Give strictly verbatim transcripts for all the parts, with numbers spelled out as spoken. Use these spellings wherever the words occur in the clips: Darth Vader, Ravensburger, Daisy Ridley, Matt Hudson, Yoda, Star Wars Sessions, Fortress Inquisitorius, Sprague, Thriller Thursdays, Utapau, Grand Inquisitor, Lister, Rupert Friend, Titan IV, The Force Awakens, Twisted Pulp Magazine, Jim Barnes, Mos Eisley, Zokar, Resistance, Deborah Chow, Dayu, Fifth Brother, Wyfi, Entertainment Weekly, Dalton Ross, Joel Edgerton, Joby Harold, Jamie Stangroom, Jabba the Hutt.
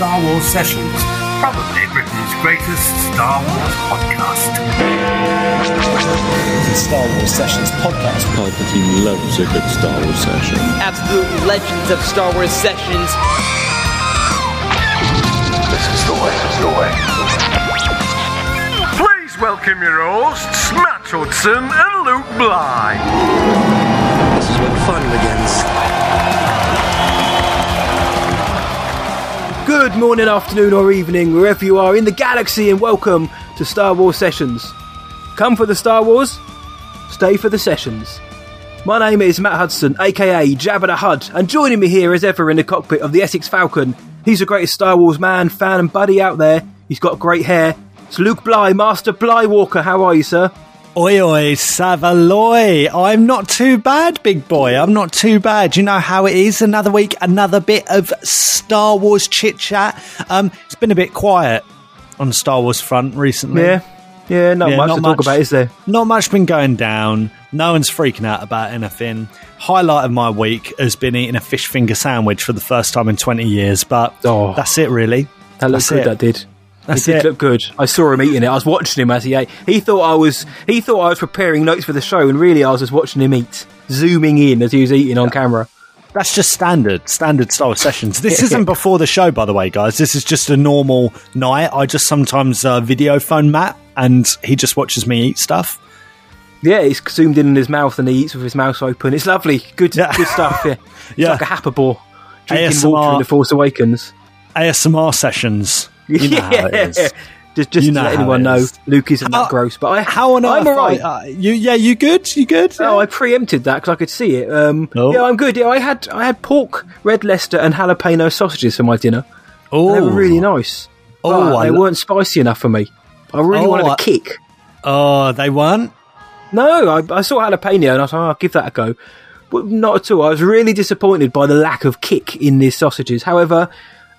Star Wars Sessions, probably Britain's greatest Star Wars podcast. The Star Wars Sessions podcast. Palpatine loves a good Star Wars session. Absolute legends of Star Wars Sessions. This is the way, this is the way. Please welcome your hosts, Matt Hudson and Luke Bly. This is when fun begins. Good morning, afternoon or evening, wherever you are in the galaxy, and welcome to Star Wars Sessions. Come for the Star Wars, stay for the Sessions. My name is Matt Hudson, aka Jabba the Hutt, and joining me here as ever in the cockpit of the Essex Falcon, he's the greatest Star Wars man, fan and buddy out there, he's got great hair, it's Luke Bly, Master Bly Walker. How are you, sir? Oi oi, Savaloy, I'm not too bad, big boy, I'm not too bad. You know how it is, another week, another bit of Star Wars chit-chat. Um, it's been a bit quiet on the Star Wars front recently. Yeah, yeah, not yeah, much not to much. talk about, is there? Not much been going down, no one's freaking out about anything. Highlight of my week has been eating a fish finger sandwich for the first time in twenty years, but oh, that's it really. That looks good, that did. That's it did it. Look good. I saw him eating it. I was watching him as he ate. He thought I was he thought I was preparing notes for the show, and really I was just watching him eat, zooming in as he was eating on yeah. camera. That's just standard, standard Star Wars Sessions. This isn't before the show, by the way, guys. This is just a normal night. I just sometimes uh, video phone Matt, and he just watches me eat stuff. Yeah, he's zoomed in in his mouth, and he eats with his mouth open. It's lovely. Good, yeah. good stuff. Yeah, it's yeah. like a happerbore. Drinking A S M R. Water in The Force Awakens. A S M R Sessions. You know yeah. how it is. Just, just you know to let anyone know, Luke isn't how, that gross. But I, how on I'm earth? I'm alright. Uh, you, yeah, you good? You good? Yeah. Oh, I preempted that because I could see it. Um, oh. Yeah, I'm good. Yeah, I had I had pork, red Leicester, and jalapeno sausages for my dinner. Oh, they were really nice. Oh, but they lo- weren't spicy enough for me. I really oh, wanted a I, kick. Oh, they weren't. No, I, I saw jalapeno and I thought, like, oh, I'll give that a go. But not at all. I was really disappointed by the lack of kick in these sausages. However,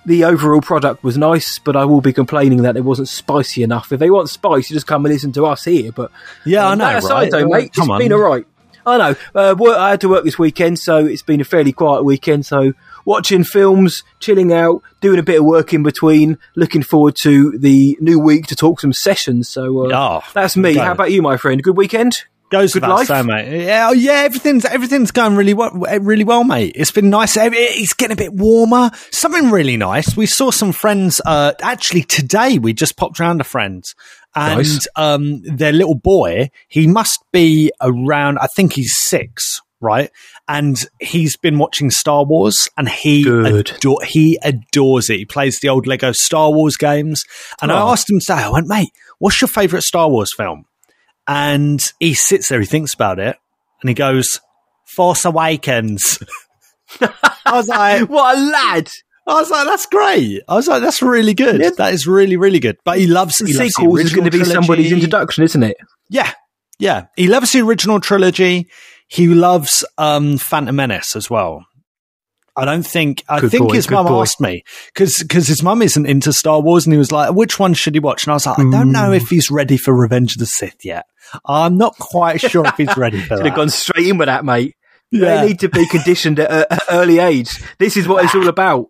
the overall product was nice, but I will be complaining that it wasn't spicy enough. If they want spice, you just come and listen to us here. But yeah, um, I know. That aside, right? though, mate, it's on. been all right. I know. Uh, work, I had to work this weekend, so it's been a fairly quiet weekend. So watching films, chilling out, doing a bit of work in between, looking forward to the new week to talk some sessions. So uh, oh, that's me. How about you, my friend? Good weekend? Goes Good life, so, mate. Yeah, yeah. Everything's everything's going really well, really well, mate. It's been nice. It's getting a bit warmer. Something really nice. We saw some friends. Uh, actually, today we just popped round a friend, and nice. um, their little boy. He must be around. I think he's six, right? And he's been watching Star Wars, and he adore, he adores it. He plays the old Lego Star Wars games, and oh. I asked him today. I went, mate, what's your favourite Star Wars film? And he sits there, he thinks about it, and he goes, Force Awakens. I was like, what a lad. I was like, that's great. I was like, that's really good. Yeah. That is really, really good. But he loves he the sequels. It's going to be trilogy. Somebody's introduction, isn't it? Yeah. Yeah. He loves the original trilogy. He loves um, Phantom Menace as well. I don't think, I good think boy, his mum asked me because his mum isn't into Star Wars, and he was like, which one should he watch? And I was like, I don't mm. know if he's ready for Revenge of the Sith yet. I'm not quite sure if he's ready for that. Should have gone straight in with that, mate. Yeah. They need to be conditioned at an early age. This is what it's all about.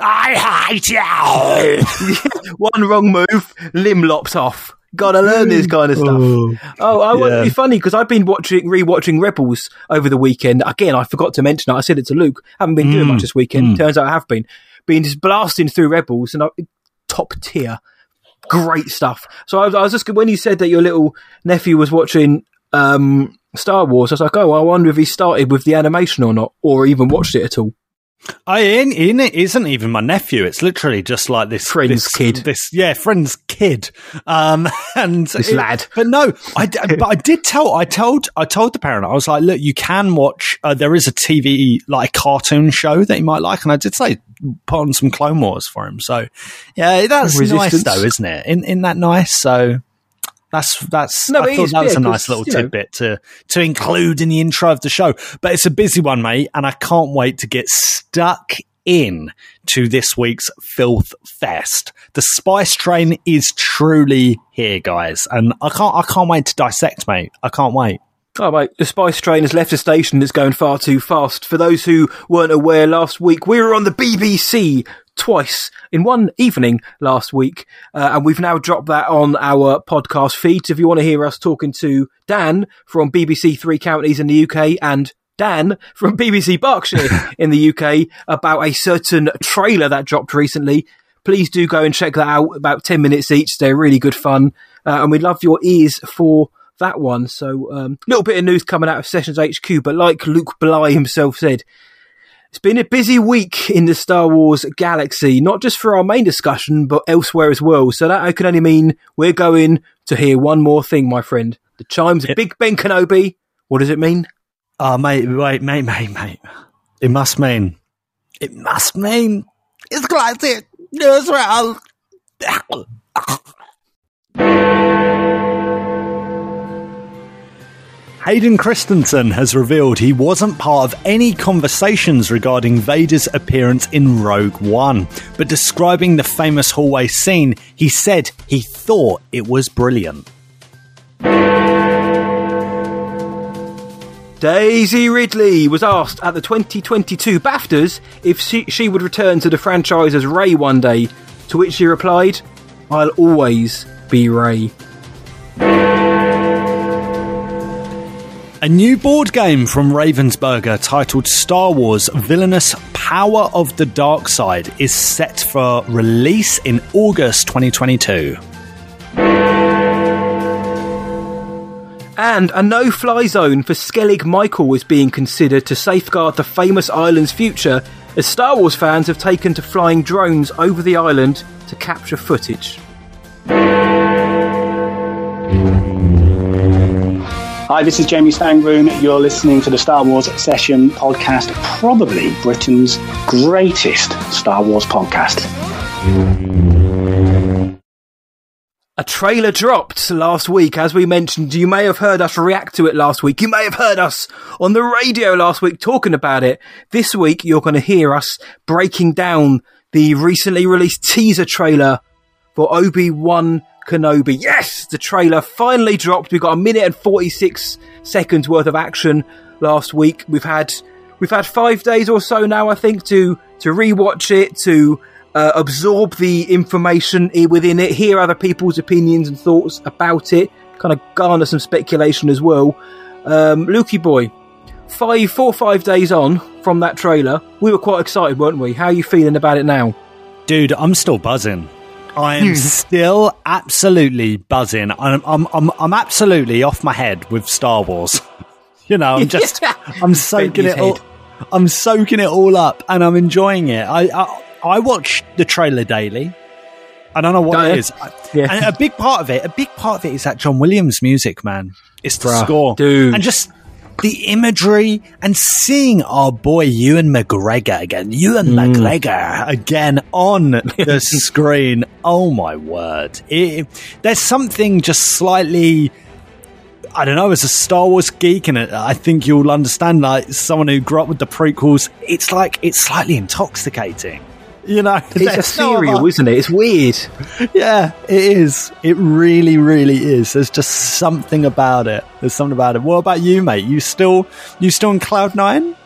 I hate you. One wrong move, limb lops off. Gotta learn this kind of stuff. Ooh. Oh, I yeah. want to be funny because I've been watching, rewatching Rebels over the weekend. Again, I forgot to mention it. I said it to Luke. I haven't been mm. doing much this weekend. Mm. Turns out I have been. Been just blasting through Rebels, and I, top tier. Great stuff. So I, I was just, when you said that your little nephew was watching um, Star Wars, I was like, oh, I wonder if he started with the animation or not, or even watched it at all. I in, in it isn't even my nephew. It's literally just like this friend's this, kid. This yeah, friend's kid. Um, and this it, lad. But no, I but I did tell. I told. I told the parent. I was like, look, you can watch. Uh, there is a T V like a cartoon show that you might like, and I did say put on some Clone Wars for him. So yeah, that's Resistance. Nice though, isn't it? In in that nice. So that's that's. No, I thought is, that was yeah, a nice little tidbit know. to to include in the intro of the show. But it's a busy one, mate, and I can't wait to get stuck in to this week's Filth Fest. The Spice Train is truly here, guys, and I can't I can't wait to dissect, mate. I can't wait. Oh, mate, the Spice Train has left the station. It's going far too fast. For those who weren't aware, last week we were on the B B C twice in one evening last week, uh, and we've now dropped that on our podcast feeds. If you want to hear us talking to Dan from B B C Three Counties in the U K and Dan from B B C Berkshire in the U K about a certain trailer that dropped recently, please do go and check that out. About ten minutes each. They're really good fun, uh, and we'd love your ears for that one. So a um, little bit of news coming out of Sessions H Q, but like Luke Bly himself said, it's been a busy week in the Star Wars galaxy, not just for our main discussion, but elsewhere as well. So that can only mean we're going to hear one more thing, my friend. The chimes of yep. Big Ben Kenobi. What does it mean? Ah, oh, mate, wait, mate, mate, mate. It must mean. It must mean. It's classic. It's round. Hayden Christensen has revealed he wasn't part of any conversations regarding Vader's appearance in Rogue One, but describing the famous hallway scene, he said he thought it was brilliant. Daisy Ridley was asked at the twenty twenty-two BAFTAs if she, she would return to the franchise as Rey one day, to which she replied, "I'll always be Rey." A new board game from Ravensburger titled Star Wars Villainous Power of the Dark Side is set for release in August twenty twenty-two. And a no-fly zone for Skellig Michael is being considered to safeguard the famous island's future, as Star Wars fans have taken to flying drones over the island to capture footage. Hi, this is Jamie Stangroom. You're listening to the Star Wars Session podcast, probably Britain's greatest Star Wars podcast. A trailer dropped last week, as we mentioned. You may have heard us react to it last week. You may have heard us on the radio last week talking about it. This week, you're going to hear us breaking down the recently released teaser trailer for Obi-Wan Kenobi. Yes, the trailer finally dropped. We got a minute and forty-six seconds worth of action last week. We've had we've had five days or so now, I think, to to rewatch it, to uh, absorb the information within it, hear other people's opinions and thoughts about it, kind of garner some speculation as well. Um, Lukey boy, five, four or five days on from that trailer, we were quite excited, weren't we? How are you feeling about it now? Dude, I'm still buzzing. I am still absolutely buzzing. I'm, I'm, I'm, I'm absolutely off my head with Star Wars. You know, I'm just, yeah. I'm soaking it all. I'm soaking it all up, and I'm enjoying it. I, I, I watch the trailer daily. I don't know what don't it is. Yeah. And a big part of it, a big part of it is that John Williams music, man. It's the Bruh, score, dude, and just the imagery, and seeing our boy Ewan McGregor again, Ewan mm. McGregor again on the screen. Oh my word. It, there's something just slightly, I don't know, as a Star Wars geek, and I think you'll understand, like someone who grew up with the prequels, it's like, it's slightly intoxicating. You know, it's ethereal, no isn't it? It's weird. Yeah, it is. It really, really is. There's just something about it. There's something about it. What about you, mate? You still, you still in Cloud Nine?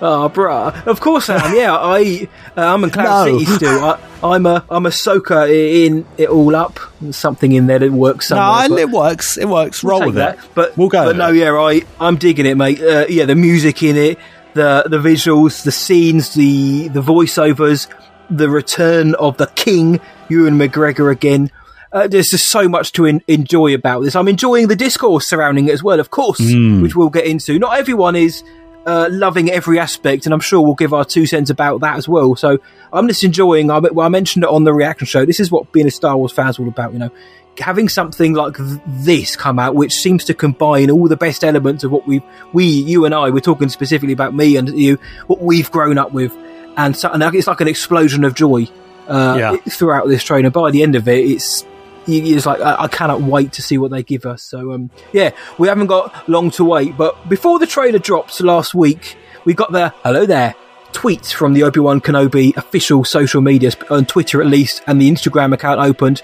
Oh, bruh. Of course I am. Yeah, I, uh, I'm in Cloud no. City still. I, I'm a, I'm a soaker in it all up. There's something in there that works somewhere. No, it works. It works. Roll we'll with that. it. But we'll go. But no, it. yeah, I, I'm digging it, mate. Uh, yeah, the music in it. The the visuals, the scenes, the the voiceovers, the return of the king, Ewan McGregor again. Uh, there's just so much to in, enjoy about this. I'm enjoying the discourse surrounding it as well, of course, mm. which we'll get into. Not everyone is uh, loving every aspect, and I'm sure we'll give our two cents about that as well. So I'm just enjoying, I, well, I mentioned it on the reaction show, this is what being a Star Wars fan is all about, you know. Having something like th- this come out, which seems to combine all the best elements of what we, we, you and I, we're talking specifically about me and you, what we've grown up with, and, so, and it's like an explosion of joy uh, yeah. throughout this trailer. By the end of it, it's it's like I, I cannot wait to see what they give us. So um, yeah, we haven't got long to wait. But before the trailer drops last week, we got the hello there tweets from the Obi-Wan Kenobi official social media, on Twitter at least, and the Instagram account opened.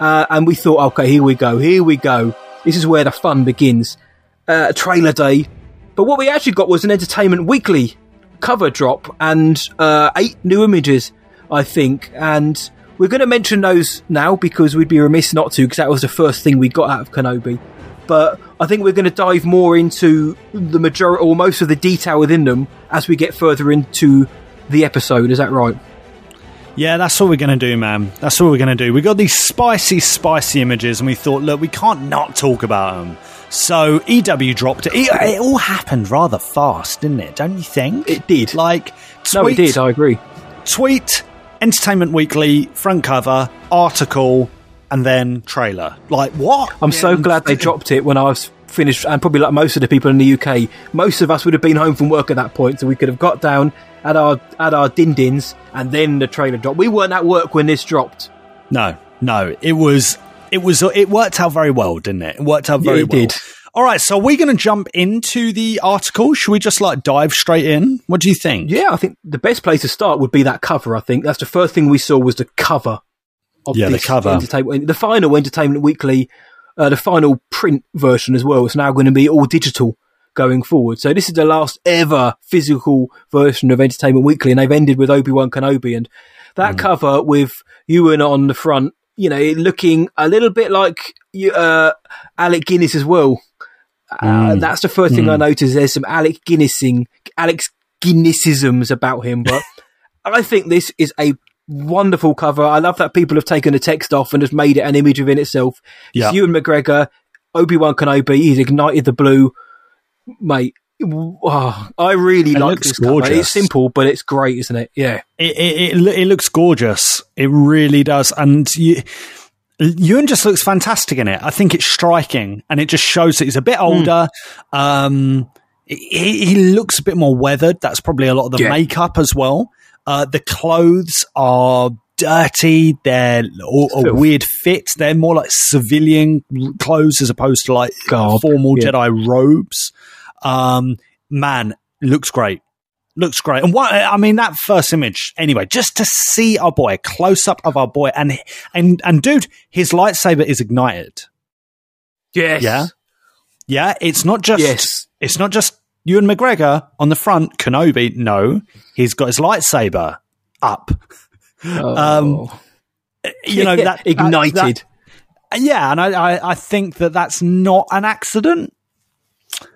Uh, and we thought, okay, here we go, here we go. This is where the fun begins. uh, a trailer day. But what we actually got was an Entertainment Weekly cover drop and uh, eight new images, I think. And we're going to mention those now because we'd be remiss not to, because that was the first thing we got out of Kenobi. But I think we're going to dive more into the majority or most of the detail within them as we get further into the episode. Is that right? Yeah, that's all we're going to do, man. That's all we're going to do. We got these spicy, spicy images, and we thought, look, we can't not talk about them. So E W dropped it. It all happened rather fast, didn't it? Don't you think? It did. Like, tweet, no, it did. I agree. Tweet, Entertainment Weekly, front cover, article, and then trailer. Like, what? I'm yeah. so glad they dropped it when I was finished, and probably like most of the people in the U K, most of us would have been home from work at that point, so we could have got down, had our had our din-dins, and then the trailer dropped. We weren't at work when this dropped. No, no, it was, it was, it worked out very well, didn't it? It worked out very yeah, it well. It did. All right, so we're going to jump into the article. Should we just like dive straight in? What do you think? Yeah, I think the best place to start would be that cover, I think. That's the first thing we saw was the cover. Of yeah, the cover. The final Entertainment Weekly, uh, the final print version as well. It's now going to be all digital going forward. So this is the last ever physical version of Entertainment Weekly, and they've ended with Obi-Wan Kenobi. And that mm. cover with Ewan on the front, you know, looking a little bit like uh, Alec Guinness as well. Mm. Uh, that's the first thing mm. I noticed. There's some Alec Guinnessing, Alex Guinnessisms about him. But I think this is a wonderful cover. I love that people have taken the text off and just made it an image within itself. It's yeah. Ewan McGregor, Obi-Wan Kenobi. He's ignited the blue, mate. Oh, I really it like this gorgeous. cover. It's simple, but it's great, isn't it? Yeah, it it, it it looks gorgeous. It really does. And you, Ewan just looks fantastic in it. I think it's striking, and it just shows that he's a bit older. Mm. Um, he, he looks a bit more weathered. That's probably a lot of the yeah. makeup as well. Uh, the clothes are dirty. They're a, a weird fit. They're more like civilian clothes as opposed to like garb, formal yeah. Jedi robes. Um, man, looks great. Looks great. And what, I mean, that first image, anyway, just to see our boy, a close up of our boy. And, and, and dude, his lightsaber is ignited. Yes. Yeah. Yeah. It's not just, yes. it's not just, Ewan McGregor on the front, Kenobi, no, he's got his lightsaber up. Oh. Um, you know, that ignited. That, that, yeah, and I, I, I think that that's not an accident.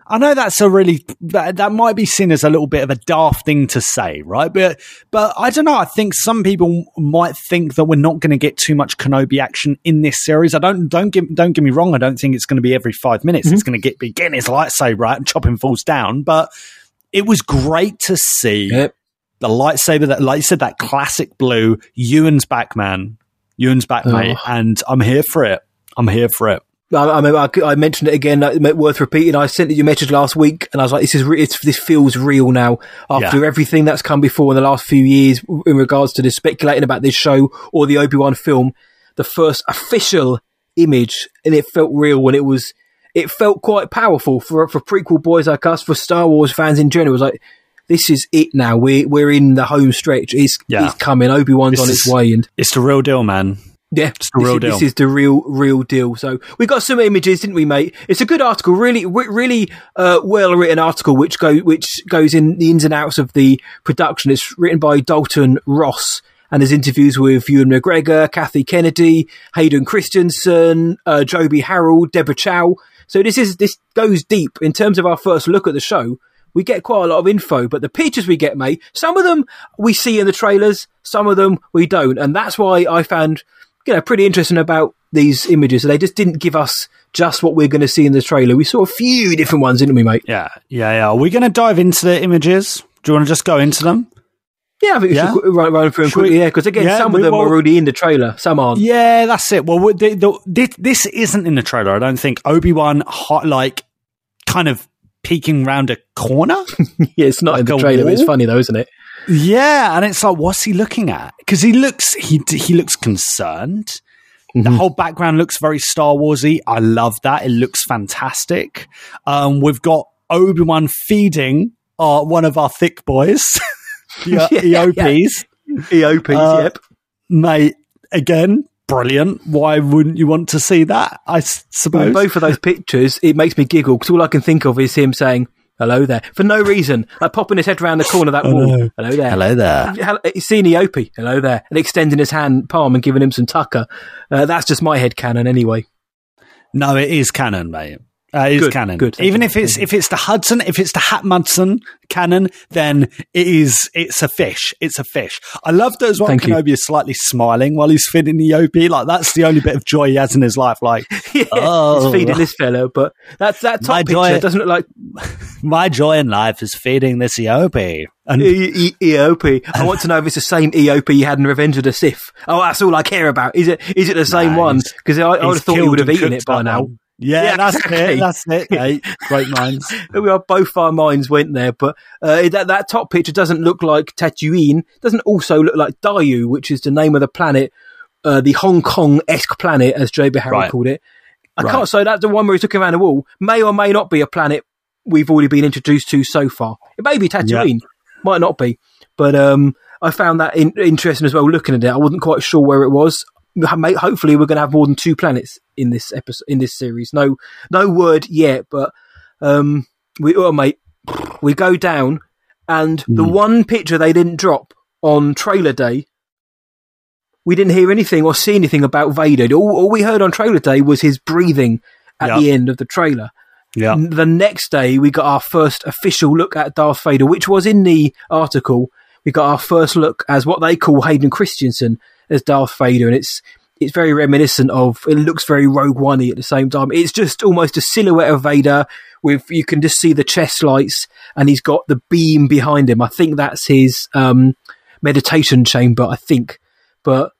I know that's a really, that, that might be seen as a little bit of a daft thing to say, right? But, but I don't know. I think some people might think that we're not going to get too much Kenobi action in this series. I don't, don't get, don't get me wrong. I don't think it's going to be every five minutes. Mm-hmm. It's going to get, be getting his lightsaber out and chopping fools down. But it was great to see yep. the lightsaber that, like you said, that classic blue. Ewan's back, man. Ewan's back, oh. mate. And I'm here for it. I'm here for it. I, I, I mentioned it again, worth repeating. I sent you a message last week, and I was like, "This is re- it's, this feels real now." After yeah. everything that's come before in the last few years, in regards to this speculating about this show or the Obi-Wan film, the first official image, and it felt real, and it was, it felt quite powerful for for prequel boys like us, for Star Wars fans in general. It was like, this is it now. We're we're in the home stretch. It's, yeah. it's coming. Obi-Wan's this on its is, way, and it's the real deal, man. Yeah, it's the real this, deal. This is the real, real deal. So we got some images, didn't we, mate? It's a good article, really, really uh, well-written article, which go which goes in the ins and outs of the production. It's written by Dalton Ross, and there's interviews with Ewan McGregor, Kathy Kennedy, Hayden Christensen, uh, Joby Harold, Deborah Chow. So this is this goes deep in terms of our first look at the show. We get quite a lot of info, but the pictures we get, mate, some of them we see in the trailers, some of them we don't, and that's why I found. You know, pretty interesting about these images. So they just didn't give us just what we're going to see in the trailer. We saw a few different ones, didn't we, mate? Yeah, yeah, yeah. Are we going to dive into the images? Do you want to just go into them? Yeah, I think we yeah. should run, run through them quickly, we, yeah, because again, yeah, some of them will, are already in the trailer, some aren't. Yeah, that's it. Well, they, they, they, this isn't in the trailer, I don't think. Obi-Wan, hot, like, kind of peeking round a corner? yeah, it's not like in the trailer, but it's funny though, isn't it? Yeah, and it's like, what's he looking at? Because he looks, he he looks concerned. Mm-hmm. The whole background looks very Star Wars-y. I love that. It looks fantastic. Um, we've got Obi-Wan feeding our, one of our thick boys, the yeah, E O Ps. Yeah. E O Ps, uh, yep. Mate, again, brilliant. Why wouldn't you want to see that? I suppose. In both of those pictures, it makes me giggle because all I can think of is him saying, hello there, for no reason, like popping his head around the corner of that oh, wall. No. Hello there. Hello there. Seeing Eope, hello there, and extending his hand, palm, and giving him some tucker. Uh, that's just my head canon anyway. No, it is canon, mate. Uh, it good, is canon. Good. Even if it's if it's the Hudson, if it's the Hat-Mudson canon, then it is. It's a fish. It's a fish. I love that as well. Thank Kenobi you. Is slightly smiling while he's feeding the Eope. Like that's the only bit of joy he has in his life. Like yeah, oh, he's feeding this fellow, but that's that top picture joy, doesn't look like my joy in life is feeding this Eope. And e- e- Eope. I want to know if it's the same Eope you had in Revenge of the Sith. Oh, that's all I care about. Is it? Is it the same no, one? Because I, I would have thought he would have eaten it by now. One. Yeah, yeah, that's exactly. it. That's it. Mate. Great minds. We are both our minds went there, but uh, that that top picture doesn't look like Tatooine. Doesn't also look like Dayu, which is the name of the planet, uh, the Hong Kong-esque planet, as J B. Harry right. called it. I right. can't say that the one where he's looking around the wall may or may not be a planet we've already been introduced to so far. It may be Tatooine, yeah. might not be, but um, I found that in- interesting as well. Looking at it, I wasn't quite sure where it was. Mate, hopefully we're going to have more than two planets in this episode, in this series. No, no word yet, but um, we, oh mate, we go down, and mm. the one picture they didn't drop on trailer day, we didn't hear anything or see anything about Vader. All, all we heard on trailer day was his breathing at yep. the end of the trailer. Yeah. The next day, we got our first official look at Darth Vader, which was in the article. We got our first look as what they call Hayden Christensen as Darth Vader, and it's it's very reminiscent of, it looks very Rogue One-y at the same time. It's just almost a silhouette of Vader with, you can just see the chest lights, and he's got the beam behind him. I think that's his um, meditation chamber, I think. But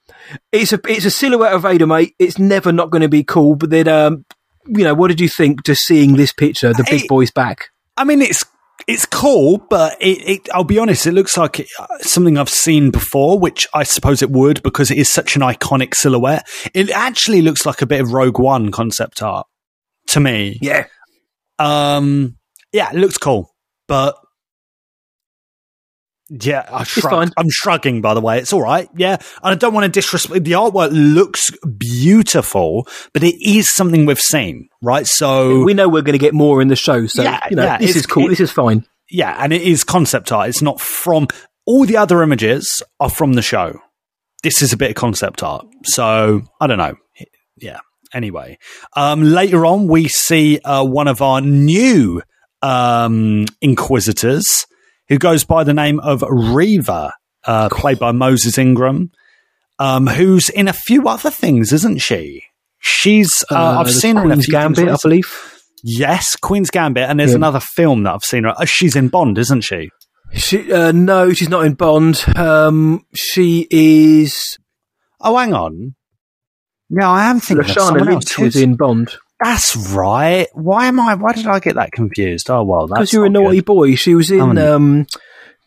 it's a it's a silhouette of Vader, mate. It's never not going to be cool. But then, um, you know, what did you think just seeing this picture, the big it, boy's back? I mean, it's It's cool, but it, it, I'll be honest, it looks like it, uh, something I've seen before, which I suppose it would because it is such an iconic silhouette. It actually looks like a bit of Rogue One concept art to me. Yeah. Um, yeah, it looks cool, but yeah, I shrug- I'm shrugging, by the way. It's all right. Yeah. And I don't want to disrespect. The artwork looks beautiful, but it is something we've seen, right? So we know we're going to get more in the show. So, yeah, you know, yeah, this is cool. It, this is fine. Yeah. And it is concept art. It's not from all the other images are from the show. This is a bit of concept art. So I don't know. Yeah. Anyway, um, later on, we see uh, one of our new um, Inquisitors, who goes by the name of Reva, uh, played by Moses Ingram, um, who's in a few other things, isn't she? She's uh, uh, I've seen her in a few Gambit, I believe. Yes, Queen's Gambit, and there's yeah. another film that I've seen her. She's in Bond, isn't she? She uh, no, she's not in Bond. Um, she is. Oh, hang on. No, I am thinking Lashana of someone Lynch else. Who's in Bond? That's right. Why am I? Why did I get that confused? Oh well, that's because you're a naughty good. boy. She was in um,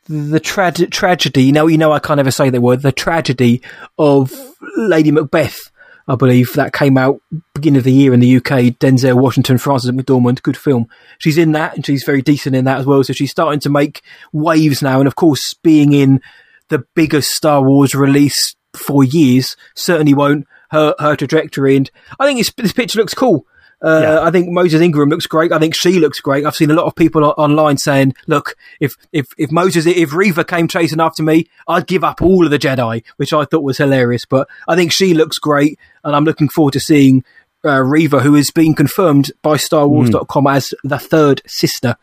the tra- tragedy. Now you know I can't ever say the word. The tragedy of Lady Macbeth, I believe, that came out beginning of the year in the U K. Denzel Washington, Frances McDormand, good film. She's in that, and she's very decent in that as well. So she's starting to make waves now, and of course, being in the biggest Star Wars release for years certainly won't hurt her trajectory. And I think it's, this picture looks cool. Uh, yeah. I think Moses Ingram looks great. I think she looks great. I've seen a lot of people o- online saying, look, if, if, if Moses, if Reva came chasing after me, I'd give up all of the Jedi, which I thought was hilarious. But I think she looks great. And I'm looking forward to seeing uh, Reva, who has been confirmed by Star Wars dot com mm. as the third sister.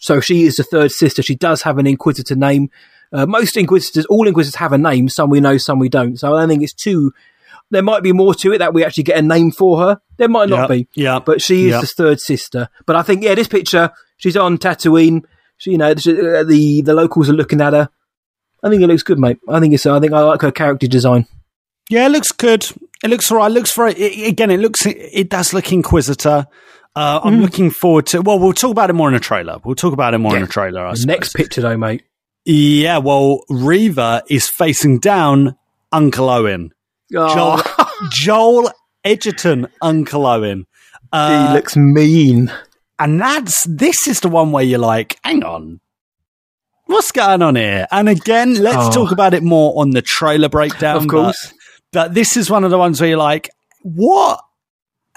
So she is the third sister. She does have an Inquisitor name. Uh, most Inquisitors, all Inquisitors have a name. Some we know, some we don't. So I don't think it's too... There might be more to it that we actually get a name for her. There might not yep, be. Yeah. But she is yep. the third sister. But I think, yeah, this picture, she's on Tatooine. She, you know, the the locals are looking at her. I think it looks good, mate. I think it's. I think I like her character design. Yeah, it looks good. It looks all right. It looks very, it, again, it looks, it does look Inquisitor. Uh, I'm mm. looking forward to, well, we'll talk about it more in a trailer. We'll talk about it more yeah. in a trailer, I the suppose. Next picture, though, mate. Yeah, well, Reva is facing down Uncle Owen. Oh. Joel, Joel Edgerton, Uncle Owen. Uh, he looks mean. And that's this is the one where you're like, hang on, what's going on here? And again, let's oh. talk about it more on the trailer breakdown. Of course. But this is one of the ones where you're like, what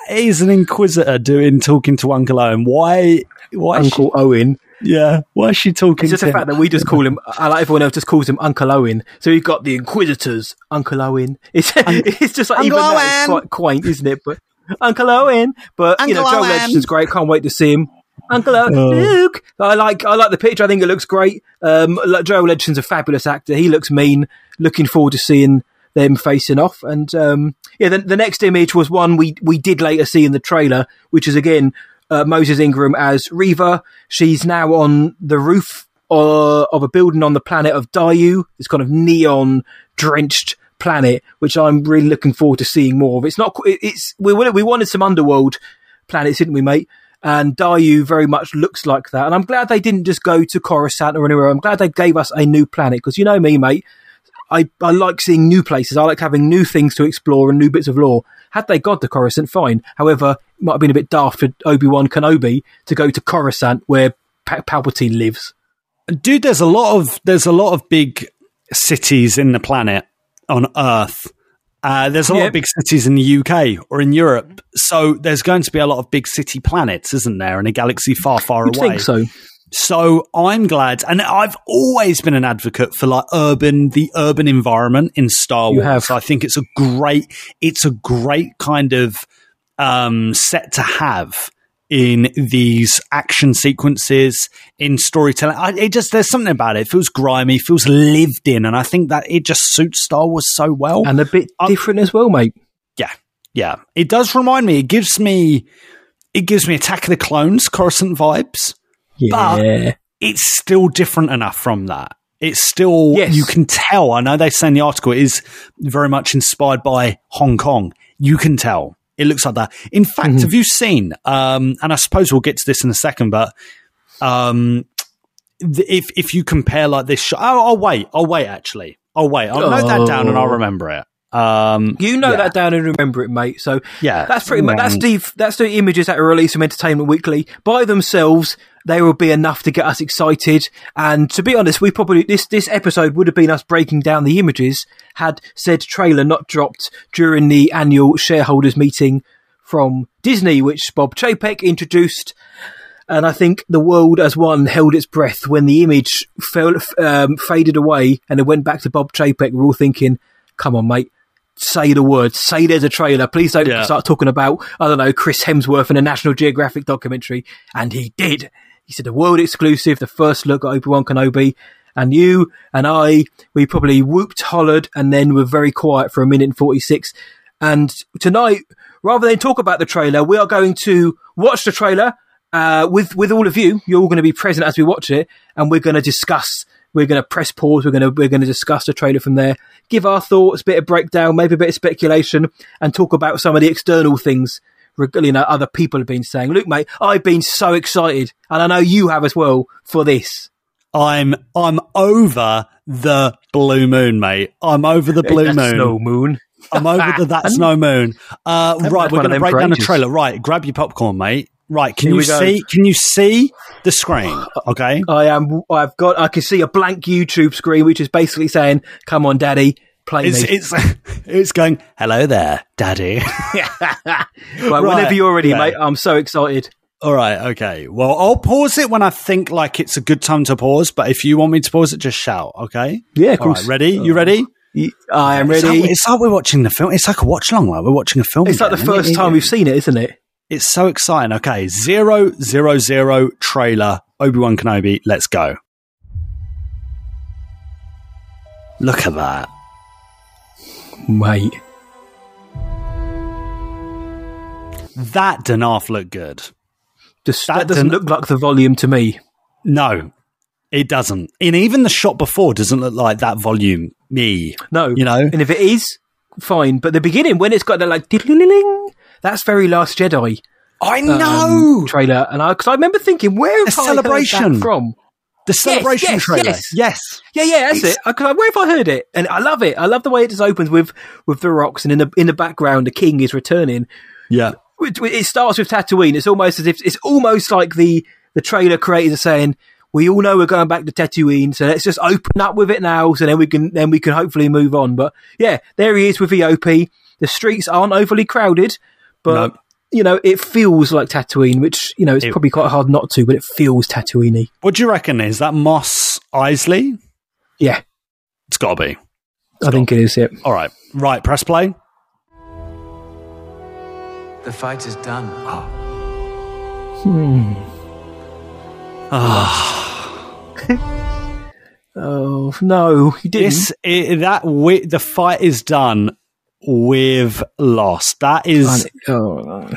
is an Inquisitor doing talking to Uncle Owen? Why? why Uncle she, Owen. Yeah. Why is she talking it's just to the fact him? That we just call him, I like everyone else just calls him Uncle Owen. So you've got the Inquisitors, Uncle Owen. It's, Un- it's just like, Uncle even Owen. That is quite quaint, isn't it? But Uncle Owen. But, Uncle you know, Joe Legends great. Can't wait to see him. Uncle Owen, oh. Luke. I like, I like the picture. I think it looks great. Um, Joe Legends a fabulous actor. He looks mean. Looking forward to seeing them facing off. And um, yeah, the, the next image was one we, we did later see in the trailer, which is again uh, Moses Ingram as Reva. She's now on the roof uh, of a building on the planet of Dayu, this kind of neon drenched planet, which I'm really looking forward to seeing more of. It's not. It's we we wanted some underworld planets, didn't we, mate? And Dayu very much looks like that. And I'm glad they didn't just go to Coruscant or anywhere. I'm glad they gave us a new planet because you know me, mate. I, I like seeing new places. I like having new things to explore and new bits of lore. Had they gone to Coruscant, fine. However, it might have been a bit daft for Obi-Wan Kenobi to go to Coruscant where Pal- Palpatine lives. Dude, there's a lot of there's a lot of big cities in the planet on Earth. Uh, there's a lot yeah. of big cities in the U K or in Europe. So there's going to be a lot of big city planets, isn't there, in a galaxy far, far You'd away. Think so. So I'm glad, and I've always been an advocate for like urban, the urban environment in Star Wars. You have. So I think it's a great, it's a great kind of um, set to have in these action sequences, in storytelling. I, it just there's something about it. It feels grimy, feels lived in, and I think that it just suits Star Wars so well, and a bit I'm, different as well, mate. Yeah, yeah, it does remind me. It gives me, it gives me Attack of the Clones, Coruscant vibes. Yeah. But it's still different enough from that. It's still, yes. You can tell. I know they say in the article it is very much inspired by Hong Kong. You can tell. It looks like that. In fact, mm-hmm. have you seen, um, and I suppose we'll get to this in a second, but um, th- if if you compare like this, sh- oh, I'll wait. I'll wait, actually. I'll wait. I'll oh. note that down and I'll remember it. Um, you know yeah. that down and remember it, mate. So yeah, that's pretty much that's the that's the images that are released from Entertainment Weekly by themselves. They will be enough to get us excited. And to be honest, we probably this this episode would have been us breaking down the images had said trailer not dropped during the annual shareholders meeting from Disney, which Bob Chapek introduced. And I think the world as one held its breath when the image fell, um, faded away, and it went back to Bob Chapek. We're all thinking, "Come on, mate." Say the word. Say there's a trailer. Please don't yeah. start talking about, I don't know, Chris Hemsworth in a National Geographic documentary. And he did. He said a world exclusive, the first look at Obi-Wan Kenobi. And you and I, we probably whooped, hollered, and then were very quiet for a minute and forty-six. And tonight, rather than talk about the trailer, we are going to watch the trailer uh, with, with all of you. You're all going to be present as we watch it. And we're going to discuss We're going to press pause. We're going to we're going to discuss the trailer from there. Give our thoughts, bit of breakdown, maybe a bit of speculation, and talk about some of the external things. You know, other people have been saying, "Look, mate, I've been so excited, and I know you have as well for this." I'm I'm over the blue moon, mate. I'm over the blue that's moon. No moon. I'm over the that's no moon. Uh, right, we're going to break down the trailer. Right, grab your popcorn, mate. Right, can you see? Go. Can you see the screen? Okay, I am. I've got. I can see a blank YouTube screen, which is basically saying, "Come on, Daddy, play it's, me." It's it's going. Hello there, Daddy. right, right, whenever you're ready, okay. mate. I'm so excited. All right, okay. Well, I'll pause it when I think like it's a good time to pause. But if you want me to pause it, just shout. Okay. Yeah, of course. All right, ready? You ready? I am ready. It's like, it's like we're watching the film. It's like a watch along. Like we're watching a film. It's again, like the first it, time it, we've seen it, isn't it? It's so exciting. Okay, zero, zero, zero trailer, Obi-Wan Kenobi, let's go. Look at that. Mate. That Denarf looked good. Just, that, that doesn't den- look like the volume to me. No, it doesn't. And even the shot before doesn't look like that volume. Me. No. You know? And if it is, fine. But the beginning, when it's got that like... That's very Last Jedi. I know um, trailer, and I because I remember thinking, where have the I celebration. Heard that from? The celebration yes, yes, trailer, yes. yes, yeah, yeah, that's it's- it. I, I, where have I heard it? And I love it. I love the way it just opens with with the rocks, and in the in the background, the king is returning. Yeah, it, it starts with Tatooine. It's almost as if it's almost like the the trailer creators are saying, we all know we're going back to Tatooine, so let's just open up with it now, so then we can then we can hopefully move on. But yeah, there he is with the O P. The streets aren't overly crowded, but no. you know, it feels like Tatooine, which, you know, it's it, probably quite hard not to, but it feels Tatooine-y. What do you reckon? Is that Mos Eisley? Yeah. It's got to be. It's I think it is, yeah. All right. Right, press play. The fight is done. Oh. Hmm. Ah. Oh. oh, no, he didn't. This, it, that wi- the fight is done with loss. That is... Oh.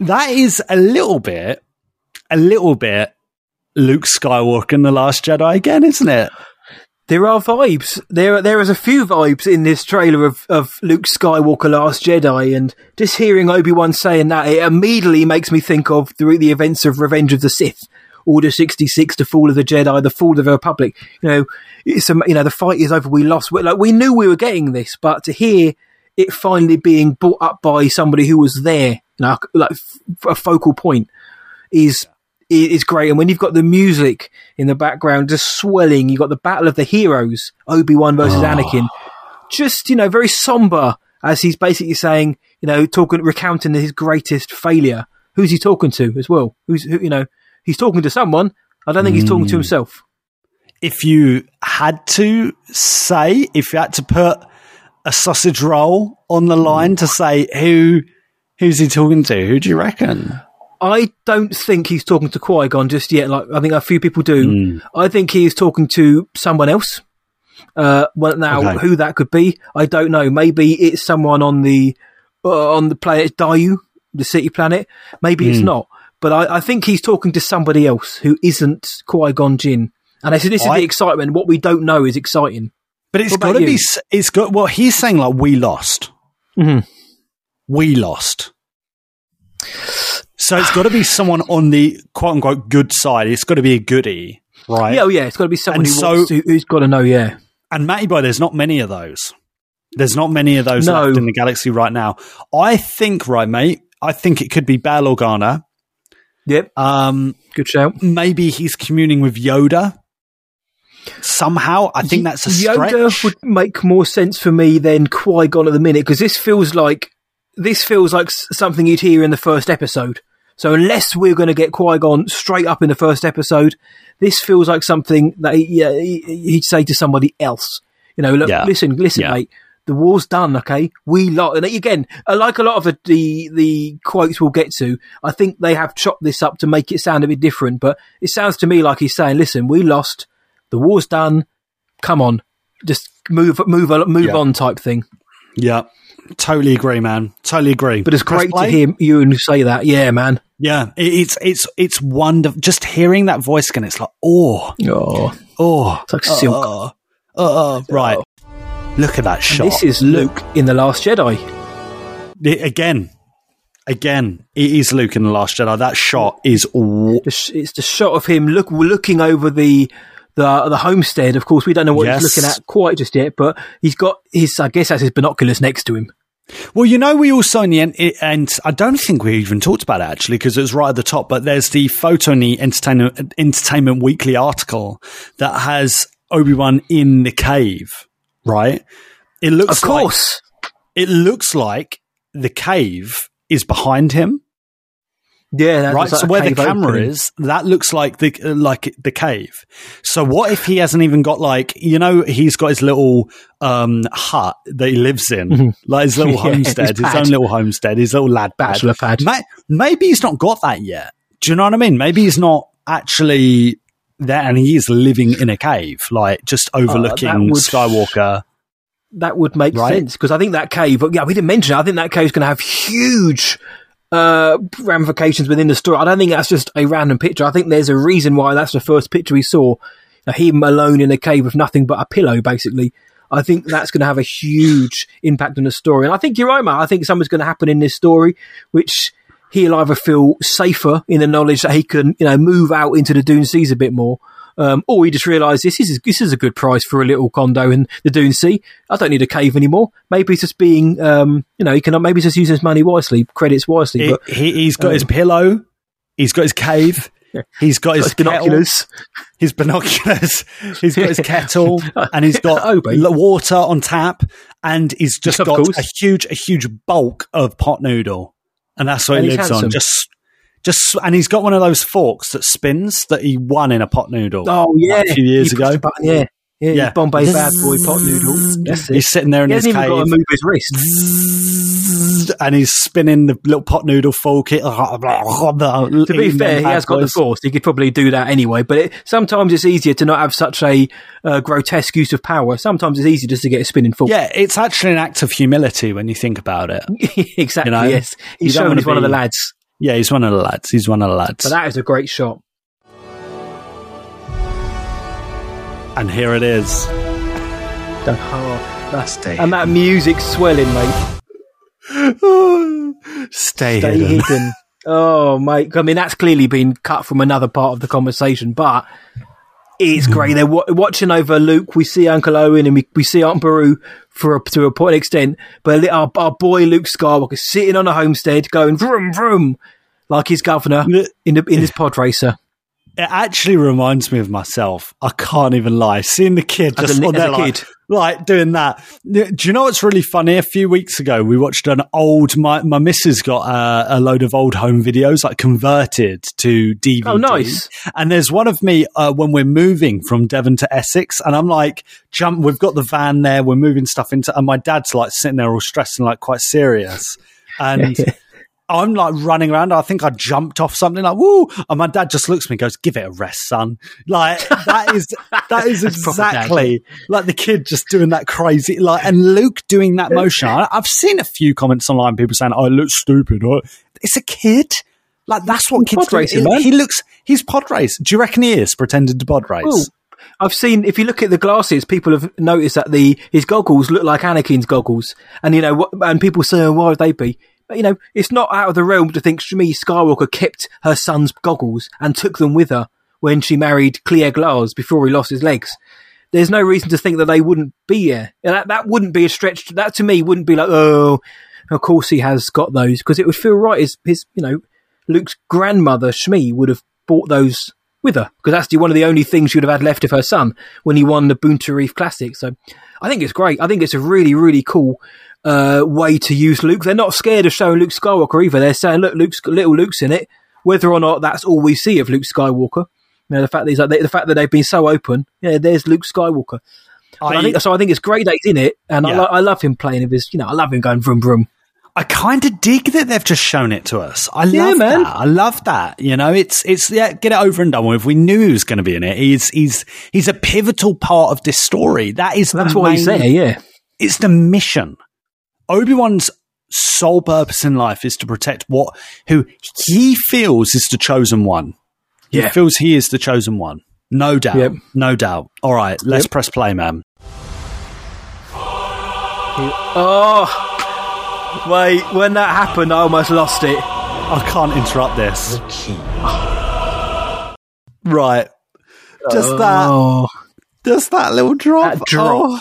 That is a little bit, a little bit Luke Skywalker in The Last Jedi again, isn't it? There are vibes. There, there is a few vibes in this trailer of, of Luke Skywalker, Last Jedi, and just hearing Obi-Wan saying that, it immediately makes me think of the, the events of Revenge of the Sith, Order sixty-six, the fall of the Jedi, the fall of the Republic. You know, it's a, you know, the fight is over. We lost. Like, we knew we were getting this, but to hear it finally being brought up by somebody who was there, you know, like a focal point, is. It's great. And when you've got the music in the background just swelling, you've got the Battle of the Heroes, Obi-Wan versus oh. Anakin, just, you know, very somber, as he's basically saying, you know, talking, recounting his greatest failure. Who's he talking to as well? Who's, who, you know, he's talking to someone. I don't think mm. he's talking to himself. If you had to say, if you had to put a sausage roll on the line to say who, who's he talking to, who do you reckon? I don't think he's talking to Qui-Gon just yet. Like, I think a few people do. Mm. I think he is talking to someone else. Uh, well, now okay. who that could be, I don't know. Maybe it's someone on the uh, on the planet Dayu, the city planet. Maybe mm. it's not. But I, I think he's talking to somebody else who isn't Qui-Gon Jinn. And I said, this is I, the excitement. What we don't know is exciting. But it's got to be. It's got. Well, he's saying like we lost. Mm-hmm. We lost. So it's got to be someone on the quote-unquote good side. It's got to be a goodie, right? Yeah, oh yeah, it's got to be someone who so, wants to, who's got to know, yeah. And Matty Boy, there's not many of those. There's not many of those no. left in the galaxy right now. I think, right, mate, I think it could be Bail Organa. Yep. Um, good shout. Maybe he's communing with Yoda somehow. I think y- that's a stretch. Yoda would make more sense for me than Qui-Gon at the minute, because this feels like this feels like something you'd hear in the first episode. So unless we're going to get Qui-Gon straight up in the first episode, this feels like something that he, uh, he, he'd say to somebody else. You know, look, yeah. listen, listen, yeah. mate, the war's done, okay? We lot, and again, like a lot of the, the the quotes we'll get to, I think they have chopped this up to make it sound a bit different, but it sounds to me like he's saying, listen, we lost, the war's done, come on, just move, move, move yeah. on type thing. Yeah. Totally agree, man. Totally agree. But it's great to hear Ewan say that. Yeah, man. Yeah, it, it's it's it's wonderful. Just hearing that voice again, it's like, oh, oh, oh, it's like oh, silk. Oh, oh, oh. Right. Look at that shot. And this is Luke in The Last Jedi. It, again, again, it is Luke in The Last Jedi. That shot is. Wh- it's the shot of him look looking over the. The, the homestead, of course, we don't know what yes. he's looking at quite just yet, but he's got his, I guess that's his binoculars next to him. Well, you know, we also, in the end, and I don't think we even talked about it actually, because it was right at the top, but there's the photo in the Entertainment, Entertainment Weekly article that has Obi-Wan in the cave, right? It looks Of course. Like, it looks like the cave is behind him. Yeah, right. Like so where the camera open. Is, that looks like the uh, like the cave. So what if he hasn't even got like you know he's got his little um, hut that he lives in, mm-hmm. like his little yeah, homestead, his, his own little homestead, his little lad bachelor pad. Ma- maybe he's not got that yet. Do you know what I mean? Maybe he's not actually there, and he is living in a cave, like just overlooking uh, that would, Skywalker. That would make right? sense because I think that cave. Yeah, we didn't mention it. I think that cave's going to have huge. Uh, ramifications within the story. I don't think that's just a random picture. I think there's a reason why that's the first picture we saw. Now, him alone in a cave with nothing but a pillow, basically. I think that's going to have a huge impact on the story. And I think you're right, Matt. I think something's going to happen in this story, which he'll either feel safer in the knowledge that he can, you know, move out into the Dune Seas a bit more, um, or he just realises this is this is a good price for a little condo in the Dune Sea. I don't need a cave anymore. Maybe it's just being, um, you know, he cannot. Maybe he's just using his money wisely, credits wisely. But, he, he's got um, his pillow, he's got his cave, He's got his, his binoculars. Kettle, his binoculars. He's got his kettle, and he's got Obi. water on tap, and he's just got course. a huge, a huge bulk of pot noodle, and that's what and he lives handsome. on. Just, just, and he's got one of those forks that spins that he won in a pot noodle. Oh yeah, like a few years you ago. Button, yeah, yeah, yeah. Bombay Zzz- bad boy pot noodle. That's it. He's sitting there in he his cave. He hasn't even got to move his wrist. And he's spinning the little pot noodle fork. To be fair, he has got the force. He could probably do that anyway. But it, sometimes it's easier to not have such a uh, grotesque use of power. Sometimes it's easier just to get a spinning fork. Yeah, it's actually an act of humility when you think about it. Exactly. You know? Yes, he's shown he's be, one of the lads. Yeah, he's one of the lads. He's one of the lads. But that is a great shot. And here it is. Oh, that's deep. And that music swelling, mate. Oh, stay, stay hidden. hidden. Oh, mate. I mean, that's clearly been cut from another part of the conversation, but it's great. They're w- watching over Luke. We see Uncle Owen and we, we see Aunt Beru for a, to a point extent, but our, our boy Luke Skywalker sitting on a homestead going vroom, vroom, like his governor in, the, in his pod racer. It actually reminds me of myself. I can't even lie. Seeing the kid just as a, on there, like, kid. like doing that. Do you know what's really funny? A few weeks ago, we watched an old. My, my missus got a, a load of old home videos, like converted to D V D. Oh, nice! And there's one of me uh, when we're moving from Devon to Essex, and I'm like, "Jump! We've got the van there. We're moving stuff into." And my dad's like sitting there, all stressed and like quite serious, and. I'm like running around. I think I jumped off something like, woo. And my dad just looks at me and goes, give it a rest, son. Like that is, that is exactly like the kid just doing that crazy, like, and Luke doing that motion. I, I've seen a few comments online, people saying, oh, it looks stupid. Oh, it's a kid. Like that's what he's kids pod do. Racing, man. He looks, he's pod race. Do you reckon he is pretending to pod race? Ooh. I've seen, if you look at the glasses, people have noticed that the, his goggles look like Anakin's goggles. And you know what, and people say, oh, why would they be? You know, it's not out of the realm to think Shmi Skywalker kept her son's goggles and took them with her when she married Clea Glas before he lost his legs. There's no reason to think that they wouldn't be there. And that, that wouldn't be a stretch. That to me wouldn't be like, oh, of course he has got those. Because it would feel right. His, his, you know, Luke's grandmother, Shmi, would have bought those with her. Because that's the, one of the only things she would have had left of her son when he won the Boonta Reef Classic. So I think it's great. I think it's a really, really cool uh way to use Luke. They're not scared of showing Luke Skywalker either. They're saying, look, Luke's little Luke's in it, whether or not that's all we see of Luke Skywalker. You know, the fact that he's like, the fact that they've been so open, yeah, there's Luke Skywalker. I, I think so. I think it's great that he's in it, and yeah. I, lo- I love him playing with his. You know, I love him going vroom vroom. I kind of dig that they've just shown it to us. I yeah, love man. that. I love that. You know, it's it's yeah, get it over and done with. We knew he was going to be in it. He's he's he's a pivotal part of this story. That is well, that's what he's saying. Yeah, it's the mission. Obi-Wan's sole purpose in life is to protect what who he feels is the chosen one. He yeah. feels he is the chosen one. No doubt. Yep. No doubt. All right, let's yep. press play, man. Oh, wait. When that happened, I almost lost it. I can't interrupt this. Right. Just oh. that. Just that little drop. That drop. Oh.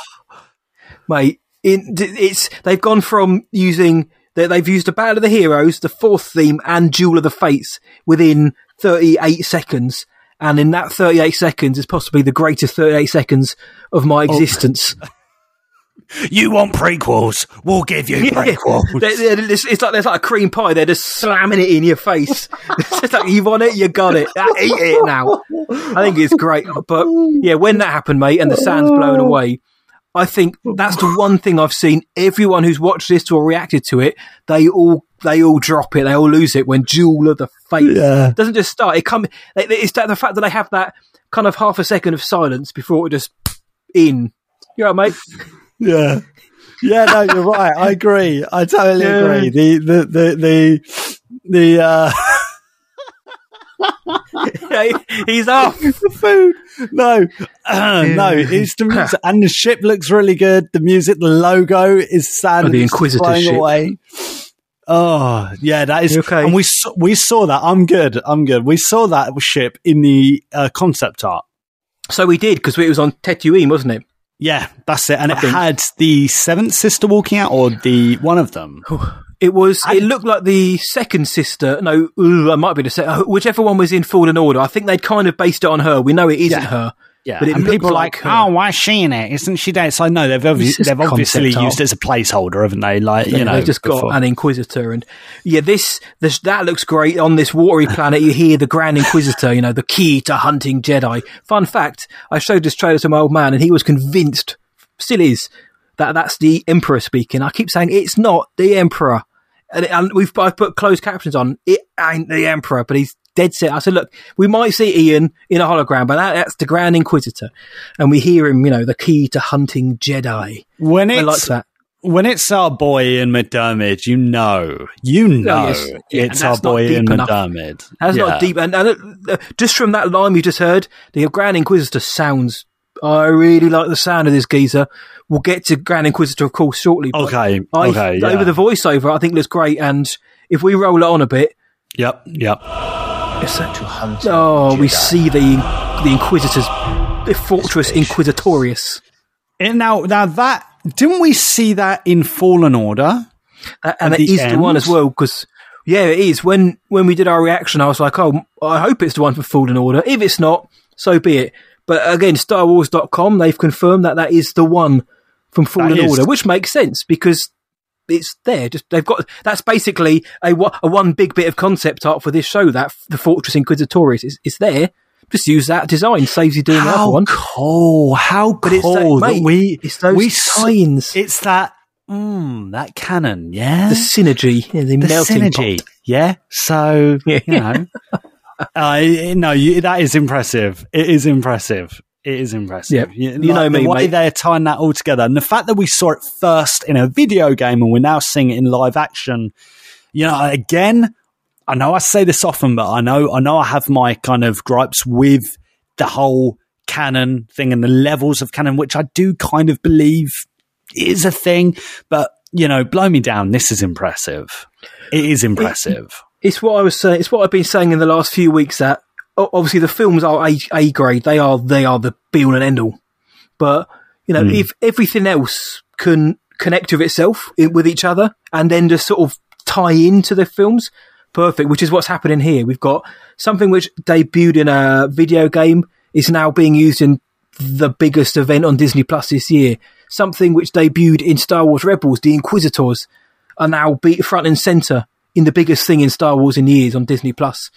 Mate. In, it's they've gone from using they, they've used the Battle of the Heroes, the fourth theme, and Duel of the Fates within thirty-eight seconds, and in that thirty-eight seconds is possibly the greatest thirty-eight seconds of my existence. Oh. You want prequels? We'll give you yeah. prequels. They're, they're, it's, it's like there's like a cream pie. They're just slamming it in your face. It's just like, you want it, you got it. I eat it now. I think it's great, but yeah, when that happened, mate, and the sand's blown away. I think that's the one thing I've seen. Everyone who's watched this or reacted to it, they all they all drop it. They all lose it when Duel of the Fates yeah. doesn't just start. It come. It's that the fact that they have that kind of half a second of silence before it just in. You're right, mate. Yeah, yeah. No, you're right. I agree. I totally yeah. agree. The the the the. the uh... He's off the food. No, uh, no. It's the music, and the ship looks really good. The music, the logo is sad. Oh, the Inquisitor ship. Away. Oh, yeah, that is okay. And we we saw that. I'm good. I'm good. We saw that ship in the uh, concept art. So we did because it was on Tatooine, wasn't it? Yeah, that's it. And I it think. had the Seventh Sister walking out, or the one of them. It was. I, it looked like the second sister. No, ooh, I might be the second. Whichever one was in Fallen Order. I think they'd kind of based it on her. We know it isn't yeah. her. Yeah, but it and people are like, like oh, why is she in it? Isn't she dead? So no, they've obviously, they've obviously used it as a placeholder, haven't they? Like yeah, you know, they've just got before. an Inquisitor, and yeah, this this that looks great on this watery planet. You hear the Grand Inquisitor, you know, the key to hunting Jedi. Fun fact: I showed this trailer to my old man, and he was convinced, still is, that that's the Emperor speaking. I keep saying it's not the Emperor, and, it, and we've I put closed captions on. It ain't the Emperor, but he's dead set. I said, look, we might see Ian in a hologram, but that, that's the Grand Inquisitor, and we hear him, you know, the key to hunting Jedi. When it's, I like that. When it's our boy Ian McDiarmid, you know, you know, oh, yes. yeah, it's our boy Ian McDiarmid. That's yeah. not deep, and, and uh, just from that line you just heard, the Grand Inquisitor sounds. I really like the sound of this geezer. We'll get to Grand Inquisitor, of course, shortly. But okay, I, okay, yeah. Over the voiceover, I think it looks great, and if we roll it on a bit, yep, yep. Essential hunter. Oh, Jedi. We see the the Inquisitor's the Fortress Inquisitorius. And now, now that didn't we see that in Fallen Order? Uh, and it is end? the one as well, because yeah, it is. When when we did our reaction, I was like, oh, I hope it's the one for Fallen Order. If it's not, so be it. But again, Star Wars dot com, they've confirmed that that is the one from Fallen that Order, is- which makes sense because. It's there. Just they've got. That's basically a, a one big bit of concept art for this show. That the Fortress Inquisitorius is, is there. Just use that design. Saves you doing the other one. How cool! How cool! But it's that, mate, that we it's those we, signs. It's that mm, that canon. Yeah, the synergy. Yeah, the, the melting synergy. Pot. Yeah. So yeah. you know, uh, no, you, that is impressive. It is impressive. It is impressive. Yep. You, like, you know me, the way mate. they're tying that all together, and the fact that we saw it first in a video game and we're now seeing it in live action. You know, again, I know I say this often, but I know, I know, I have my kind of gripes with the whole canon thing and the levels of canon, which I do kind of believe is a thing. But you know, blow me down. This is impressive. It is impressive. It, it's what I was saying. It's what I've been saying in the last few weeks that. Obviously, the films are A, A grade. They are they are the be-all and end-all. But, you know, mm. if everything else can connect with itself, it, with each other, and then just sort of tie into the films, perfect, which is what's happening here. We've got something which debuted in a video game is now being used in the biggest event on Disney Plus this year. Something which debuted in Star Wars Rebels, the Inquisitors, are now be front and centre in the biggest thing in Star Wars in years on Disney Plus.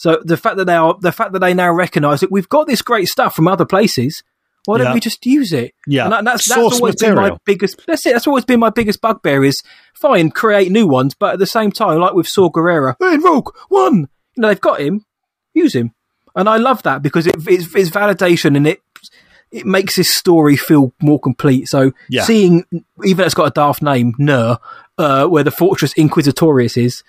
So the fact that they are, the fact that they now recognise that we've got this great stuff from other places, why yeah. don't we just use it? Yeah, and that, that's that's Source always material. been my biggest. That's it. That's always been my biggest bugbear. Is fine, create new ones, but at the same time, like with Saw Gerrera, in Rogue One, you know, they've got him, use him, and I love that because it, it's, it's validation and it it makes this story feel more complete. So yeah. seeing even it's got a daft name, Nur, uh, where the Fortress Inquisitorius is.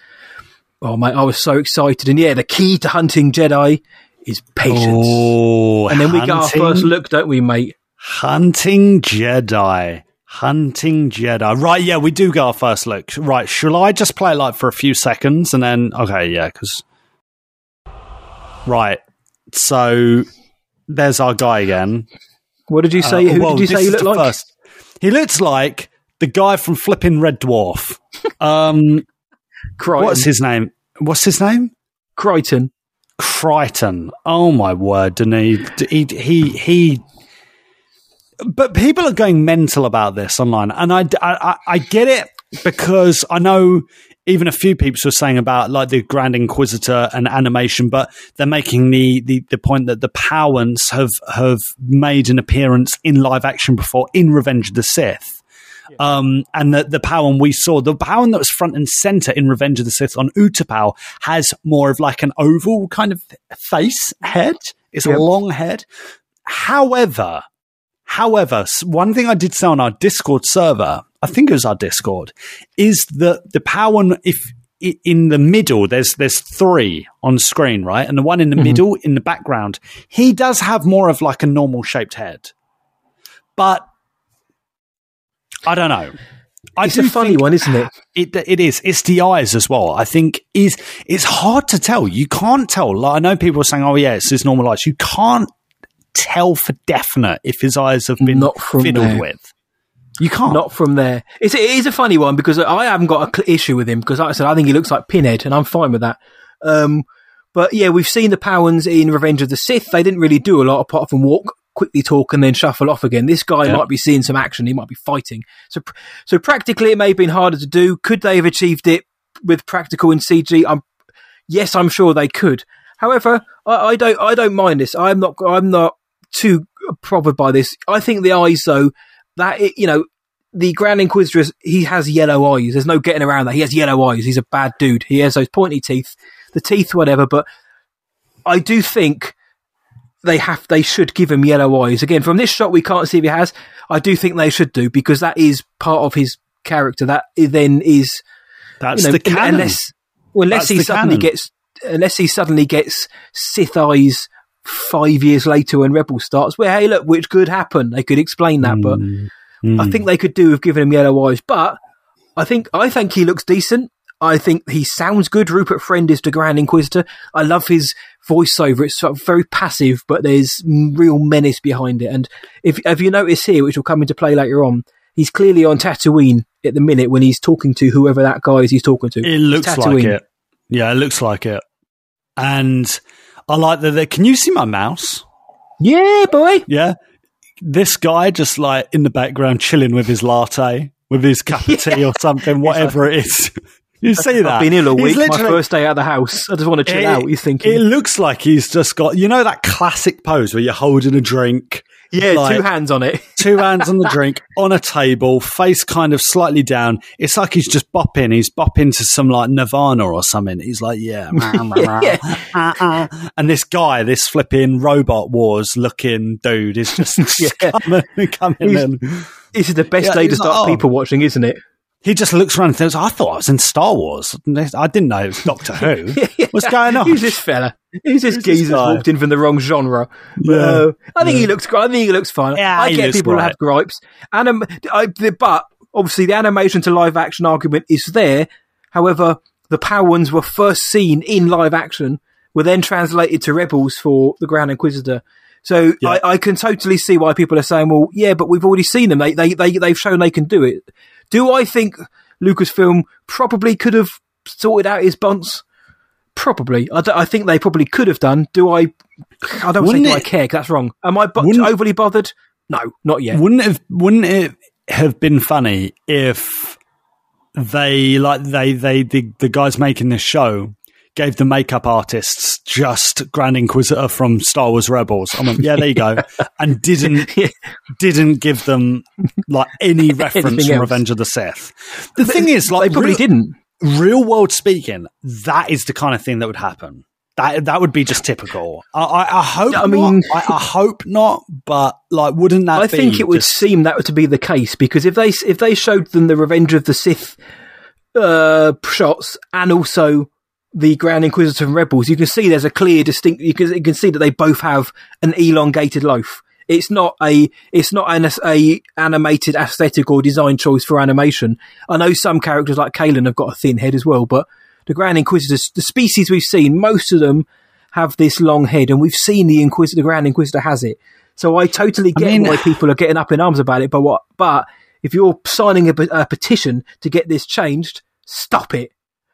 Oh, mate, I was so excited. And, yeah, the key to hunting Jedi is patience. Oh, and then hunting, we got our first look, don't we, mate? Hunting Jedi. Hunting Jedi. Right, yeah, we do get our first look. Right, shall I just play, like, for a few seconds and then... Okay, yeah, because... Right, so there's our guy again. What did you say? Uh, Who well, did you say he looked like? First. He looks like the guy from flipping Red Dwarf. Um... Crichton. What's his name? What's his name? Crichton. Crichton. Oh my word, didn't he? He, he, he. But people are going mental about this online, and I, I, I get it because I know even a few people were saying about like the Grand Inquisitor and animation, but they're making the the, the point that the Pau'ans have have made an appearance in live action before in Revenge of the Sith. Um, and the, the Pau'an we saw, the Pau'an that was front and center in Revenge of the Sith on Utapau has more of like an oval kind of face head. It's yep. a long head. However, however, one thing I did say on our Discord server, I think it was our Discord, is that the Pau'an, if in the middle, there's there's three on screen, right? And the one in the mm-hmm. middle, in the background, he does have more of like a normal shaped head. But I don't know. I it's do a funny one, isn't it? it? It is. It's the eyes as well. I think is it's hard to tell. You can't tell. Like, I know people are saying, oh, yeah, it's his normal eyes. You can't tell for definite if his eyes have been fiddled there. with. You can't. Not from there. It's, it is a funny one because I haven't got an cl- issue with him because, like I said, I think he looks like Pinhead and I'm fine with that. Um, but yeah, we've seen the Pau'ans in Revenge of the Sith. They didn't really do a lot apart from walk, quickly talk and then shuffle off again. This guy yeah. might be seeing some action. He might be fighting. So, so practically it may have been harder to do. Could they have achieved it with practical and C G? I'm, yes, I'm sure they could. However, I, I don't, I don't mind this. I'm not, I'm not too bothered by this. I think the eyes though, that, you know, the Grand Inquisitor, he has yellow eyes. There's no getting around that. He has yellow eyes. He's a bad dude. He has those pointy teeth, the teeth, whatever. But I do think they have, they should give him yellow eyes. Again, from this shot, we can't see if he has. I do think they should do because that is part of his character. That then is, that's you know, the canon. Unless, well, unless that's he suddenly canon. gets, unless he suddenly gets Sith eyes five years later when Rebels starts, where, hey, look, which could happen. They could explain that, mm. but. Mm. I think they could do with giving him yellow eyes, but I think I think he looks decent. I think he sounds good. Rupert Friend is the Grand Inquisitor. I love his voiceover. It's sort of very passive, but there's real menace behind it. And if, if you notice here, which will come into play later on, he's clearly on Tatooine at the minute when he's talking to whoever that guy is he's talking to. It looks like it. Yeah, it looks like it. And I like that. They, can you see my mouse? Yeah, boy. Yeah. This guy just like in the background chilling with his latte, with his cup of tea yeah. or something, whatever it is. You see that? I've been ill a week, my first day out of the house. I just want to chill it, out, you thinking. It looks like he's just got, you know that classic pose where you're holding a drink. Yeah, like, two hands on it. two hands on the drink, on a table, face kind of slightly down. It's like he's just bopping. He's bopping to some like Nirvana or something. He's like, yeah. yeah. And this guy, this flipping Robot Wars looking dude is just yeah. coming, coming in. This is the best yeah, day to start like, oh. people watching, isn't it? He just looks around and thinks, I thought I was in Star Wars. I didn't know it was Doctor Who. yeah. What's going on? Who's this fella? Who's this Who's geezer that's walked in from the wrong genre? Yeah. Uh, I think yeah. he looks. I think he looks fine. Yeah, I get people right. have gripes, Anim- I, the, but obviously the animation to live action argument is there. However, the Pau'ans were first seen in live action, were then translated to Rebels for the Grand Inquisitor. So yeah. I, I can totally see why people are saying, "Well, yeah, but we've already seen them. They, they, they, they've shown they can do it." Do I think Lucasfilm probably could have sorted out his bunts? Probably. I, d- I think they probably could have done. Do I? I don't think I care. 'Cause that's wrong. Am I bu- overly bothered? No, not yet. Wouldn't have? Wouldn't it have been funny if they like they they the, the guys making this show gave the makeup artists just Grand Inquisitor from Star Wars Rebels. I mean, yeah, there you go. And didn't yeah. didn't give them like any reference from Revenge of the Sith. The but thing is, like, they probably real, didn't. Real world speaking, that is the kind of thing that would happen. That that would be just typical. I, I, I hope. I mean, not. I, I hope not. But like, wouldn't that? I be think it would just- seem that to be the case because if they if they showed them the Revenge of the Sith uh, shots and also the Grand Inquisitor and Rebels, you can see there's a clear distinct. You can, you can see that they both have an elongated loaf. It's not a, it's not an a animated aesthetic or design choice for animation. I know some characters like Kalen have got a thin head as well, but the Grand Inquisitors, the species we've seen, most of them have this long head, and we've seen the Inquisitor, the Grand Inquisitor has it. So I totally get I mean, why people are getting up in arms about it. But what? But if you're signing a, a petition to get this changed, stop it.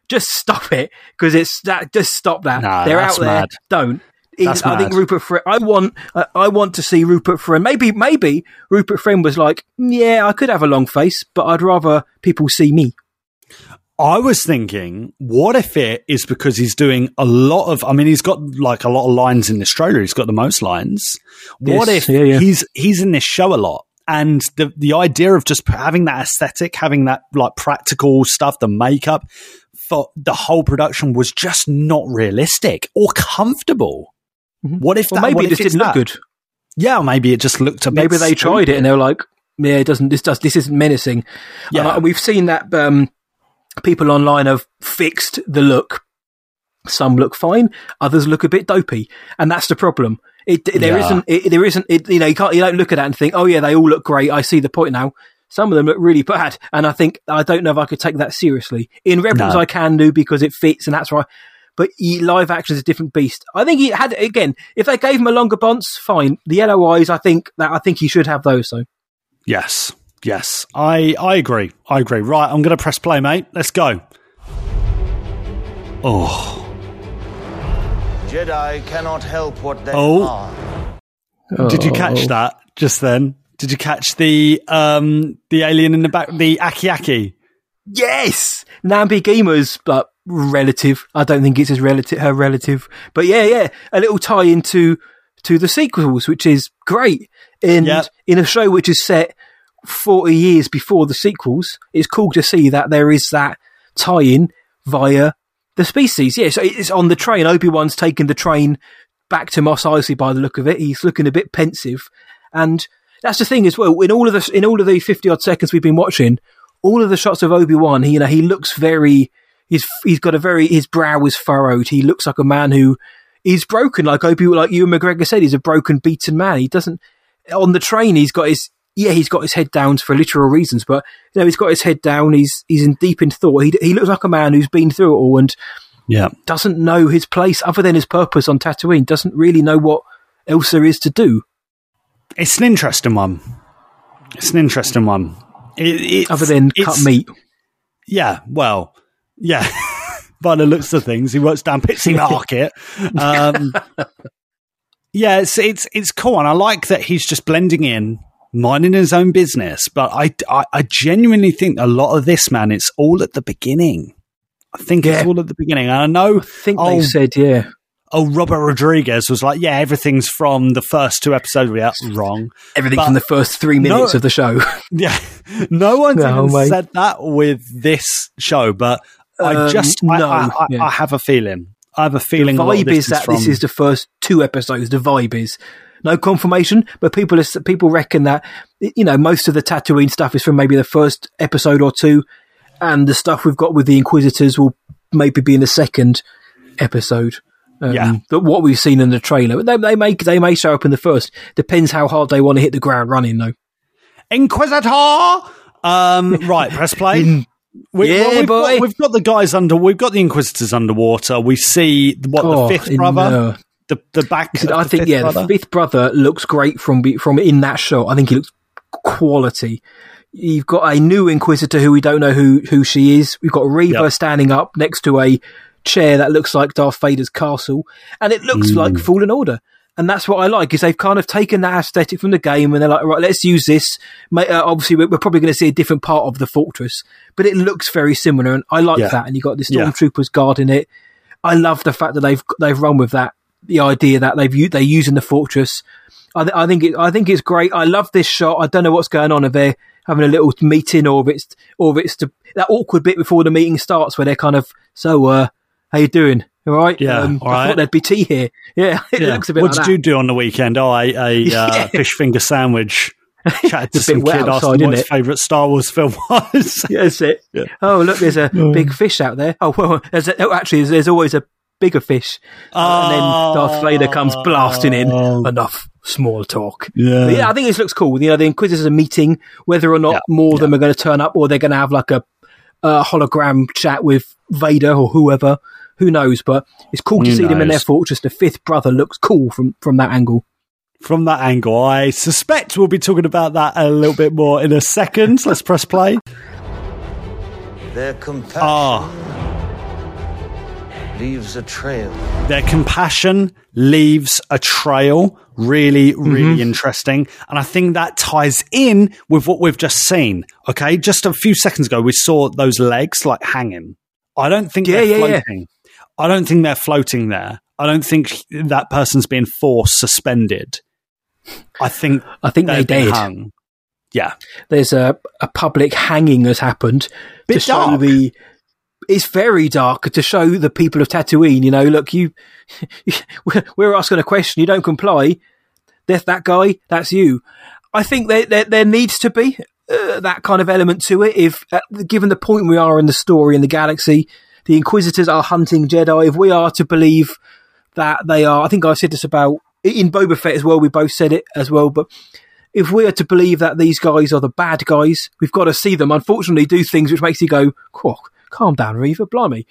Just stop it, because it's that. Just stop that. No, they're out there. Mad. Don't. That's I mad. think Rupert Friend. I want. Uh, I want to see Rupert Friend. Maybe. Maybe Rupert Friend was like, yeah, I could have a long face, but I'd rather people see me. I was thinking, what if it is because he's doing a lot of? I mean, he's got like a lot of lines in this trailer. He's got the most lines. Yes, what if yeah, yeah. he's he's in this show a lot? And the the idea of just having that aesthetic, having that like practical stuff, the makeup. Thought the whole production was just not realistic or comfortable. Mm-hmm. What if that, well, maybe it just didn't that? look good? Yeah, maybe it just looked a bit. Maybe they stupid. tried it and they were like, "Yeah, it doesn't. This does. This isn't menacing." Yeah, and, uh, we've seen that um, people online have fixed the look. Some look fine, others look a bit dopey, and that's the problem. It, it there yeah. isn't. It, there isn't. It, you know, you can't. You don't look at that and think, "Oh yeah, they all look great. I see the point now." Some of them look really bad, and I think I don't know if I could take that seriously. In Rebels, no. I can do because it fits, and that's right. But live action is a different beast. I think he had again. If they gave him a longer bunce, fine. The yellow eyes, I think that I think he should have those. So yes, Yes, I, I agree. I agree. Right, I'm going to press play, mate. Let's go. Oh. Jedi cannot help what they oh. are. Oh. Did you catch that just then? Did you catch the um, the alien in the back, the Aki Aki? Yes! Nambi Gima's like, relative. I don't think it's his relative, her relative. But yeah, yeah, a little tie into to the sequels, which is great. And yep. in a show which is set forty years before the sequels, it's cool to see that there is that tie-in via the species. Yeah, so it's on the train. Obi-Wan's taking the train back to Mos Eisley by the look of it. He's looking a bit pensive. And that's the thing as well. In all of the, in all of the fifty-odd seconds we've been watching, all of the shots of Obi-Wan, he, you know, he looks very... He's, he's got a very... His brow is furrowed. He looks like a man who is broken. Like Obi, like Ewan McGregor said, he's a broken, beaten man. He doesn't... On the train, he's got his... Yeah, he's got his head down for literal reasons, but you know, he's got his head down. He's he's in deep in thought. He he looks like a man who's been through it all and yeah. doesn't know his place other than his purpose on Tatooine. Doesn't really know what else there is to do. It's an interesting one. It's an interesting one. It, other than cut meat. Yeah, well, yeah. By the looks of things, he works down Pitsy Market. Um, yeah, it's it's it's cool, and I like that he's just blending in. Minding his own business, but I, I, I genuinely think a lot of this, man, it's all at the beginning. I think yeah. it's all at the beginning. And I know I think oh, they said, yeah. Oh, Robert Rodriguez was like, yeah, everything's from the first two episodes. Yeah, wrong. Everything but from the first three minutes no, of the show. Yeah. No one's no, even mate. said that with this show, but um, I just, I, no, I, I, yeah. I have a feeling. I have a feeling. The vibe is that from- this is the first two episodes. The vibe is. No confirmation, but people are, people reckon that, you know, most of the Tatooine stuff is from maybe the first episode or two, and the stuff we've got with the Inquisitors will maybe be in the second episode. Um, yeah, but what we've seen in the trailer, they, they may they may show up in the first. Depends how hard they want to hit the ground running, though. Inquisitor, um, right? Press play. in- We, yeah, well, we've, boy. Got, we've got the guys under. We've got the Inquisitors underwater. We see what oh, the fifth brother. No. The the back. Said, I the think yeah, brother. The fifth brother looks great from from in that shot. I think he looks quality. You've got a new Inquisitor who we don't know who who she is. We've got Reva yep. standing up next to a chair that looks like Darth Vader's castle, and it looks mm. like Fallen Order. And that's what I like is they've kind of taken that aesthetic from the game, and they're like, right, let's use this. Mate, uh, obviously, we're, we're probably going to see a different part of the fortress, but it looks very similar, and I like yeah. that. And you got the stormtroopers yeah. guarding it. I love the fact that they've they've run with that. The idea that they've they're using the fortress, I, th- I think it, I think it's great. I love this shot. I don't know what's going on. If they're having a little meeting, or if it's or if it's to, that awkward bit before the meeting starts, where they're kind of so, uh, how you doing? All right, yeah, um, all I right. thought there'd be tea here. Yeah, it yeah. looks a bit. What like did that. you do on the weekend? Oh, I a yeah. uh, fish finger sandwich. Chatted to some kid, asked him what his favourite Star Wars film was. yeah, that's it. Yeah. Oh, look, there's a mm. big fish out there. Oh well, there's a, oh, actually, there's, there's always a. bigger fish oh, and then Darth Vader comes blasting in oh, enough small talk yeah. yeah I think this looks cool. You know, the Inquisitors are meeting, whether or not yeah, more yeah. of them are going to turn up, or they're going to have like a, a hologram chat with Vader or whoever, who knows, but it's cool to who see knows. them in their fortress. The fifth brother looks cool from from that angle. From that angle I suspect we'll be talking about that a little bit more in a second. Let's press play. Their compassion oh. leaves a trail. Their compassion leaves a trail. Really, really mm-hmm. interesting. And I think that ties in with what we've just seen. Okay, just a few seconds ago, we saw those legs like hanging. I don't think yeah, they're yeah, floating. Yeah. I don't think they're floating there. I don't think that person's being forced suspended. I think I think they did. Hung. Yeah, there's a a public hanging that's happened Bit to dark. show the. It's very dark to show the people of Tatooine, you know, look, you, we're asking a question, you don't comply. There's that guy, that's you. I think there, there, there needs to be uh, that kind of element to it. If, uh, given the point we are in the story in the galaxy, the Inquisitors are hunting Jedi. If we are to believe that they are, I think I said this about in Boba Fett as well. We both said it as well, but if we are to believe that these guys are the bad guys, we've got to see them, unfortunately, do things which makes you go, quack. Calm down, Reva, blimey.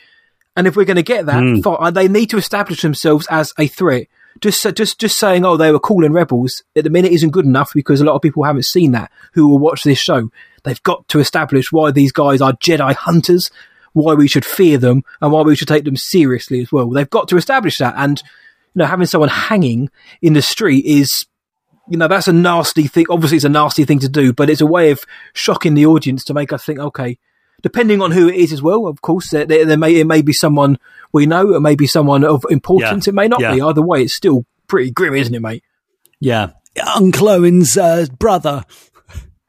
And if we're going to get that, mm. they need to establish themselves as a threat. just just just saying, oh, they were cool in Rebels at the minute isn't good enough, because a lot of people haven't seen that who will watch this show. They've got to establish why these guys are Jedi hunters, why we should fear them, and why we should take them seriously as well. They've got to establish that. And, you know, having someone hanging in the street is, you know, that's a nasty thing. Obviously, it's a nasty thing to do, but it's a way of shocking the audience to make us think, okay, depending on who it is as well, of course, there, there, there may, it may be someone we know, it may be someone of importance, yeah. it may not yeah. be. Either way, it's still pretty grim, isn't it, mate? Yeah. Uncle Owen's uh, brother,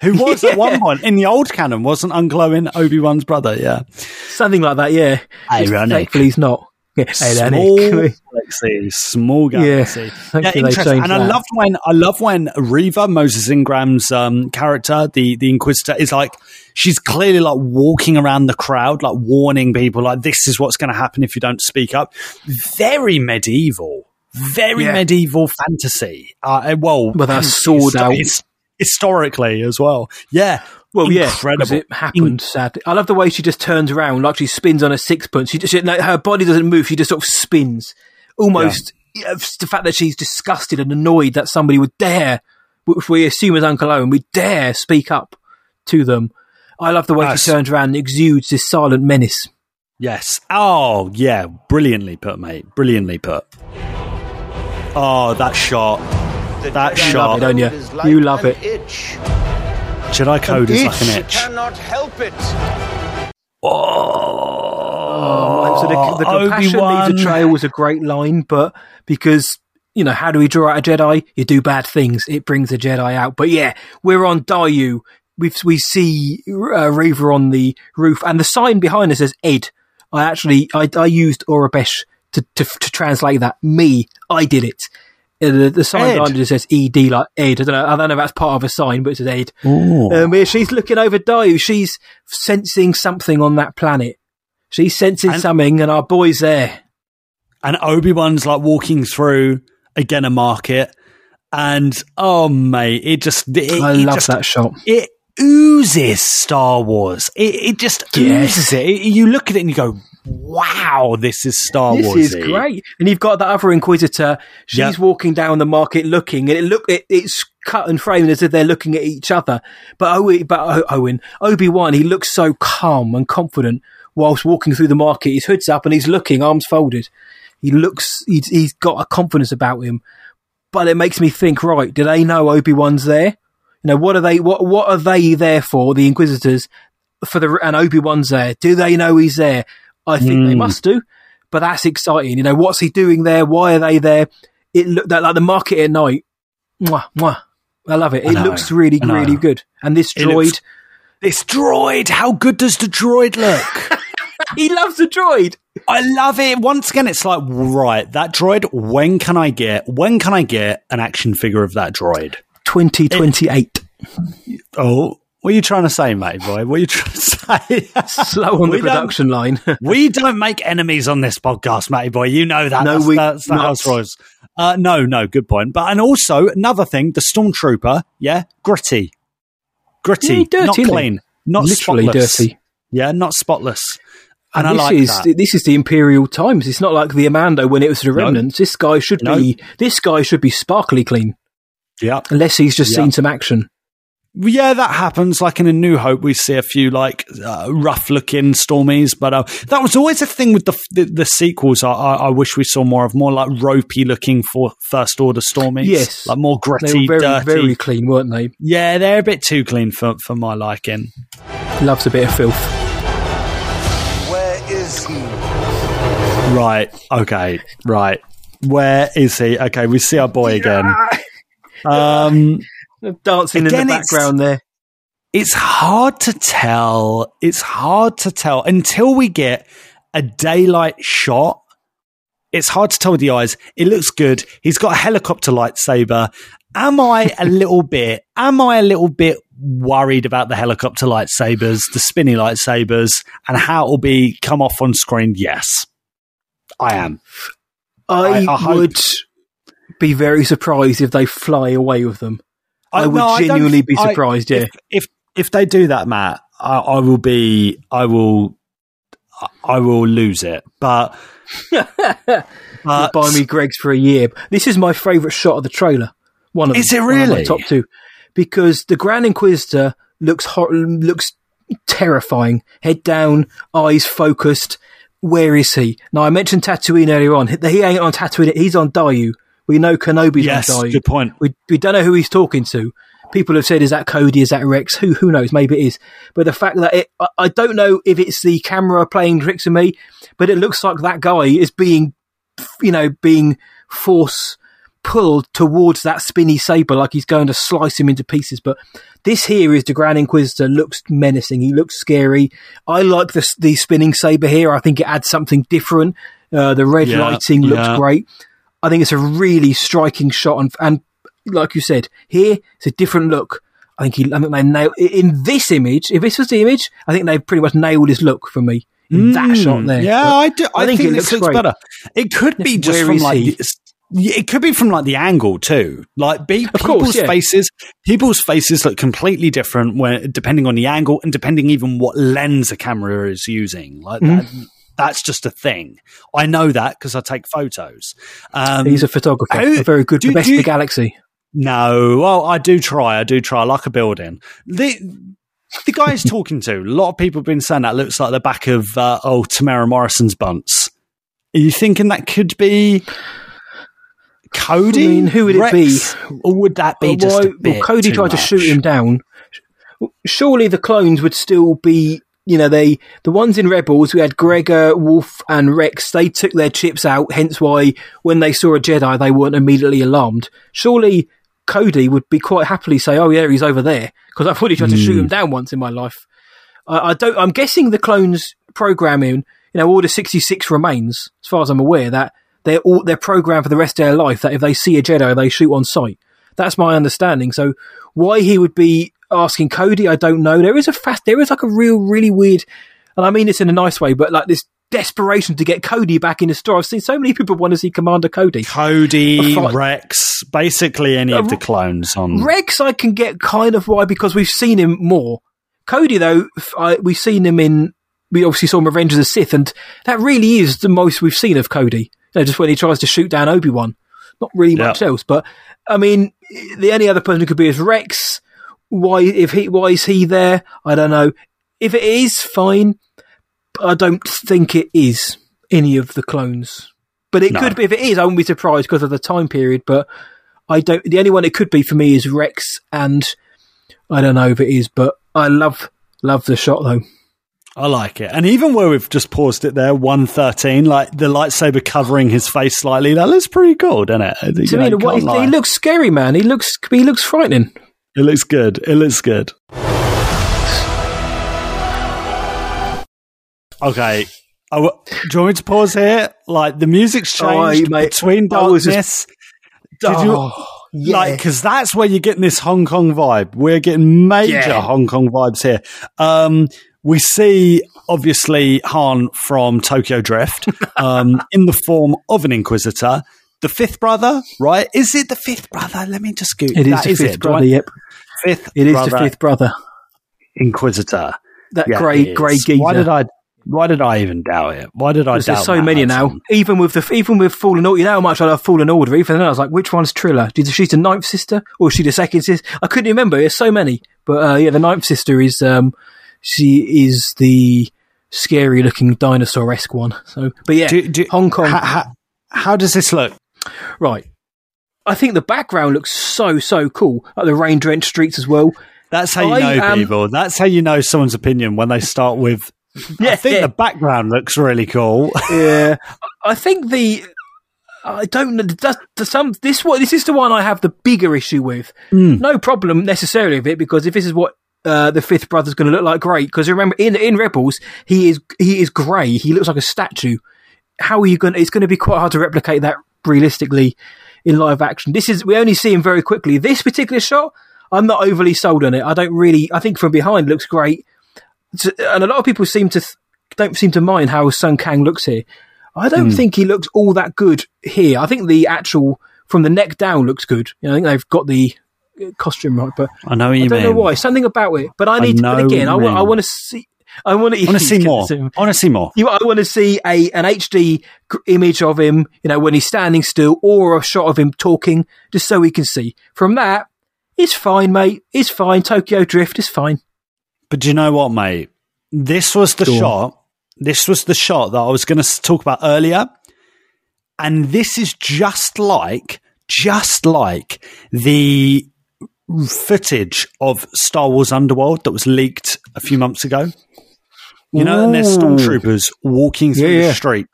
who was yeah. at one point in the old canon, wasn't Uncle Owen Obi-Wan's brother? Yeah. Something like that, yeah. Ironic. Thankfully, he's not. Yeah, small galaxy, small galaxy. Yeah, yeah, interesting. And that. I loved when I love when Reva, Moses Ingram's um, character, the the Inquisitor, is like, she's clearly like walking around the crowd, like warning people, like, this is what's going to happen if you don't speak up. Very medieval, very yeah. medieval fantasy. Uh, well, with a sword out historically as well. Yeah. Well, incredible. Yeah, it happened, sadly. I love the way she just turns around, like she spins on a sixpence. She, she, like, her body doesn't move. She just sort of spins. Almost yeah. Yeah, the fact that she's disgusted and annoyed that somebody would dare, which we assume is Uncle Owen, we dare speak up to them. I love the way That's... she turns around and exudes this silent menace. Yes. Oh, yeah. Brilliantly put, mate. Brilliantly put. Oh, that shot. That shot. You love it, don't you? You love it. Itch. Jedi Code is like an itch. Cannot help it. Oh, oh so the, the compassion Obi-Wan. Leaves a trail was a great line, but because, you know, how do we draw out a Jedi? You do bad things. It brings a Jedi out. But yeah, we're on Dayu. We we see uh, Reva on the roof, and the sign behind us says Ed. I actually I, I used Orabesh to, to to translate that. Me, I did it. The, the sign behind it says E D, like Ed. I don't know. I don't know if that's part of a sign, but it says Ed. Um, she's looking over Dayu. She's sensing something on that planet. She's sensing and, something, and our boy's there. And Obi-Wan's like walking through again a market, and oh mate, it just it, I it love just, that shot. It oozes Star Wars. It, it just yes. oozes it. it. You look at it and you go, wow, this is Star Wars. This is great. And you've got that other Inquisitor. She's yep. walking down the market looking, and it look it, it's cut and framed as if they're looking at each other. But Owen, but Owen, Obi-Wan, he looks so calm and confident whilst walking through the market. His hood's up and he's looking, arms folded. He looks, he's, he's got a confidence about him. But it makes me think, right, do they know Obi-Wan's there? You know, what are they? What what are they there for? The Inquisitors, for the and Obi-Wan's there. Do they know he's there? I think mm. they must do, but that's exciting. You know, what's he doing there? Why are they there? It looked like the market at night. Mwah, mwah. I love it. It looks really, really good. And this droid, looks, this droid. How good does the droid look? He loves the droid. I love it. Once again, it's like, right, that droid. When can I get? When can I get an action figure of that droid? twenty twenty-eight. It, oh. What are you trying to say, mate, boy? What are you trying to say? Slow on the we production line. We don't make enemies on this podcast, mate, boy. You know that. No, that's, we that's the house rules. Uh, no, no, good point. But and also another thing, the stormtrooper, yeah, gritty, gritty, yeah, dirty, not clean, not literally spotless. dirty, yeah, not spotless. And, and I this like is that. This is the Imperial times. It's not like the Amando when it was the Remnants. No. This guy should no. be. This guy should be sparkly clean. Yeah, unless he's just yep. seen some action. Yeah, that happens. Like in A New Hope, we see a few like uh, rough-looking Stormies, but uh, that was always a thing with the the, the sequels. I, I, I wish we saw more of more like ropey-looking for First Order Stormies. Yes, like more gritty, they were very, dirty, very clean, weren't they? Yeah, they're a bit too clean for for my liking. Loves a bit of filth. Where is he? Right. Okay. Right. Where is he? Okay, we see our boy again. Um. Dancing Again, in the background it's, there. It's hard to tell. It's hard to tell. Until we get a daylight shot, it's hard to tell with the eyes. It looks good. He's got a helicopter lightsaber. Am I a little bit, am I a little bit worried about the helicopter lightsabers, the spinny lightsabers, and how it will be come off on screen? Yes, I am. I, I, I would be very surprised if they fly away with them. I would no, genuinely I be surprised, I, yeah. If, if if they do that, Matt, I, I will be. I will. I will lose it. But, but buy me Greg's for a year. This is my favourite shot of the trailer. One of is them, it really top two, because the Grand Inquisitor looks hot, looks terrifying. Head down, eyes focused. Where is he? Now, I mentioned Tatooine earlier on. He ain't on Tatooine. He's on Dayu. We know Kenobi's yes, on Dayu. Yes, good point. We, we don't know who he's talking to. People have said, is that Cody? Is that Rex? Who who knows? Maybe it is. But the fact that it, I, I don't know if it's the camera playing tricks on me, but it looks like that guy is being, you know, being force pulled towards that spinny saber, like he's going to slice him into pieces. But this here is the Grand Inquisitor. Looks menacing. He looks scary. I like the the spinning saber here. I think it adds something different. Uh, the red yeah, lighting looks yeah. great. I think it's a really striking shot, and, and like you said, here it's a different look. I think he, I think they nailed in this image. If this was the image, I think they pretty much nailed his look for me in mm, that shot there. Yeah, but I do. I, I think, think it looks, looks better. It could be just Where from like. He? It could be from like the angle too. Like be, of people's course, yeah. faces, people's faces look completely different when depending on the angle and depending even what lens the camera is using. Like mm. that, that's just a thing. I know that because I take photos. Um, He's a photographer, who, a very good, do, the best do, in the galaxy. No, well, I do try. I do try. I like a building. The the guy he's talking to, a lot of people have been saying that looks like the back of uh, old Tamara Morrison's bunts. Are you thinking that could be Cody? I mean, who would Rex? It be? Or would that be well, just a bit well, Cody tried much. to shoot him down. Surely the clones would still be, you know, they the ones in Rebels, we had Gregor, Wolf, and Rex. They took their chips out, hence why when they saw a Jedi, they weren't immediately alarmed. Surely Cody would be quite happily say, oh yeah, he's over there, because I've already tried mm. to shoot him down once in my life. I, I don't, I'm guessing the clones programming, you know, Order sixty-six remains, as far as I'm aware, that They're all, they're programmed for the rest of their life that if they see a Jedi, they shoot on sight. That's my understanding. So why he would be asking Cody, I don't know. There is a fast, there is like a real, really weird, and I mean this in a nice way, but like this desperation to get Cody back in the story. I've seen so many people want to see Commander Cody. Cody, Rex, basically any uh, of the clones on. Rex, I can get kind of why, because we've seen him more. Cody, though, I, we've seen him in, we obviously saw him in Revenge of the Sith, and that really is the most we've seen of Cody. No, just when he tries to shoot down Obi-Wan. Not really much yep. else. But, I mean, the only other person who could be is Rex. Why if he? Why is he there? I don't know. If it is, fine. But I don't think it is any of the clones. But it no. could be. If it is, I wouldn't be surprised because of the time period. But I don't. The only one it could be for me is Rex. And I don't know if it is. But I love love the shot, though. I like it. And even where we've just paused it there, one thirteen, like the lightsaber covering his face slightly, that looks pretty cool, doesn't it? To me, what, he, he looks scary, man. He looks he looks frightening. It looks good. It looks good. Okay. I w- do you want me to pause here? Like, the music's changed oh, between darkness. Just- Did you... Oh. Yeah. Like, because that's where you're getting this Hong Kong vibe. We're getting major yeah. Hong Kong vibes here. Um, we see, obviously, Han from Tokyo Drift um, in the form of an Inquisitor. The Fifth Brother, right? Is it the Fifth Brother? Let me just go. It is the is Fifth it, Brother, yep. Fifth it brother is the Fifth Brother. Inquisitor. That yeah, grey grey geezer. Why did I... Why did I even doubt it? Why did I doubt it? There's so Matt many Hudson? now. Even with the even with Fallen Order, you know how much I love Fallen Order. Even then, I was like, which one's Trilla? Did she the ninth sister or is she the second sister? I couldn't remember. There's so many, but uh, yeah, the ninth sister is um, she is the scary looking dinosaur esque one. So, but yeah, do, do, Hong Kong. Ha, ha, how does this look? Right, I think the background looks so so cool, like the rain drenched streets as well. That's how you I, know um, people. That's how you know someone's opinion when they start with. Yeah, I think yeah. the background looks really cool. Yeah, I think the I don't know. Does, does some this what this is the one I have the bigger issue with. Mm. No problem necessarily with it because if this is what uh, the Fifth Brother's going to look like, great. Because remember, in in Rebels, he is he is grey. He looks like a statue. How are you going? It's going to be quite hard to replicate that realistically in live action. This is we only see him very quickly. This particular shot, I'm not overly sold on it. I don't really. I think from behind looks great. And a lot of people seem to th- don't seem to mind how Sung Kang looks here. I don't mm. think he looks all that good here. I think the actual from the neck down looks good. You know, I think they've got the costume right, but I know what you I don't mean. know why something about it. But I need I to, but again. I, w- I want to see. I want to, I want to see more. I want to see more. You, I want to see a an H D image of him, you know, when he's standing still, or a shot of him talking, just so we can see. From that, it's fine, mate. It's fine. Tokyo Drift is fine. But do you know what, mate? This was the Go shot. On. This was the shot that I was going to talk about earlier, and this is just like, just like the footage of Star Wars Underworld that was leaked a few months ago. You know, Ooh. and there's stormtroopers walking through yeah, yeah. the street,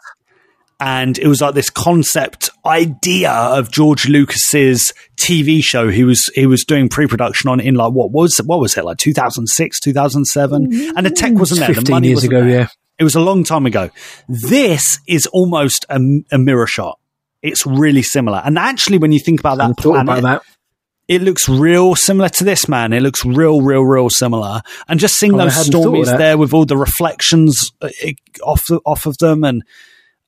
and it was like this concept idea of George Lucas's T V show he was he was doing pre-production on in like what was what was it like two thousand six, two thousand seven, and the tech wasn't there, the money wasn't there. Yeah. It was a long time ago. This is almost a, a mirror shot. It's really similar, and actually, when you think about that, planet, about that. It looks real similar to this, man. It looks real, real, real similar. And just seeing oh, those stormies there with all the reflections off the, off of them, and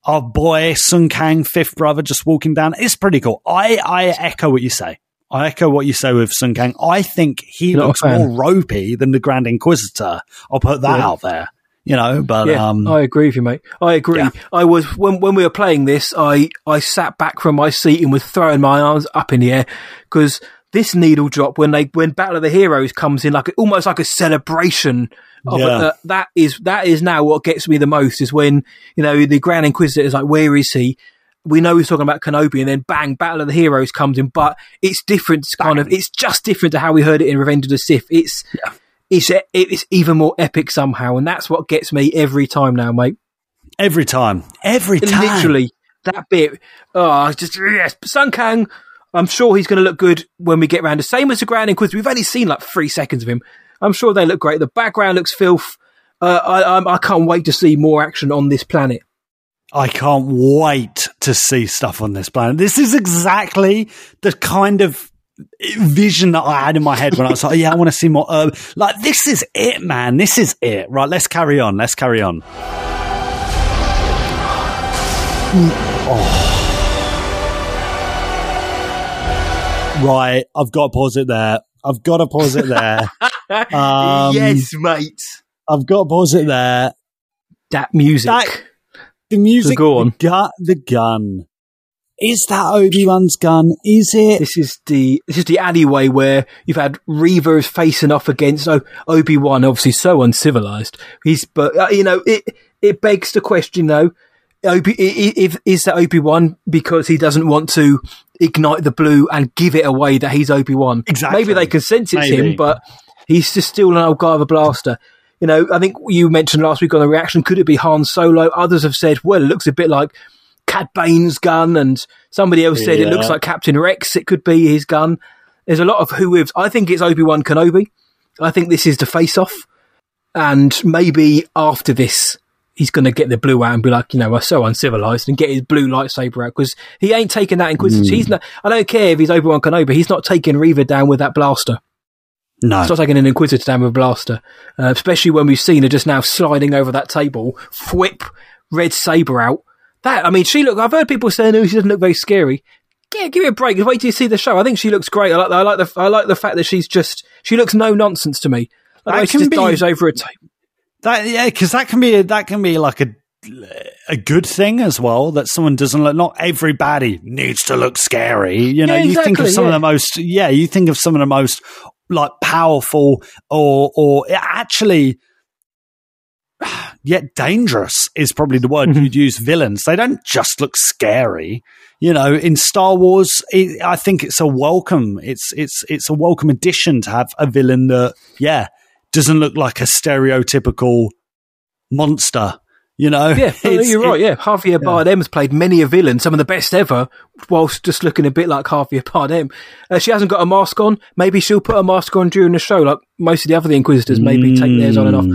our boy Sung Kang, Fifth Brother, just walking down. It's pretty cool. I, I echo what you say. I echo what you say with Sung Kang. I think he Not looks more ropey than the Grand Inquisitor. I'll put that yeah. out there. You know, but yeah, um, I agree with you, mate. I agree. Yeah. I was when when we were playing this, I I sat back from my seat and was throwing my arms up in the air because this needle drop when they when Battle of the Heroes comes in, like almost like a celebration of yeah. it, uh, that is that is now what gets me the most is when you know the Grand Inquisitor is like, where is he? We know he's talking about Kenobi, and then bang, Battle of the Heroes comes in, but it's different. It's kind of it's just different to how we heard it in Revenge of the Sith. It's yeah. It's, it's even more epic somehow, and that's what gets me every time now, mate. Every time. Every time. Literally, that bit. Oh, just, yes. Sung Kang, I'm sure he's going to look good when we get round. The same as the Grand Inquisitor. We've only seen like three seconds of him. I'm sure they look great. The background looks filth. Uh, I, I, I can't wait to see more action on this planet. I can't wait to see stuff on this planet. This is exactly the kind of vision that I had in my head when I was like, yeah, I want to see more urban. Like, this is it, man. This is it. Right, let's carry on. Let's carry on. Oh. Right, I've got to pause it there. I've got to pause it there. Um, yes, mate. I've got to pause it there. That music. That, the music. So go on. The, gu- the gun. Is that Obi-Wan's gun? Is it? This is the this is the alleyway where you've had Reva is facing off against o- Obi-Wan, obviously so uncivilized. He's but uh, you know it it begs the question though, Obi- if is that Obi-Wan because he doesn't want to ignite the blue and give it away that he's Obi-Wan? Exactly. Maybe they can sense it's Maybe. him, but he's just still an old guy with a blaster. You know, I think you mentioned last week on the reaction. Could it be Han Solo? Others have said, well, it looks a bit like Cad Bane's gun, and somebody else said yeah. it looks like Captain Rex. It could be his gun. There's a lot of who is. I think it's Obi-Wan Kenobi. I think this is the face-off, and maybe after this, he's going to get the blue out and be like, you know, I'm so uncivilized, and get his blue lightsaber out because he ain't taking that Inquisitor. Mm. He's not. I don't care if he's Obi-Wan Kenobi. He's not taking Reva down with that blaster. No, he's not taking an Inquisitor down with a blaster, uh, especially when we've seen her just now sliding over that table, whip red saber out. That, I mean, she look. I've heard people saying, "Oh, she doesn't look very scary." Yeah, give me a break. Wait till you see the show. I think she looks great. I like. The, I like the. I like the fact that she's just. She looks no nonsense to me. I like she just be, dives over a table. That yeah, because that can be that can be like a a good thing as well. That someone doesn't look. Not every baddie needs to look scary. You know, yeah, exactly, you think of some yeah. of the most. Yeah, you think of some of the most like powerful or or actually. Yet dangerous is probably the word mm-hmm. you'd use. Villains, they don't just look scary. You know, in Star Wars, it, I think it's a welcome. It's it's it's a welcome addition to have a villain that, yeah, doesn't look like a stereotypical monster. You know, yeah, no, you're right. It, yeah, Javier yeah. Bardem has played many a villain, some of the best ever, whilst just looking a bit like Javier Bardem. Uh, she hasn't got a mask on. Maybe she'll put a mask on during the show, like most of the other the Inquisitors. Maybe mm. take theirs on and off.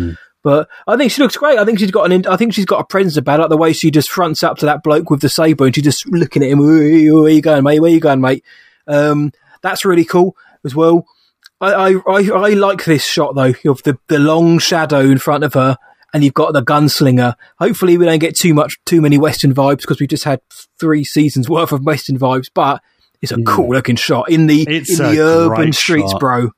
But I think she looks great. I think she's got an. In- I think she's got a presence about it. Like the way she just fronts up to that bloke with the saber, and she's just looking at him. Where are you going, mate? Where are you going, mate? Um, that's really cool as well. I, I, I, I like this shot though of the, the long shadow in front of her, and you've got the gunslinger. Hopefully, we don't get too much, too many Western vibes because we've just had three seasons worth of Western vibes. But it's a yeah. cool looking shot in the it's in the urban streets, shot. bro.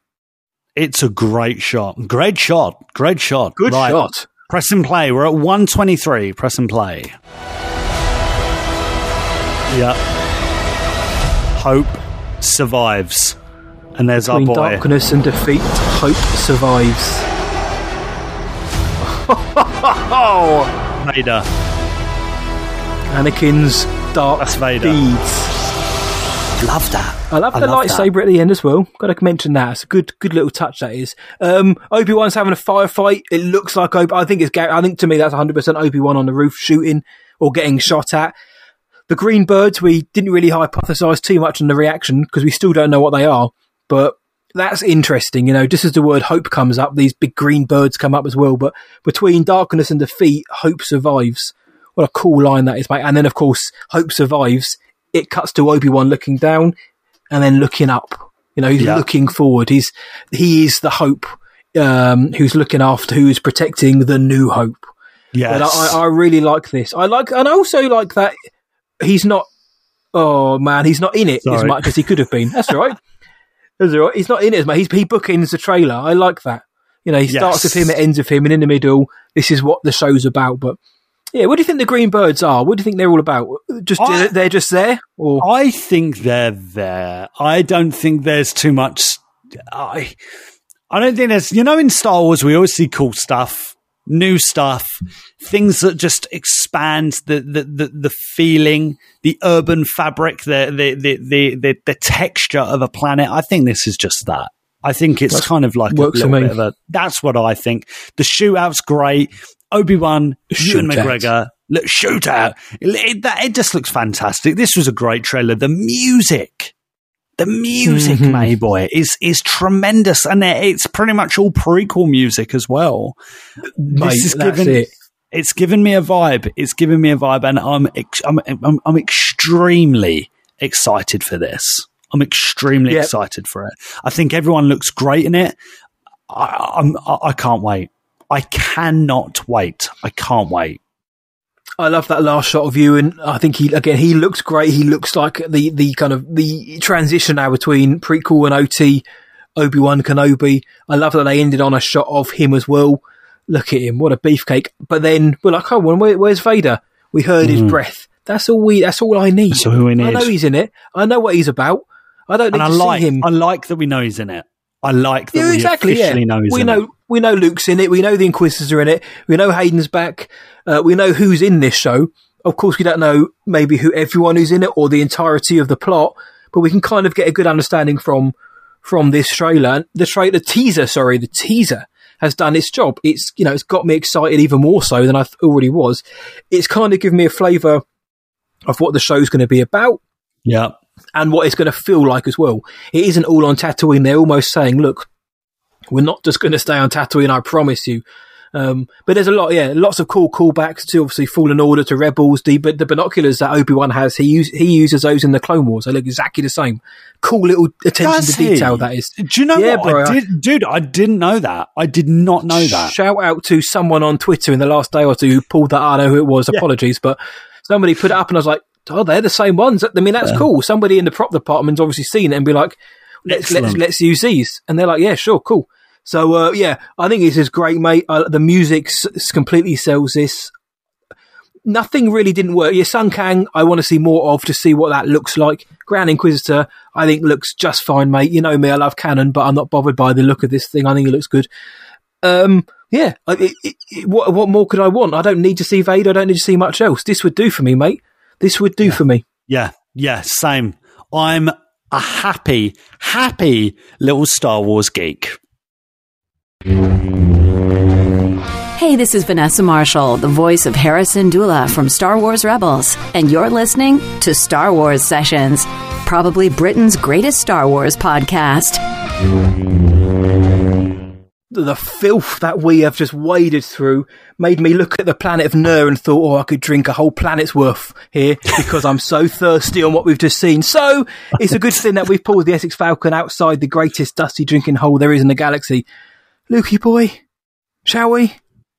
It's a great shot. Great shot. Great shot. Good right. shot. Press and play. We're at one twenty-three. Press and play. Yep. Hope survives. And there's Between our boy. Between darkness and defeat, hope survives. Oh, Vader. Anakin's dark That's Vader. deeds. Love that. I love I the love lightsaber that. at the end as well. Got to mention that. It's a good, good little touch that is. Um, Obi-Wan's having a firefight. It looks like Obi. I think it's. Gar- I think to me that's one hundred percent Obi-Wan on the roof shooting or getting shot at. The green birds. We didn't really hypothesise too much on the reaction because we still don't know what they are. But that's interesting. You know, just as the word hope comes up, these big green birds come up as well. But between darkness and defeat, hope survives. What a cool line that is, mate. And then of course, hope survives. It cuts to Obi-Wan looking down and then looking up. You know, he's yeah. looking forward. He's, he is the hope, um, who's looking after, who's protecting the new hope. Yes. And I, I really like this. I like, and I also like that he's not, oh man, he's not in it Sorry. as much as he could have been. That's all right. That's all right. He's not in it as much. He's, he bookends the trailer. I like that. You know, he yes. starts with him, it ends with him, and in the middle, this is what the show's about. But, yeah, what do you think the green birds are? What do you think they're all about? Just I, they're just there, or I think they're there. I don't think there's too much. I, I don't think there's. You know, in Star Wars, we always see cool stuff, new stuff, things that just expand the the, the, the feeling, the urban fabric, the the, the the the the texture of a planet. I think this is just that. I think it's that's kind of like a little bit of a. That's what I think. The shootout's great. Obi-Wan, Ewan McGregor, look, shootout. It, it, that, it just looks fantastic. This was a great trailer. The music, the music, mm-hmm. my boy, is is tremendous. And it's pretty much all prequel music as well. Mate, this is that's given, it. It's given me a vibe. It's given me a vibe. And I'm ex- I'm, I'm I'm extremely excited for this. I'm extremely yep. excited for it. I think everyone looks great in it. I, I'm, I, I can't wait. I cannot wait. I can't wait. I love that last shot of you. And I think he, again, he looks great. He looks like the, the kind of the transition now between prequel and O T, Obi-Wan Kenobi. I love that they ended on a shot of him as well. Look at him. What a beefcake. But then we're like, oh, where, where's Vader? We heard mm. his breath. That's all we, that's all I need. That's all we need. I know he's in it. I know what he's about. I don't need and to I like, see him. I like that we know he's in it. I like that yeah, we exactly, officially yeah. know he's we in know, it. We know Luke's in it. We know the Inquisitors are in it. We know Hayden's back. Uh, we know who's in this show. Of course, we don't know maybe who everyone who's in it or the entirety of the plot, but we can kind of get a good understanding from from this trailer. The trailer teaser, sorry, the teaser has done its job. It's you know it's got me excited even more so than I already was. It's kind of given me a flavour of what the show's going to be about. Yeah. And what it's going to feel like as well. It isn't all on Tatooine. They're almost saying, look, we're not just going to stay on Tatooine, I promise you. Um, but there's a lot, yeah, lots of cool callbacks to obviously Fallen Order, to Rebels. The, but the binoculars that Obi-Wan has, he, use, he uses those in the Clone Wars. They look exactly the same. Cool little attention Does to he? detail that is. Do you know yeah, what? Bro, I did, I, dude, I didn't know that. I did not know that. Shout out to someone on Twitter in the last day or two who pulled that. I don't know who it was. Apologies. Yeah. But somebody put it up and I was like, oh, they're the same ones. I mean, that's yeah. cool. Somebody in the prop department's obviously seen it and be like, let's let's, let's use these. And they're like, yeah, sure, cool. So, uh, yeah, I think this is great, mate. Uh, the music s- completely sells this. Nothing really didn't work. Yeah, Sung Kang, I want to see more of to see what that looks like. Grand Inquisitor, I think looks just fine, mate. You know me, I love canon, but I'm not bothered by the look of this thing. I think it looks good. Um, yeah, it, it, it, what, what more could I want? I don't need to see Vader. I don't need to see much else. This would do for me, mate. This would do yeah. for me. Yeah, yeah, same. I'm a happy, happy little Star Wars geek. Hey, this is Vanessa Marshall, the voice of Harrison Dula from Star Wars Rebels, and you're listening to Star Wars Sessions, probably Britain's greatest Star Wars podcast. The filth that we have just waded through made me look at the planet of Nur and thought, oh, I could drink a whole planet's worth here because I'm so thirsty on what we've just seen. So it's a good thing that we've pulled the Essex Falcon outside the greatest dusty drinking hole there is in the galaxy. Lukey boy, shall we?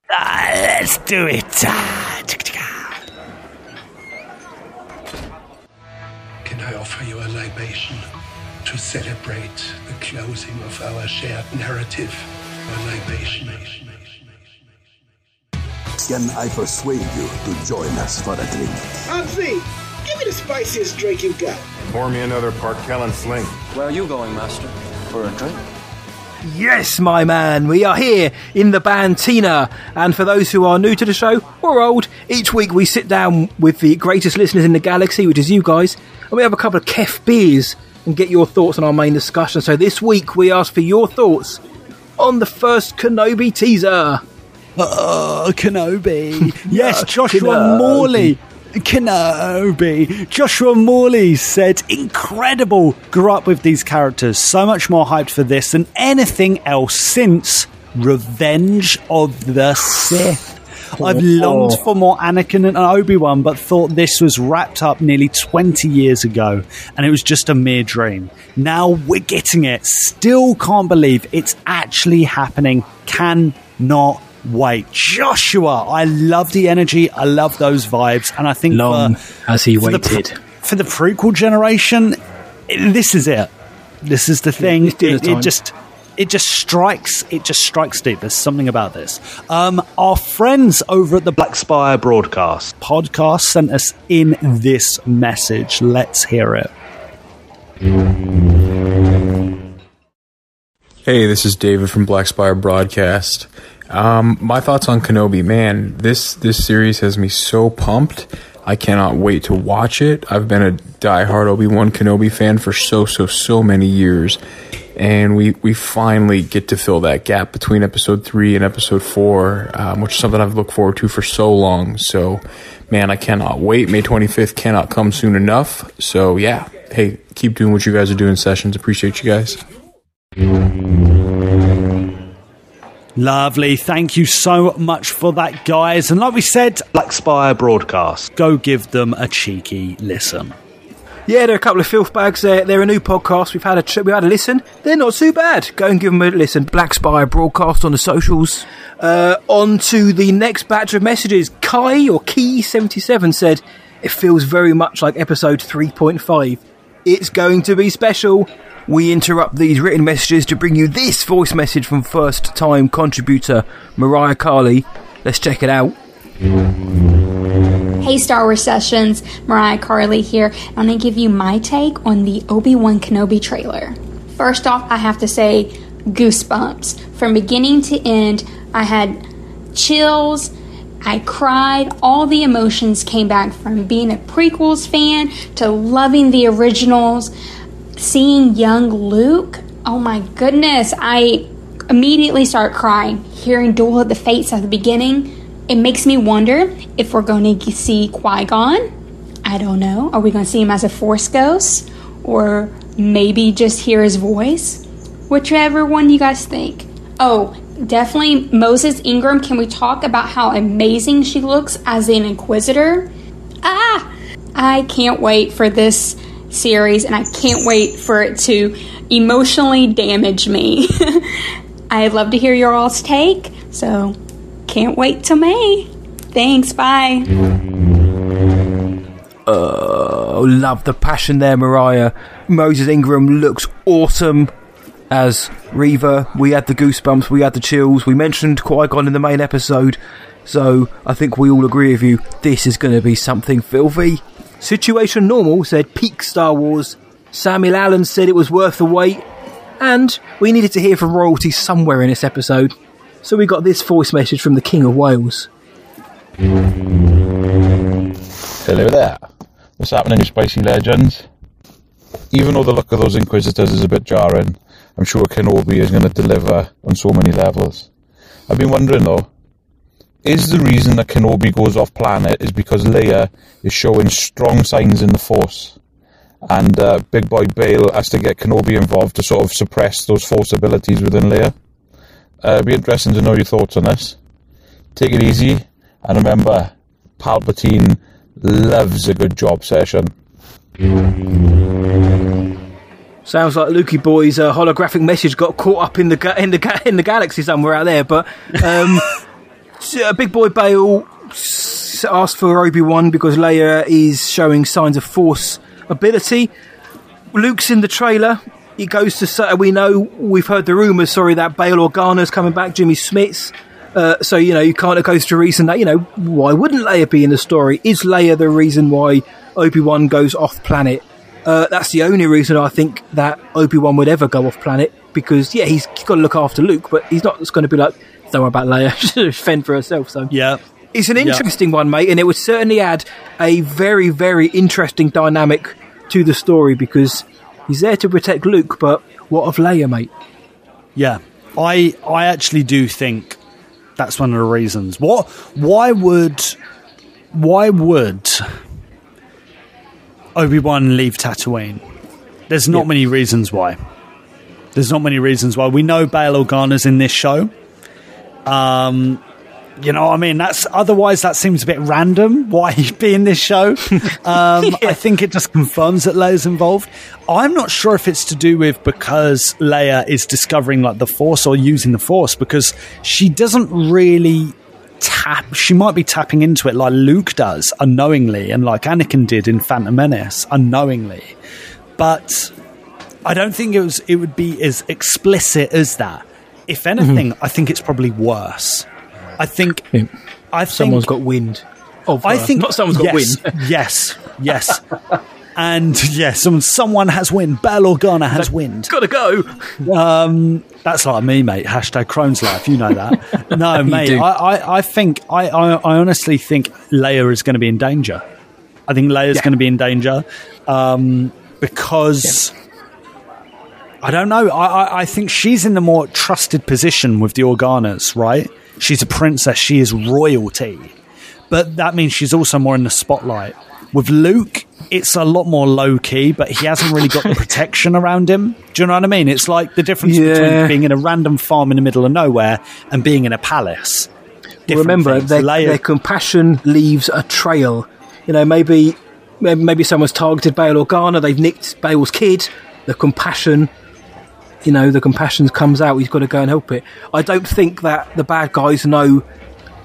Uh, let's do it. Can I offer you a libation to celebrate the closing of our shared narrative? A libation. Can I persuade you to join us for a drink? I'm free. Give me the spiciest drink you got. Pour me another Parkellen Sling. Where are you going, Master? For a drink? Yes, my man, we are here in the Bantina, and for those who are new to the show or old, each week we sit down with the greatest listeners in the galaxy, which is you guys, and we have a couple of kef beers and get your thoughts on our main discussion. So this week we ask for your thoughts on the first Kenobi teaser. Oh, Kenobi. Yes, Joshua Kenobi. Morley. Kenobi. Joshua Morley said, incredible. Grew up with these characters. So much more hyped for this than anything else since Revenge of the Sith. I've longed for more Anakin and Obi-Wan, but thought this was wrapped up nearly twenty years ago, and it was just a mere dream. Now we're getting it. Still can't believe it's actually happening. Cannot wait. Joshua, I love the energy. I love those vibes, and I think long for, as he for waited the, for the prequel generation. This is it. This is the thing. It, it, it just. It just strikes, it just strikes deep. There's something about this. Um, our friends over at the Black Spire Broadcast podcast sent us in this message. Let's hear it. Hey, this is David from Black Spire Broadcast. Um, my thoughts on Kenobi. Man, this, this series has me so pumped. I cannot wait to watch it. I've been a diehard Obi-Wan Kenobi fan for so, so, so many years. And we, we finally get to fill that gap between episode three and episode four, um, which is something I've looked forward to for so long. So, man, I cannot wait. May twenty-fifth cannot come soon enough. So, yeah. Hey, keep doing what you guys are doing, Sessions. Appreciate you guys. Lovely. Thank you so much for that, guys. And like we said, Black Spire Broadcast. Go give them a cheeky listen. Yeah, they're a couple of filth bags. They're, they're a new podcast. We've had a trip. We've had a listen. They're not too bad. Go and give them a listen. Black Spire Broadcast on the socials. Uh, on to the next batch of messages. Kai or Key seventy-seven said, it feels very much like episode three point five. It's going to be special. We interrupt these written messages to bring you this voice message from first-time contributor Mariah Carley. Let's check it out. Hey, Star Wars Sessions, Mariah Carley here. I'm going to give you my take on the Obi-Wan Kenobi trailer. First off, I have to say goosebumps. From beginning to end, I had chills, I cried, all the emotions came back from being a prequels fan to loving the originals. Seeing young Luke, oh my goodness, I immediately start crying. Hearing Duel of the Fates at the beginning, it makes me wonder if we're going to see Qui-Gon. I don't know. Are we going to see him as a Force ghost? Or maybe just hear his voice? Whichever one you guys think. Oh, definitely Moses Ingram. Can we talk about how amazing she looks as an Inquisitor? Ah! I can't wait for this series, and I can't wait for it to emotionally damage me. I'd love to hear your all's take, so... Can't wait till May. Thanks, bye. Oh, love the passion there, Mariah. Moses Ingram looks awesome as Reva. We had the goosebumps, we had the chills. We mentioned Qui-Gon in the main episode, so I think we all agree with you. This is going to be something filthy. Situation Normal said peak Star Wars. Samuel Allen said it was worth the wait. And we needed to hear from royalty somewhere in this episode. So we got this voice message from the King of Wales. Hello there. What's happening, you spicy legends? Even though the look of those Inquisitors is a bit jarring, I'm sure Kenobi is going to deliver on so many levels. I've been wondering though, is the reason that Kenobi goes off planet is because Leia is showing strong signs in the Force? And uh, Big Boy Bail has to get Kenobi involved to sort of suppress those Force abilities within Leia? Uh, it'd be interesting to know your thoughts on this. Take it easy, and remember, Palpatine loves a good job session. Sounds like Lukey Boy's uh, holographic message got caught up in the ga- in the ga- in the galaxy somewhere out there. But um, uh, Big Boy Bale asked for Obi-Wan because Leia is showing signs of Force ability. Luke's in the trailer. He goes to... We know, we've heard the rumours, sorry, that Bail Organa's coming back, Jimmy Smits. Uh, so, you know, you kind of goes to reason that, you know, why wouldn't Leia be in the story? Is Leia the reason why Obi-Wan goes off planet? Uh, that's the only reason I think that Obi-Wan would ever go off planet, because, yeah, he's got to look after Luke, but he's not just going to be like, don't worry about Leia, fend for herself. So, yeah. It's an interesting yeah. one, mate, and it would certainly add a very, very interesting dynamic to the story, because he's there to protect Luke, but what of Leia, mate? Yeah, I I actually do think that's one of the reasons. What? Why would why would Obi-Wan leave Tatooine? There's not yeah. many reasons why. There's not many reasons why. We know Bail Organa's in this show. Um. You know what I mean? That's otherwise that seems a bit random why he'd be in this show. Um, yeah. I think it just confirms that Leia's involved. I'm not sure if it's to do with because Leia is discovering like the Force or using the Force, because she doesn't really tap. She might be tapping into it like Luke does unknowingly, and like Anakin did in Phantom Menace unknowingly. But I don't think it was. It would be as explicit as that. If anything, mm-hmm. I think it's probably worse. I think, I think someone's got wind. Of I think not. Someone's got yes, wind. yes, yes, and yes. Someone, someone has wind. Bail Organa has like, wind. Gotta go. Um, that's like me, mate. Hashtag Crone's life. You know that. No, mate. I, I, I think. I, I, I honestly think Leia is going to be in danger. I think Leia's yeah. going to be in danger um, because. Yeah. I don't know. I, I, I think she's in the more trusted position with the Organas, right? She's a princess. She is royalty. But that means she's also more in the spotlight. With Luke, it's a lot more low-key, but he hasn't really got the protection around him. Do you know what I mean? It's like the difference yeah. between being in a random farm in the middle of nowhere and being in a palace. Well, remember, their, their compassion leaves a trail. You know, maybe maybe someone's targeted Bail Organa. They've nicked Bail's kid. The compassion... You know, the compassion comes out. He's got to go and help it. I don't think that the bad guys know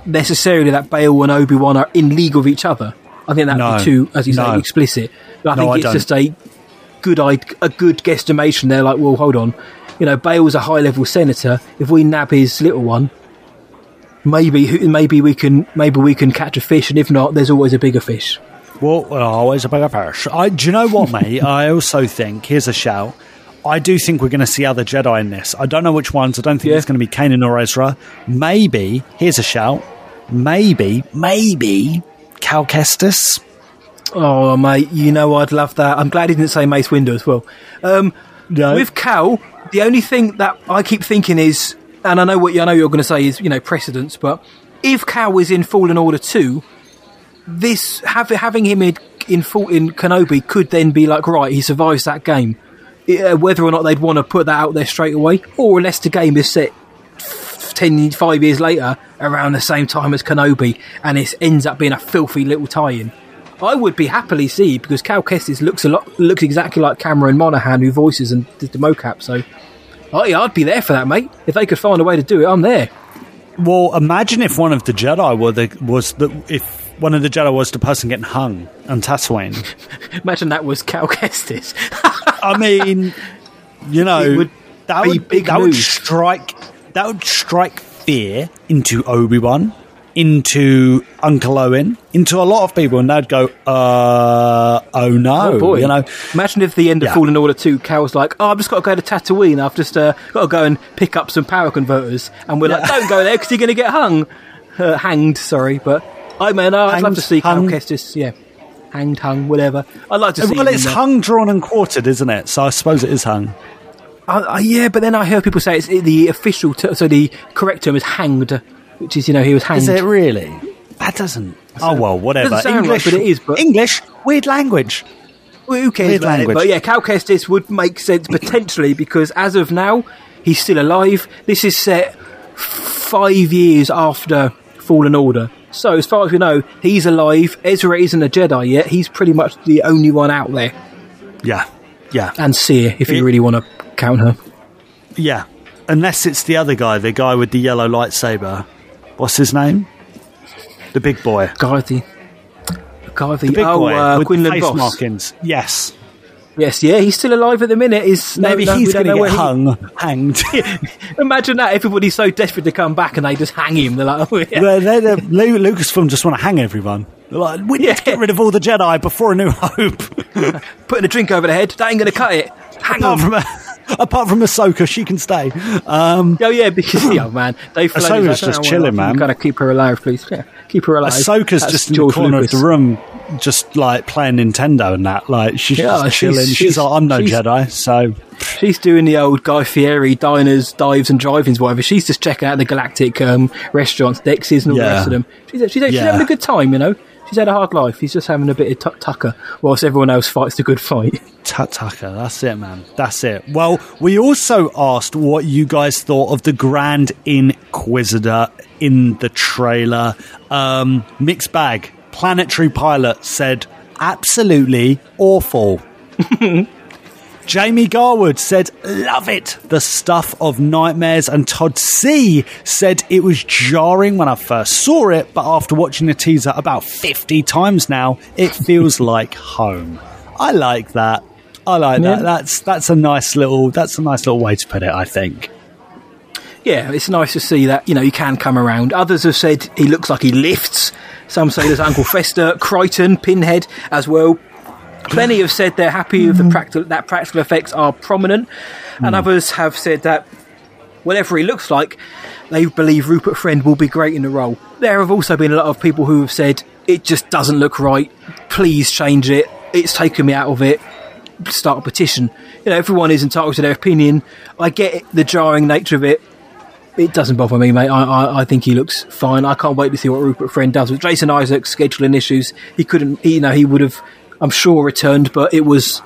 necessarily that Bail and Obi-Wan are in league with each other. I think that no, would be too, as you no. say, explicit. But I no, think I it's don't. just a good a good guesstimation. They're like, well, hold on. You know, Bail's a high-level senator. If we nab his little one, maybe maybe we can maybe we can catch a fish. And if not, there's always a bigger fish. Well, always a bigger fish. I, do you know what, mate? I also think, here's a shout. I do think we're going to see other Jedi in this. I don't know which ones. I don't think yeah. it's going to be Kanan or Ezra. Maybe, here's a shout, maybe, maybe Cal Kestis. Oh, mate, you know I'd love that. I'm glad he didn't say Mace Windu as well. Um, no. With Cal, the only thing that I keep thinking is, and I know what I know you're going to say is, you know, precedence, but if Cal was in Fallen Order two, this have, having him in, in, in Kenobi could then be like, right, he survives that game. Whether or not they'd want to put that out there straight away, or unless the game is set ten, five years later around the same time as Kenobi and it ends up being a filthy little tie-in. I would be happily see, because Cal Kestis looks a lot, looks exactly like Cameron Monaghan, who voices and did the mocap, so I, I'd be there for that, mate. If they could find a way to do it, I'm there. Well, imagine if one of the Jedi were the, was the... if. One of the Jedi was the person getting hung on Tatooine. Imagine that was Cal Kestis. I mean, you know, would that would big that mood. would strike that would strike fear into Obi-Wan, into Uncle Owen, into a lot of people, and they'd go, "Uh, oh no!" Oh boy. You know, imagine if the end of yeah. Fallen Order two, Cal's like, "Oh, I've just got to go to Tatooine. I've just uh, got to go and pick up some power converters," and we're yeah. like, "Don't go there because you're going to get hung, uh, hanged." Sorry, but. I mean, I'd hanged, love to see Cal Kestis, yeah, hanged, hung, whatever. I'd like to see. Well, it's hung, drawn, and quartered, isn't it? So I suppose it is hung. Uh, uh, yeah, but then I heard people say it's the official, ter- so the correct term is hanged, which is, you know, he was hanged. Is it really? That doesn't. Oh well, whatever. English, right, but it is. But English, weird language. Well, who cares? Weird language. It? But yeah, Cal Kestis would make sense potentially because as of now, he's still alive. This is set five years after Fallen Order. So, as far as we know, he's alive. Ezra isn't a Jedi yet. He's pretty much the only one out there. Yeah, yeah. And Seer, if it, you really want to count her. Yeah, unless it's the other guy, the guy with the yellow lightsaber. What's his name? The big boy. Guy with the... Guy with the... the big oh, boy uh, with Quinlan the face Boss. markings. Yes. Yes, yeah, he's still alive at the minute. Is Maybe no, no, he's going to get hung, he... hanged. Imagine that, everybody's so desperate to come back and they just hang him. They're like, oh, yeah. They're, they're, they're, Lucasfilm just want to hang everyone. They're like, we need yeah. to get rid of all the Jedi before A New Hope. Putting a drink over their head, that ain't going to cut it. Hang apart on. From a, apart from Ahsoka, she can stay. Um, oh, yeah, because, oh, man. Dave Filoni's Ahsoka's like, just chilling, man. You've got to keep her alive, please. Yeah, keep her alive. Ahsoka's That's just in George the corner Lucas. Of the room. Just like playing Nintendo and that, like she's yeah, just chilling. She's, she's, she's like, I'm no she's, Jedi, so she's doing the old Guy Fieri diners, dives, and drive-ins, whatever. She's just checking out the galactic um, restaurants, Dexys, and all yeah. the rest of them. She's, she's, she's yeah. having a good time, you know. She's had a hard life. She's just having a bit of tut tucker whilst everyone else fights the good fight. Tut tucker, that's it, man. That's it. Well, we also asked what you guys thought of the Grand Inquisitor in the trailer. Um, mixed bag. Planetary Pilot said, absolutely awful. Jamie Garwood said, love it, the stuff of nightmares. And Todd C said, it was jarring when I first saw it, but after watching the teaser about fifty times now, it feels like home. I like that. I like yeah. that. That's that's a nice little that's a nice little way to put it, I think. Yeah, it's nice to see that, you know, you can come around. Others have said he looks like he lifts. Some say there's Uncle Fester, Crichton, Pinhead as well. Plenty have said they're happy with the practical, that practical effects are prominent. And mm. others have said that whatever he looks like, they believe Rupert Friend will be great in the role. There have also been a lot of people who have said, it just doesn't look right. Please change it. It's taken me out of it. Start a petition. You know, everyone is entitled to their opinion. I get it, the jarring nature of it. It doesn't bother me, mate. I, I I think he looks fine. I can't wait to see what Rupert Friend does. With Jason Isaacs scheduling issues, he couldn't. He, you know, he would have, I'm sure, returned, but it was,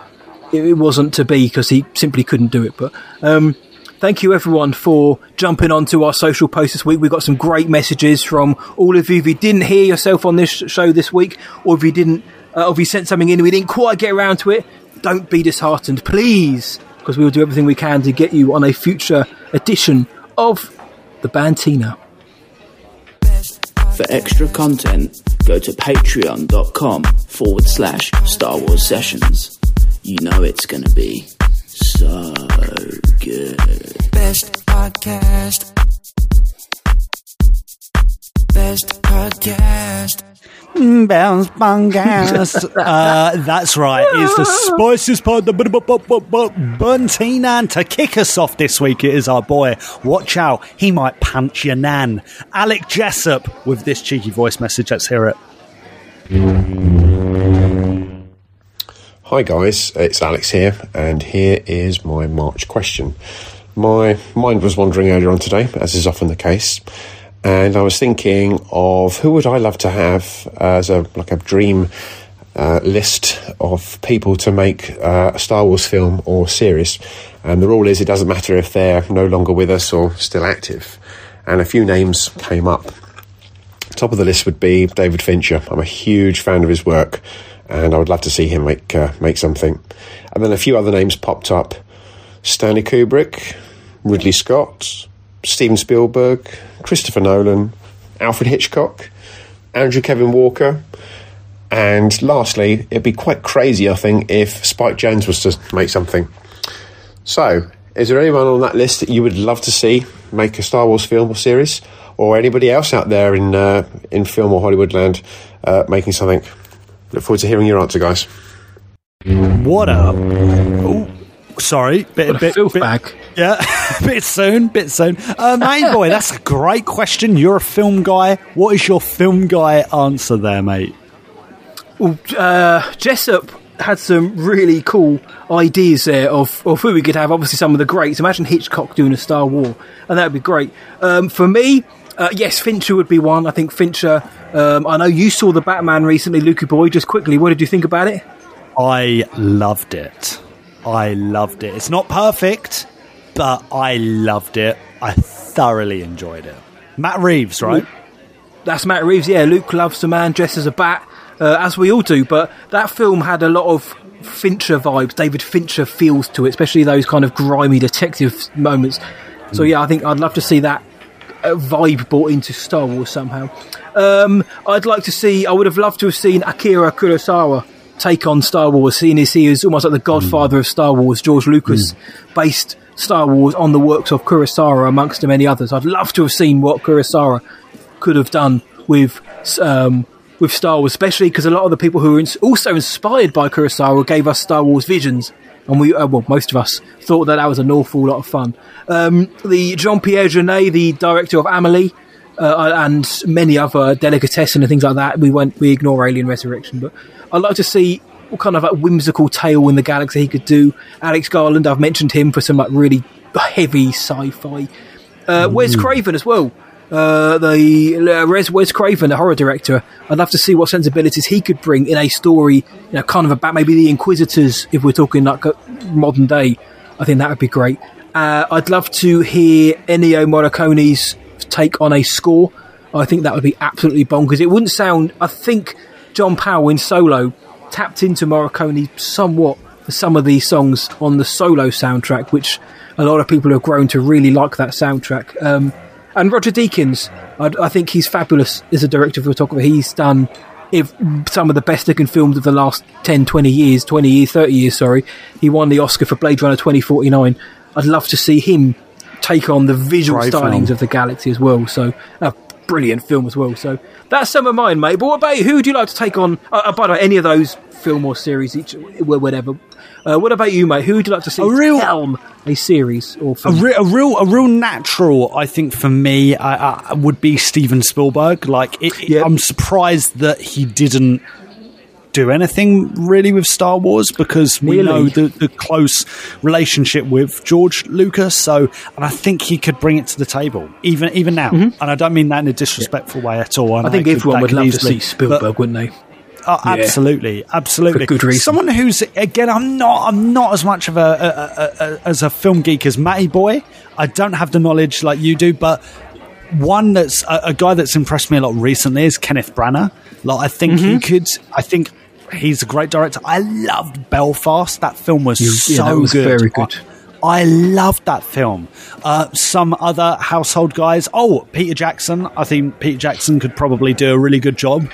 it, it wasn't to be because he simply couldn't do it. But um, thank you everyone for jumping onto our social post this week. We got some great messages from all of you. If you didn't hear yourself on this show this week, or if you didn't, uh, or if you sent something in and we didn't quite get around to it, don't be disheartened, please, because we will do everything we can to get you on a future edition of The Bantina. For extra content, go to patreon.com forward slash Star Wars Sessions. You know it's going to be so good. Best podcast. Best podcast. Bounce Bungas. uh, that's right. It's the spiciest part, the Buntinan. To kick us off this week, it is our boy. Watch out, he might punch your nan. Alec Jessup with this cheeky voice message. Let's hear it. Hi, guys. It's Alex here, and here is my March question. My mind was wandering earlier on today, as is often the case. And I was thinking of who would I love to have as a like a dream uh, list of people to make uh, a Star Wars film or series. And the rule is it doesn't matter if they're no longer with us or still active. And a few names came up. Top of the list would be David Fincher. I'm a huge fan of his work, and I would love to see him make uh, make something. And then a few other names popped up. Stanley Kubrick, Ridley Scott, Steven Spielberg, Christopher Nolan, Alfred Hitchcock, Andrew Kevin Walker, and lastly, it'd be quite crazy, I think, if Spike Jonze was to make something. So, is there anyone on that list that you would love to see make a Star Wars film or series, or anybody else out there in uh, in film or Hollywood land uh, making something? Look forward to hearing your answer, guys. What up? Ooh. Sorry, bit a bit, filth bit bag. Yeah, bit soon, bit soon. Uh, main boy, that's a great question. You're a film guy. What is your film guy answer there, mate? Well, uh, Jessup had some really cool ideas there of, of who we could have. Obviously, some of the greats. Imagine Hitchcock doing a Star Wars, and that would be great. Um, for me, uh, yes, Fincher would be one. I think Fincher. Um, I know you saw the Batman recently, Lukey boy. Just quickly, what did you think about it? I loved it. I loved it. It's not perfect, but I loved it. I thoroughly enjoyed it. Matt Reeves, right? That's Matt Reeves, yeah. Luke loves a man dressed as a bat, uh, as we all do, but that film had a lot of Fincher vibes, David Fincher feels to it, especially those kind of grimy detective moments. So, yeah, I think I'd love to see that uh, vibe brought into Star Wars somehow. Um, I'd like to see, I would have loved to have seen Akira Kurosawa take on Star Wars, seeing as he is almost like the godfather mm. of Star Wars. George Lucas mm. based Star Wars on the works of Kurosawa, amongst many others. I'd love to have seen what Kurosawa could have done with um, with Star Wars, especially because a lot of the people who were ins- also inspired by Kurosawa gave us Star Wars visions, and we, uh, well, most of us thought that that was an awful lot of fun. Um, the Jean-Pierre Jeunet, the director of Amélie, uh, and many other delicatessen and things like that. We won't we ignore Alien Resurrection, but I'd like to see what kind of like whimsical tale in the galaxy he could do. Alex Garland, I've mentioned him for some like really heavy sci-fi. Uh, mm-hmm. Wes Craven as well. Uh, the uh, Wes, Wes Craven, the horror director. I'd love to see what sensibilities he could bring in a story, you know, kind of about maybe the Inquisitors, if we're talking like modern day. I think that would be great. Uh, I'd love to hear Ennio Morricone's take on a score. I think that would be absolutely bonkers. It wouldn't sound. I think John Powell in Solo tapped into Morricone somewhat for some of these songs on the Solo soundtrack, which a lot of people have grown to really like that soundtrack. Um, And Roger Deakins, I, I think he's fabulous as a director for a photographer. He's done if, some of the best-looking films of the last ten, twenty years, twenty years, thirty years, sorry. He won the Oscar for Blade Runner twenty forty-nine. I'd love to see him take on the visual Great stylings film. Of the galaxy as well. So, a brilliant film as well. So, that's some of mine, mate. But what about you? Who would you like to take on, uh, by the way, any of those film or series, each, whatever? Uh, what about you, mate? Who would you like to see a real film, a series, or film? A, re- a real, a real natural? I think for me, I, I, would be Steven Spielberg. Like, it, yeah. it, I'm surprised that he didn't do anything really with Star Wars, because we really? know the, the close relationship with George Lucas. So, and I think he could bring it to the table, even even now. Mm-hmm. And I don't mean that in a disrespectful yeah. way at all. I, I think could, everyone would love easily, to see Spielberg, but, wouldn't they? Oh, absolutely, yeah. absolutely. For good reason. Someone who's again, I'm not, I'm not as much of a, a, a, a as a film geek as Matty Boy. I don't have the knowledge like you do, but one that's a, a guy that's impressed me a lot recently is Kenneth Branagh. Like, I think mm-hmm. he could. I think he's a great director. I loved Belfast. That film was yeah, so yeah, that was good. Very good. I, I loved that film. Uh, some other household guys. Oh, Peter Jackson. I think Peter Jackson could probably do a really good job.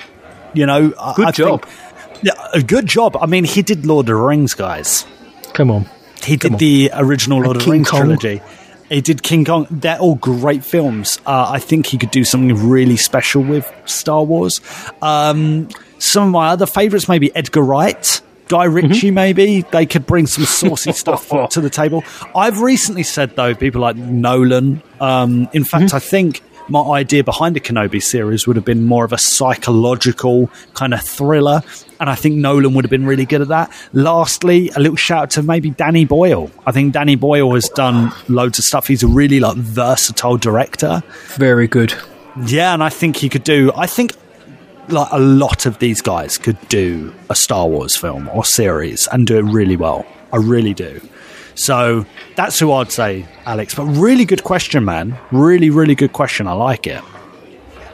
You know, good I job. Think, yeah, a good job. I mean, he did Lord of the Rings, guys. Come on, he did on. the original Lord and of the Rings Kong. trilogy. He did King Kong. They're all great films. Uh, I think he could do something really special with Star Wars. Um, some of my other favourites, maybe Edgar Wright, Guy Ritchie. Mm-hmm. Maybe they could bring some saucy stuff to the table. I've recently said though, people like Nolan. Um, in fact, mm-hmm. I think. My idea behind the Kenobi series would have been more of a psychological kind of thriller, and I think Nolan would have been really good at that. Lastly, a little shout out to maybe Danny Boyle. I think Danny Boyle has done loads of stuff. He's a really like versatile director. Very good. Yeah, and I think he could do. I think like a lot of these guys could do a Star Wars film or series and do it really well. I really do. So that's who I'd say, Alex. But really good question, man. Really, really good question. I like it.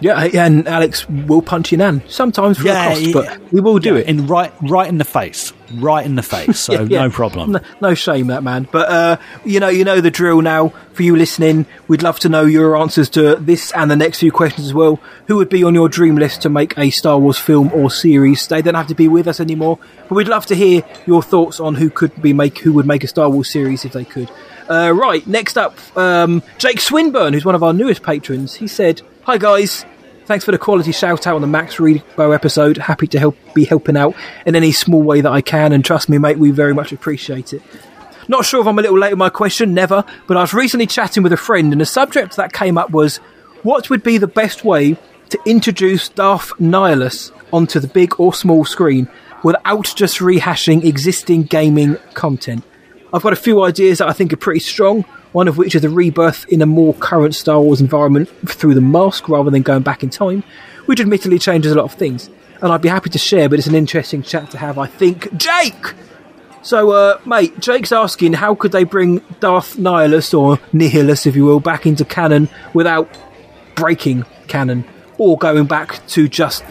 Yeah, and Alex will punch you in, sometimes for yeah, a cost, yeah. but we will do yeah, it. In right, right in the face, right in the face. So yeah, yeah. no problem. No, no shame, that man. But uh, you know, you know the drill now. For you listening, we'd love to know your answers to this and the next few questions as well. Who would be on your dream list to make a Star Wars film or series? They don't have to be with us anymore, but we'd love to hear your thoughts on who could be make, who would make a Star Wars series if they could. Uh, right, next up, um, Jake Swinburne, who's one of our newest patrons. He said, "Hi guys. Thanks for the quality shout-out on the Max Rebo episode. Happy to help be helping out in any small way that I can, and trust me, mate, we very much appreciate it. Not sure if I'm a little late with my question, never, but I was recently chatting with a friend, and the subject that came up was, what would be the best way to introduce Darth Nihilus onto the big or small screen without just rehashing existing gaming content? I've got a few ideas that I think are pretty strong, one of which is a rebirth in a more current Star Wars environment through the mask rather than going back in time, which admittedly changes a lot of things. And I'd be happy to share, but it's an interesting chat to have, I think." Jake! So, uh, mate, Jake's asking, how could they bring Darth Nihilus, or Nihilus, if you will, back into canon without breaking canon, or going back to just...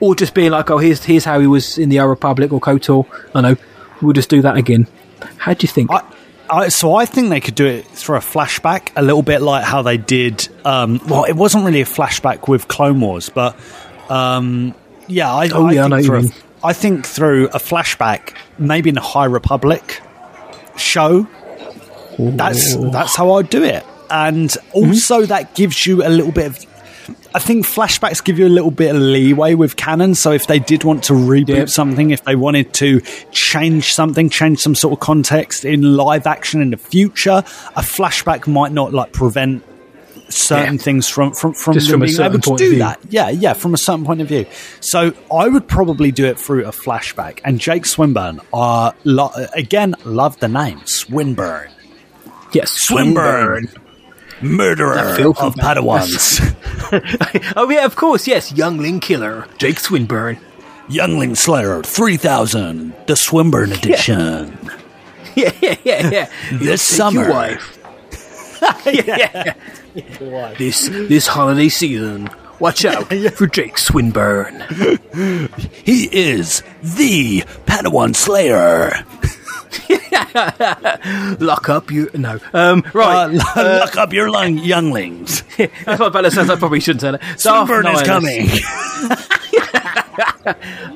or just being like, oh, here's here's how he was in the Old Republic or KOTOR. I know, we'll just do that again. How do you think... I- I, so I think they could do it through a flashback, a little bit like how they did. Um, well, it wasn't really a flashback with Clone Wars, but um, yeah, I, oh, I yeah, think I know through a, I think through a flashback, maybe in a High Republic show. Ooh. That's that's how I'd do it. And also mm-hmm. that gives you a little bit of... I think flashbacks give you a little bit of leeway with canon, so if they did want to reboot yep. something, if they wanted to change something, change some sort of context in live action in the future, a flashback might not like prevent certain yeah. things from from, from, from being able to do that. Yeah, yeah, from a certain point of view. So I would probably do it through a flashback. And Jake Swinburne, uh, lo- again, love the name, Swinburne. Yes, Swinburne. Swinburne. Murderer of Padawans. Oh yeah, of course, yes. Youngling killer, Jake Swinburne. Youngling Slayer three thousand, the Swinburne edition. Yeah, yeah, yeah, yeah. This summer. Your wife. yeah. yeah. This this holiday season, watch out for Jake Swinburne. He is the Padawan Slayer. Lock up your no um right uh, uh, lock up your lung younglings. That's what Bella says. I probably shouldn't say that. Sunburn is coming.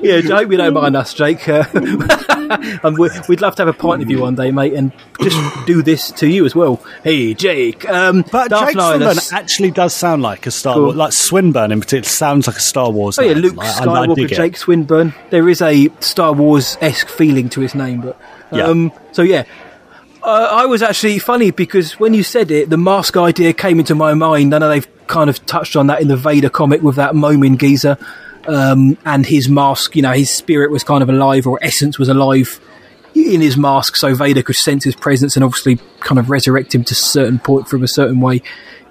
Yeah, I hope you don't mind us, Jake. Uh, and we, we'd love to have a pint of you one day, mate, and just do this to you as well. Hey, Jake. Um, but Darth Jake Swinburne us- actually does sound like a Star cool. Wars. Like Swinburne in particular sounds like a Star Wars. Oh yeah, name. Luke like, Skywalker, Jake it. Swinburne. There is a Star Wars-esque feeling to his name, but yeah. Um, so yeah. Uh, I was actually funny because when you said it, the mask idea came into my mind. I know they've kind of touched on that in the Vader comic with that Momin geezer. Um, and his mask, you know, his spirit was kind of alive, or essence was alive in his mask, so Vader could sense his presence and obviously kind of resurrect him to a certain point from a certain way, you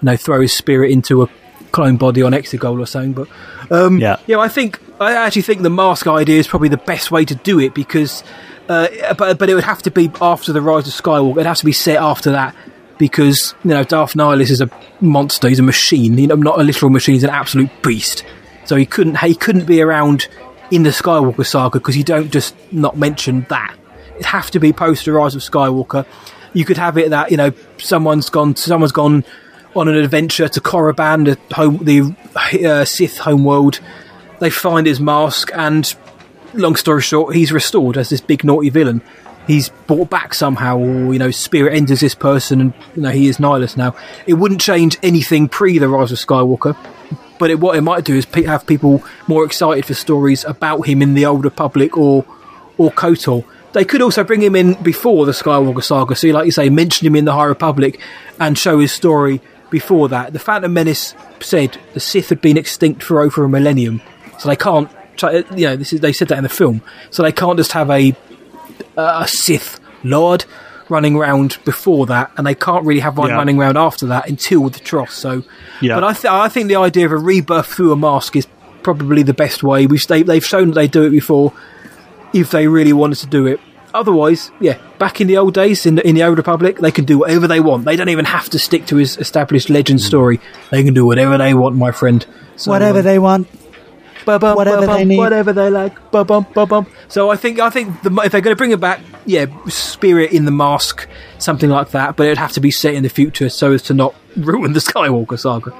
know, throw his spirit into a clone body on Exegol or something. But um, yeah. yeah, I think I actually think the mask idea is probably the best way to do it because, uh, but but it would have to be after the Rise of Skywalker. It'd have to be set after that. Because you know, Darth Nihilus is a monster. He's a machine. You know, not a literal machine. He's an absolute beast. So he couldn't he couldn't be around in the Skywalker saga because you don't just not mention that. It'd have to be post the Rise of Skywalker. You could have it that you know someone's gone someone's gone on an adventure to Korriban, the home, the uh, Sith homeworld. They find his mask, and long story short, he's restored as this big naughty villain. He's brought back somehow, or you know, spirit enters this person, and you know he is Nihilus now. It wouldn't change anything pre the Rise of Skywalker. But it, what it might do is pe- have people more excited for stories about him in the older public or or KOTOR. They could also bring him in before the Skywalker saga. So, like you say, mention him in the High Republic and show his story before that. The Phantom Menace said the Sith had been extinct for over a millennium, so they can't. You know, this is they said that in the film, so they can't just have a a Sith Lord running round before that, and they can't really have one yeah. running round after that until the Tross. So, yeah. but I, th- I think the idea of a rebirth through a mask is probably the best way. Which they, they've shown that they do it before, if they really wanted to do it. Otherwise, yeah, back in the old days in the, in the Old Republic, they can do whatever they want. They don't even have to stick to his established legend mm. story. They can do whatever they want, my friend. So, whatever um, they want. Ba-bum, whatever ba-bum, they need, whatever they like, ba-bum, ba-bum. So I think I think the, if they're going to bring it back, yeah, spirit in the mask, something like that. But it'd have to be set in the future so as to not ruin the Skywalker saga.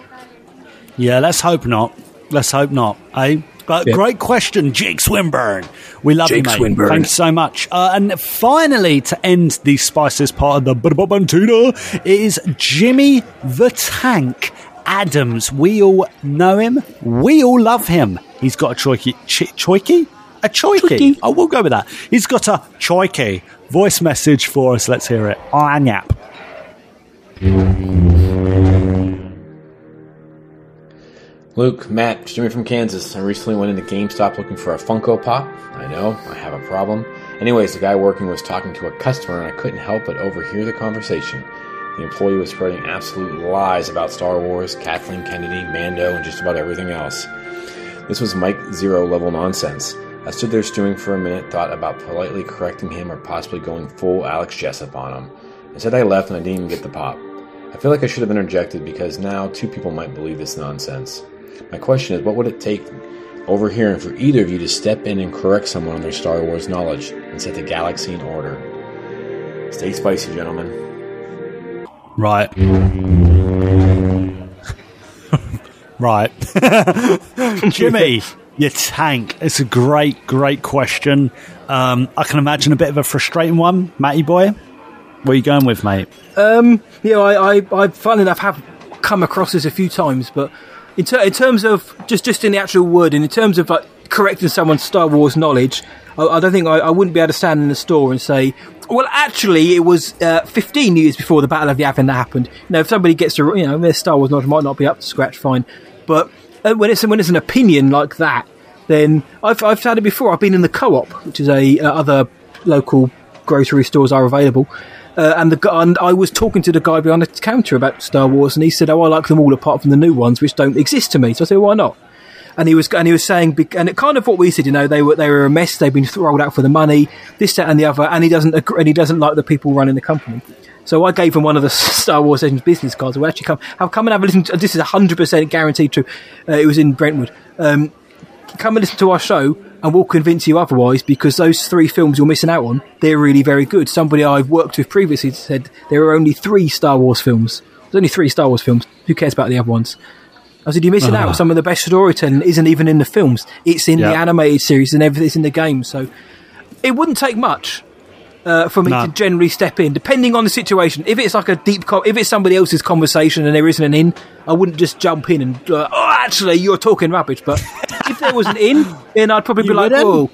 Yeah, let's hope not. Let's hope not. Eh? But yeah. Great question, Jake Swinburne. We love Jake you, mate. Swinburne. Thanks so much. Uh, and finally, to end the spices part of the Bantuda is Jimmy the Tank Adams. We all know him. We all love him. He's got a choiky, ch- choiky? A choiky. I oh, will go with that. He's got a choiky voice message for us. Let's hear it. Anyap. Luke, Matt, Jimmy from Kansas. I recently went into GameStop looking for a Funko Pop. I know, I have a problem. Anyways, the guy working was talking to a customer and I couldn't help but overhear the conversation. The employee was spreading absolute lies about Star Wars, Kathleen Kennedy, Mando, and just about everything else. This was Mike Zero level nonsense. I stood there stewing for a minute, thought about politely correcting him or possibly going full Alex Jessup on him. Instead I left and I didn't even get the pop. I feel like I should have interjected because now two people might believe this nonsense. My question is, what would it take over here for either of you to step in and correct someone on their Star Wars knowledge and set the galaxy in order? Stay spicy, gentlemen. Right. Right. Jimmy, Your tank. It's a great, great question. Um, I can imagine a bit of a frustrating one, Matty boy. Where are you going with, mate? Um, yeah, I, I, I, funnily enough, have come across this a few times, but in, ter- in terms of just, just in the actual word, and in terms of like correcting someone's Star Wars knowledge, I, I don't think I, I wouldn't be able to stand in the store and say, well, actually, it was uh, fifteen years before the Battle of Yavin that happened. You know, if somebody gets to, you know, their Star Wars knowledge might not be up to scratch, fine, but. And when it's when it's an opinion like that, then I've I've had it before. I've been in the Co-op, which is a uh, other local grocery stores are available, uh, and the and I was talking to the guy behind the counter about Star Wars, and he said, "Oh, I like them all apart from the new ones, which don't exist to me." So I said, "Why not?" And he was and he was saying, and it kind of what we said, you know, they were they were a mess. They've been rolled out for the money, this, that, and the other, and he doesn't agree, and he doesn't like the people running the company. So I gave him one of the Star Wars Sessions business cards. We actually come, have come and have a listen. To, this is one hundred percent guaranteed true. Uh, it was in Brentwood. Um, come and listen to our show, and we'll convince you otherwise, because those three films you're missing out on, they're really very good. Somebody I've worked with previously said there are only three Star Wars films. There's only three Star Wars films. Who cares about the other ones? I said, you're missing uh-huh. out. Some of the best storytelling isn't even in the films. It's in yep. the animated series and everything's in the game. So it wouldn't take much. Uh, for me nah. to generally step in, depending on the situation. If it's like a deep, com- if it's somebody else's conversation and there isn't an in, I wouldn't just jump in and uh, oh, actually, you're talking rubbish. But if there was an in, then I'd probably you be like, oh,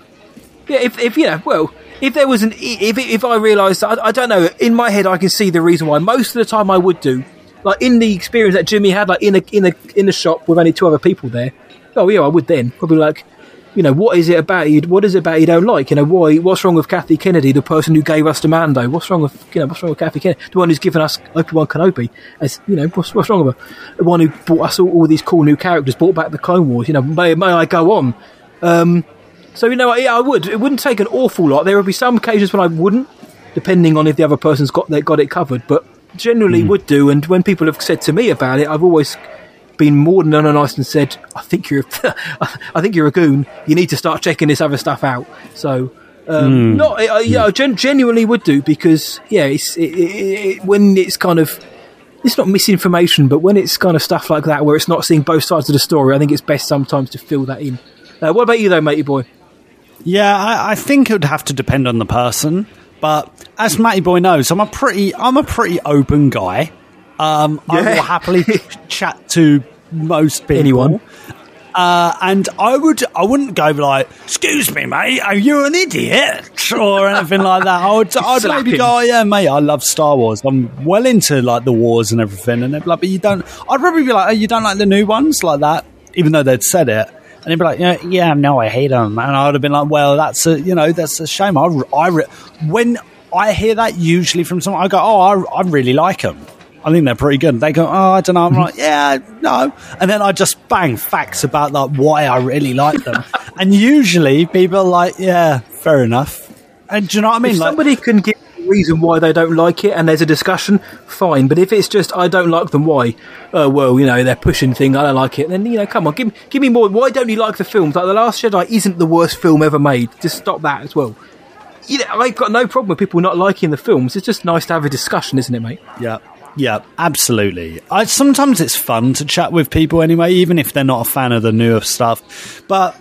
yeah. If if you know, well, if there was an, if if I realised, I, I don't know. In my head, I can see the reason why. Most of the time, I would do like in the experience that Jimmy had, like in a in a in a shop with only two other people there. Oh yeah, I would then probably like. You know, what is it about you? What is it about you don't like? You know, why? What's wrong with Kathy Kennedy, the person who gave us the Mando? What's wrong with you know? What's wrong with Kathy Kennedy, the one who's given us Obi-Wan Kenobi? As you know, what's, what's wrong with her? The one who brought us all, all these cool new characters, brought back the Clone Wars. You know, may may I go on? Um, so you know, I, I would. It wouldn't take an awful lot. There would be some occasions when I wouldn't, depending on if the other person's got they got it covered. But generally, mm. would do. And when people have said to me about it, I've always. Been more than nice and said, I think you're, I think you're a goon. You need to start checking this other stuff out. So, um, mm. not, I, yeah, I gen- genuinely would do because, yeah, it's it, it, when it's kind of, it's not misinformation, but when it's kind of stuff like that where it's not seeing both sides of the story, I think it's best sometimes to fill that in. Uh, what about you, though, matey boy? Yeah, I, I think it would have to depend on the person, but as matey boy knows, I'm a pretty, I'm a pretty open guy. Um, yeah. I will happily chat to most people. Anyone. Uh, and I, would, I wouldn't go like, excuse me, mate, are you an idiot? Or anything like that. I would, I'd maybe go, oh, yeah, mate, I love Star Wars. I'm well into, like, the wars and everything. And they'd be like, but you don't... I'd probably be like, oh, you don't like the new ones? Like that, even though they'd said it. And they'd be like, yeah, yeah no, I hate them. And I would have been like, well, that's a, you know, that's a shame. I, I re- when I hear that usually from someone, I go, oh, I, I really like them. I think they're pretty good. They go, oh, I don't know. I'm like, yeah, no. And then I just bang facts about like why I really like them. And usually people are like, yeah, fair enough. And do you know what I mean? If like, somebody can give a reason why they don't like it and there's a discussion, fine. But if it's just, I don't like them, why? Oh, well, you know, they're pushing thing. I don't like it. Then, you know, come on, give, give me more. Why don't you like the films? Like The Last Jedi isn't the worst film ever made. Just stop that as well. You know, I've got no problem with people not liking the films. It's just nice to have a discussion, isn't it, mate? Yeah. Yeah, absolutely. I, sometimes it's fun to chat with people anyway, even if they're not a fan of the newer stuff. But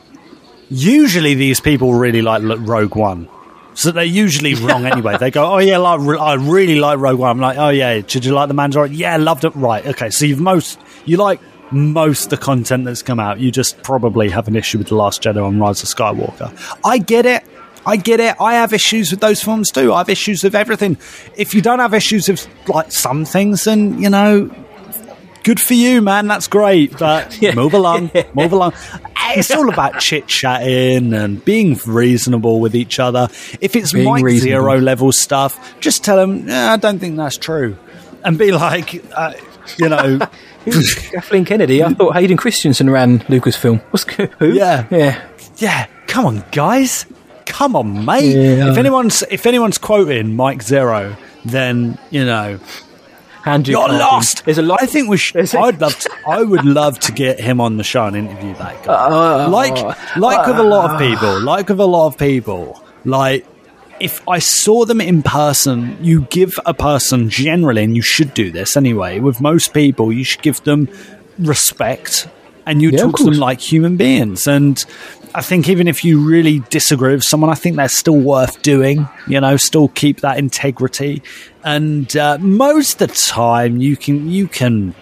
usually these people really like Rogue One. So they're usually wrong anyway. They go, oh, yeah, like, I really like Rogue One. I'm like, oh, yeah, did you like The Mandalorian? Yeah, loved it. Right, okay, so you've most, you like most of the content that's come out. You just probably have an issue with The Last Jedi and Rise of Skywalker. I get it. I get it. I have issues with those films too. I have issues with everything. If you don't have issues with like some things, then you know, good for you, man. That's great. But yeah. move along, move along. It's all about chit chatting and being reasonable with each other. If it's Mike Zero level stuff, just tell them eh, I don't think that's true, and be like, uh, you know, Kathleen Kennedy. I thought Hayden Christensen ran Lucasfilm. What's who? Yeah, yeah, yeah. Come on, guys. Come on, mate. Yeah. If anyone's if anyone's quoting Mike Zero, then you know, Andrew you're Carlton. Lost. There's a lot. I think we should. I'd love. To, I would love to get him on the show and interview that guy. Uh, like, like uh, with a lot of people. Like with a lot of people. Like, if I saw them in person, you give a person generally, and you should do this anyway. With most people, you should give them respect. and you yeah, talk to them like human beings. And I think even if you really disagree with someone, I think they're still worth doing, you know, still keep that integrity. And uh, most of the time you can, you can,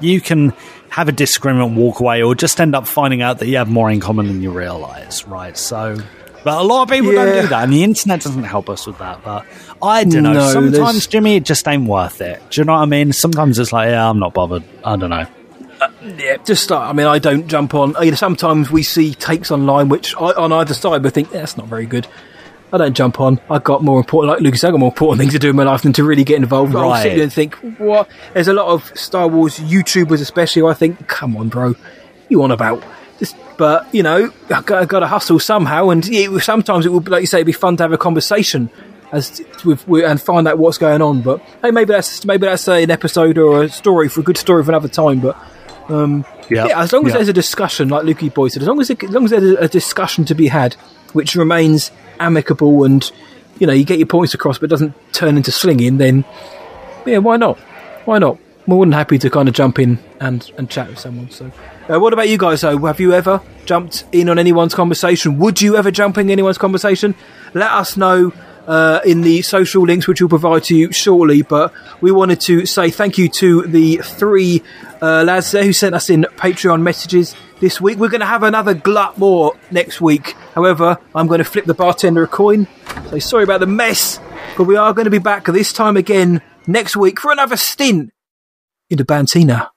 you can have a disagreement, walk away, or just end up finding out that you have more in common than you realize. Right. So, but a lot of people yeah. don't do that, and the internet doesn't help us with that. But I don't know. No, sometimes, there's... Jimmy, it just ain't worth it. Do you know what I mean? Sometimes it's like, yeah, I'm not bothered. I don't know. Uh, yeah, just uh, I mean, I don't jump on. I mean, sometimes we see takes online, which I, on either side, we think yeah, that's not very good. I don't jump on. I've got more important, like Lucas, I've got more important things to do in my life than to really get involved. Right. I'll sit there and think, what? There's a lot of Star Wars YouTubers, especially, who I think, come on, bro, you on about? Just, but, you know, I've got, I've got to hustle somehow, and it, sometimes it would, like you say, it'd be fun to have a conversation as with, with, and find out what's going on. But hey, maybe that's maybe that's uh, an episode or a story for a good story for another time. But um, yep. yeah, as long as yep. there's a discussion, like Lukey Boy said, as long as it, as long as there's a discussion to be had, which remains amicable, and you know you get your points across, but it doesn't turn into slinging. Then yeah, why not? Why not? I'm more than happy to kind of jump in and, and chat with someone. So, uh, what about you guys? Though, have you ever jumped in on anyone's conversation? Would you ever jump in anyone's conversation? Let us know uh, in the social links, which we'll provide to you shortly. But we wanted to say thank you to the three uh, lads there who sent us in Patreon messages this week. We're going to have another glut more next week. However, I'm going to flip the bartender a coin. So sorry about the mess, but we are going to be back this time again next week for another stint in the Bantina.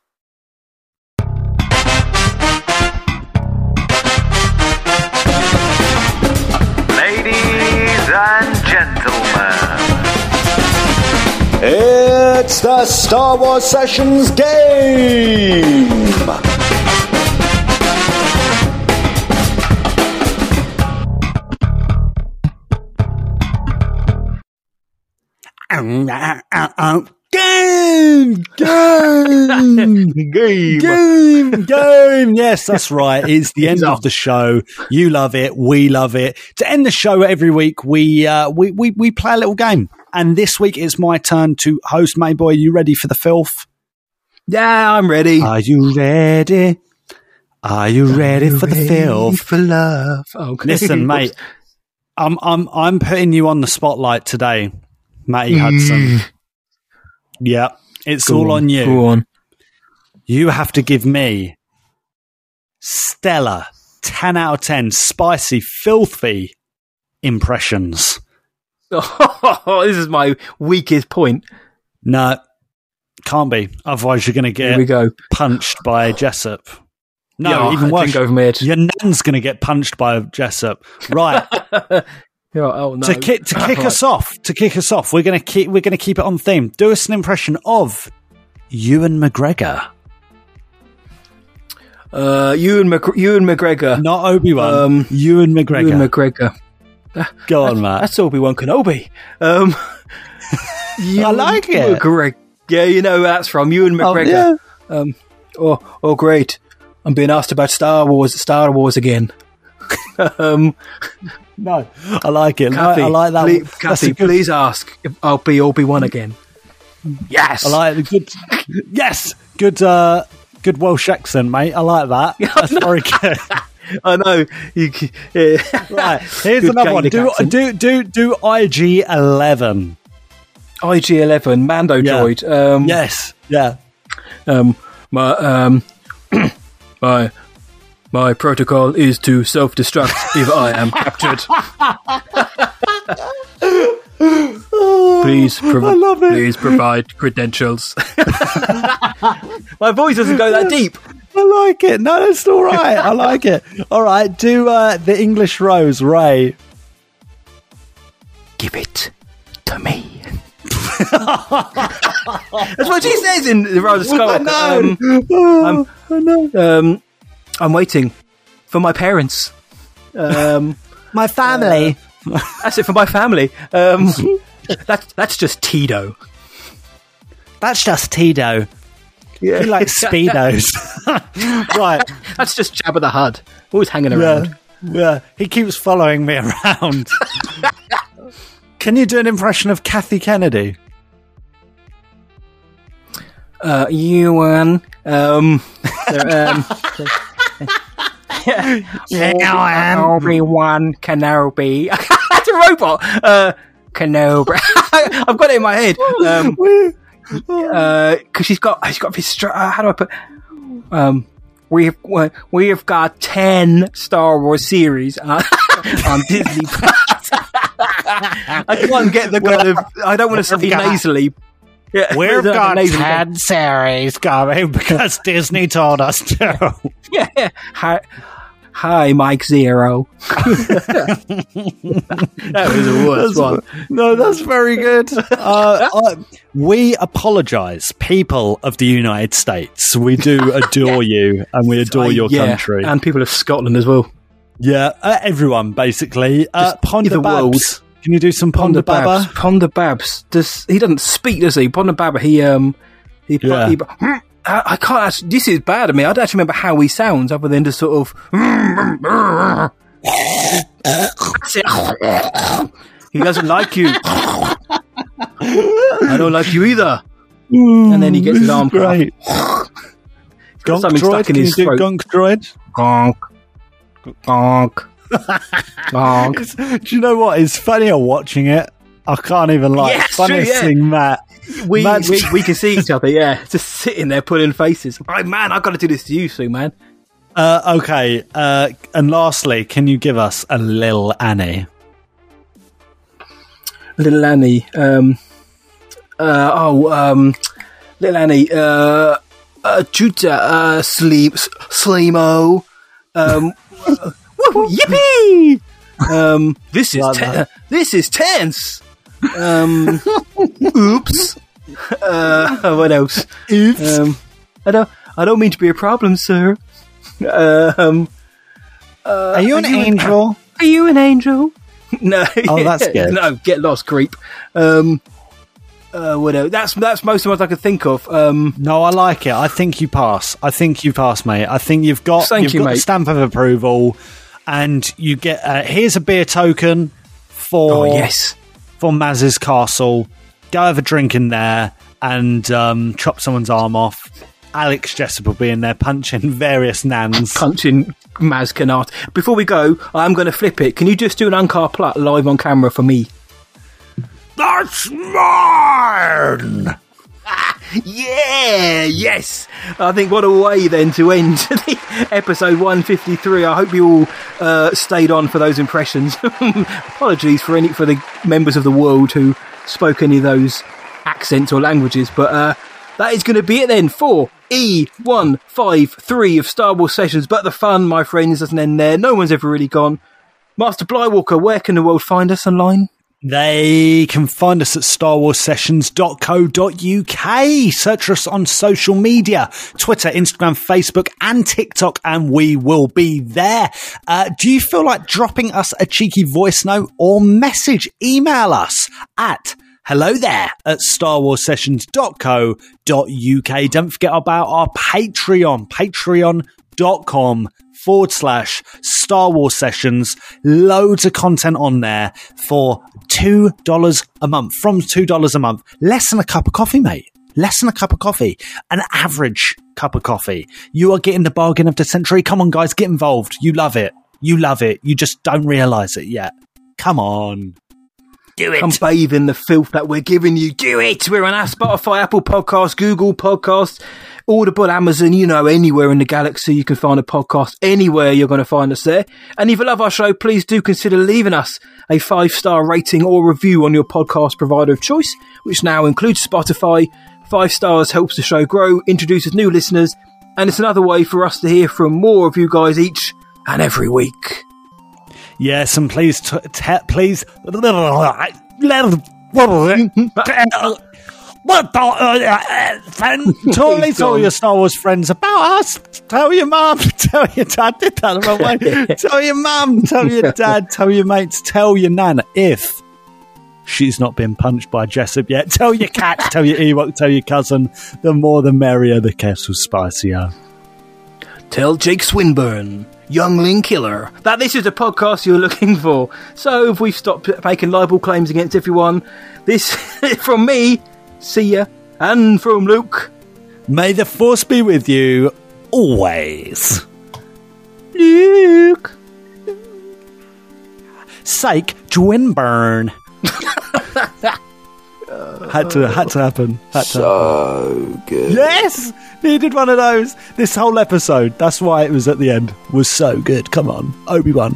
Ladies and gentlemen, it's the Star Wars Sessions game! Game, game, game, game, game. Yes, that's right. It's the end of the show. You love it. We love it. To end the show every week, we uh, we, we we play a little game. And this week it's my turn to host. Mayboy, are you ready for the filth? Yeah, I'm ready. Are you ready? Are you are ready you for ready the filth? For love. Okay. Listen, mate. I'm I'm I'm putting you on the spotlight today, Matty Hudson. Mm. Yeah, it's go all on, on you. Go on. You have to give me stellar ten out of ten spicy, filthy impressions. Oh, this is my weakest point. No, can't be. Otherwise, you're going to get Here we go. punched by Jessup. No, yeah, even worse. Go over your nan's going to get punched by Jessup. Right. Oh, no. To kick to kick us off, to kick us off, we're gonna keep we're gonna keep it on theme. Do us an impression of Ewan McGregor. Uh, Ewan Mac- Ewan McGregor, not Obi-Wan. Um, Ewan McGregor. Ewan McGregor. Go on, Matt. That's Obi-Wan Kenobi. Um, I like it. McGregor. Yeah, you know where that's from. Ewan McGregor. Oh, yeah. um, oh, oh, great! I'm being asked about Star Wars. Star Wars again. um. No, I like it. Kathy, I like that. Please, Kathy, good... please ask if I'll be Obi-Wan again. Yes, I like it. Good. Yes, good. Uh, good Welsh accent, mate. I like that. That's very good. I know. You, yeah. Right, here's good another one. Do, do do do I G eleven. I G eleven Mando yeah. droid. Um, yes. Yeah. Um. My um. my. My protocol is to self-destruct if I am captured. oh, please, prov- please provide credentials. My voice doesn't go that deep. I like it. No, that's all right. I like it. All right, do uh, the English Rose, Ray. Give it to me. That's what she says in The Rise of Skywalker. I know. Um, oh, I know. Um, I'm waiting for my parents. Um, my family. Uh, that's it for my family. Um, that, that's just Tito. That's just Tito. Yeah. He likes Speedos. Right. That's just Jabba the Hutt. Always hanging around. Yeah. yeah. He keeps following me around. Can you do an impression of Kathy Kennedy? uh, Ewan, um, um yeah, Obi-Wan Kenobi. That's a robot. Uh, Kenobi. I've got it in my head. Um, uh, cause she's got, she's got this, uh, how do I put, um, We've we've got ten Star Wars series on, on Disney Plus. I can't get the kind of. I don't want to say got, nasally. Yeah, we've got nasally ten thing. Series coming because Disney told us to. Yeah. yeah. Hi, hi, Mike Zero. That was the worst that's, one. No, that's very good. Uh, uh, we apologize, people of the United States. We do adore you, and we adore your yeah, country. And people of Scotland as well. Yeah, uh, everyone, basically. Uh, Ponda Babs. Can you do some Ponda, Ponda Babs? Ponda Babs. Does, he doesn't speak, does he? Ponda Babs, he... um, he, yeah. he, he I can't actually, this is bad of me. I don't actually remember how he sounds other than just sort of. He doesn't like you. I don't like you either. Ooh, and then he gets his arm cut. Gonk something droid, stuck in his throat. Gonk droid? Gonk. Gonk. Gonk. Do you know what? It's funnier watching it. I can't even lie. Yes, it's funnier yeah. seeing Matt. We, we we can see each other, yeah. Just sitting there putting faces. Hey, man, I've got to do this to you soon, man. Uh, okay. Uh, and lastly, can you give us a Lil Annie? Lil Annie. Um, uh, oh, um, Lil Annie. Uh, uh, Juta. Uh, sleep. Sleemo. Um, uh, woo, yippee! Um, this is te- this is tense. Um, oops. Uh, what else? Oops. Um, I don't. I don't mean to be a problem, sir. Uh, um, uh, are you an are you angel? An, are you an angel? No. Oh, that's good. No, get lost, creep. Um, uh, what else? That's that's most of what I could think of. Um, no, I like it. I think you pass. I think you pass, mate. I think you've got. Thank you've you, got mate. The stamp of approval, and you get. Uh, here's a beer token for. Oh, yes. For Maz's castle, go have a drink in there and um, chop someone's arm off. Alex Jessup will be in there punching various nans. Punching Maz Kanata. Before we go, I'm going to flip it. Can you just do an Uncar Plat live on camera for me? That's mine! Ah, yeah! Yes! I think what a way then to end the episode one fifty-three. I hope you all uh, stayed on for those impressions. Apologies for any for the members of the world who spoke any of those accents or languages, but uh, that is going to be it then for E one fifty-three of Star Wars Sessions. But the fun, my friends, doesn't end there. No one's ever really gone. Master Blywalker, where can the world find us online? They can find us at star wars sessions dot co dot uk. Search us on social media, Twitter, Instagram, Facebook, and TikTok, and we will be there. Uh, do you feel like dropping us a cheeky voice note or message? Email us at hello there at star wars sessions dot co dot uk. Don't forget about our Patreon, patreon.com forward slash Star Wars Sessions. Loads of content on there for two dollars a month. From two dollars a month, less than a cup of coffee, mate. Less than a cup of coffee. An average cup of coffee. You are getting the bargain of the century. Come on, guys, get involved. You love it. You love it. You just don't realise it yet. Come on. Do it. Come bathe in the filth that we're giving you. Do it. We're on our Spotify, Apple Podcasts, Google Podcasts, Audible, Amazon, you know, anywhere in the galaxy you can find a podcast. Anywhere you're going to find us there. And if you love our show, please do consider leaving us a five-star rating or review on your podcast provider of choice, which now includes Spotify. Five stars helps the show grow, introduces new listeners, and it's another way for us to hear from more of you guys each and every week. Yes, and please, t- t- please, totally tell your Star Wars friends about us. Tell your mum, tell your dad, did that the wrong way. Tell your mum, tell your dad, tell your mates, tell your nan if she's not been punched by Jessup yet. Tell your cat, tell your Ewok, tell your cousin. The more the merrier, the kettle's spicier. Tell Jake Swinburne, Youngling Killer, that this is the podcast you're looking for. So if we've stopped making libel claims against everyone, this from me, see ya, and from Luke, May the Force be with you always. Luke. Psych, Dwinburn. had to had to happen. Had to so happen. Good. Yes! Needed one of those. This whole episode, that's why it was at the end, was so good. Come on, Obi-Wan.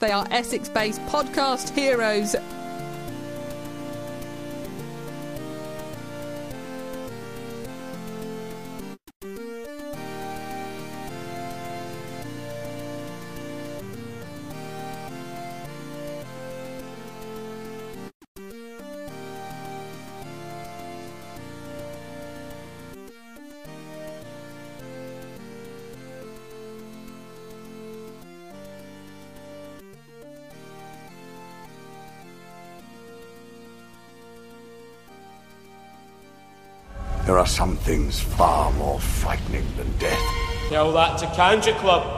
They are Essex-based podcast heroes. There are some things far more frightening than death. Tell that to Kanja Club.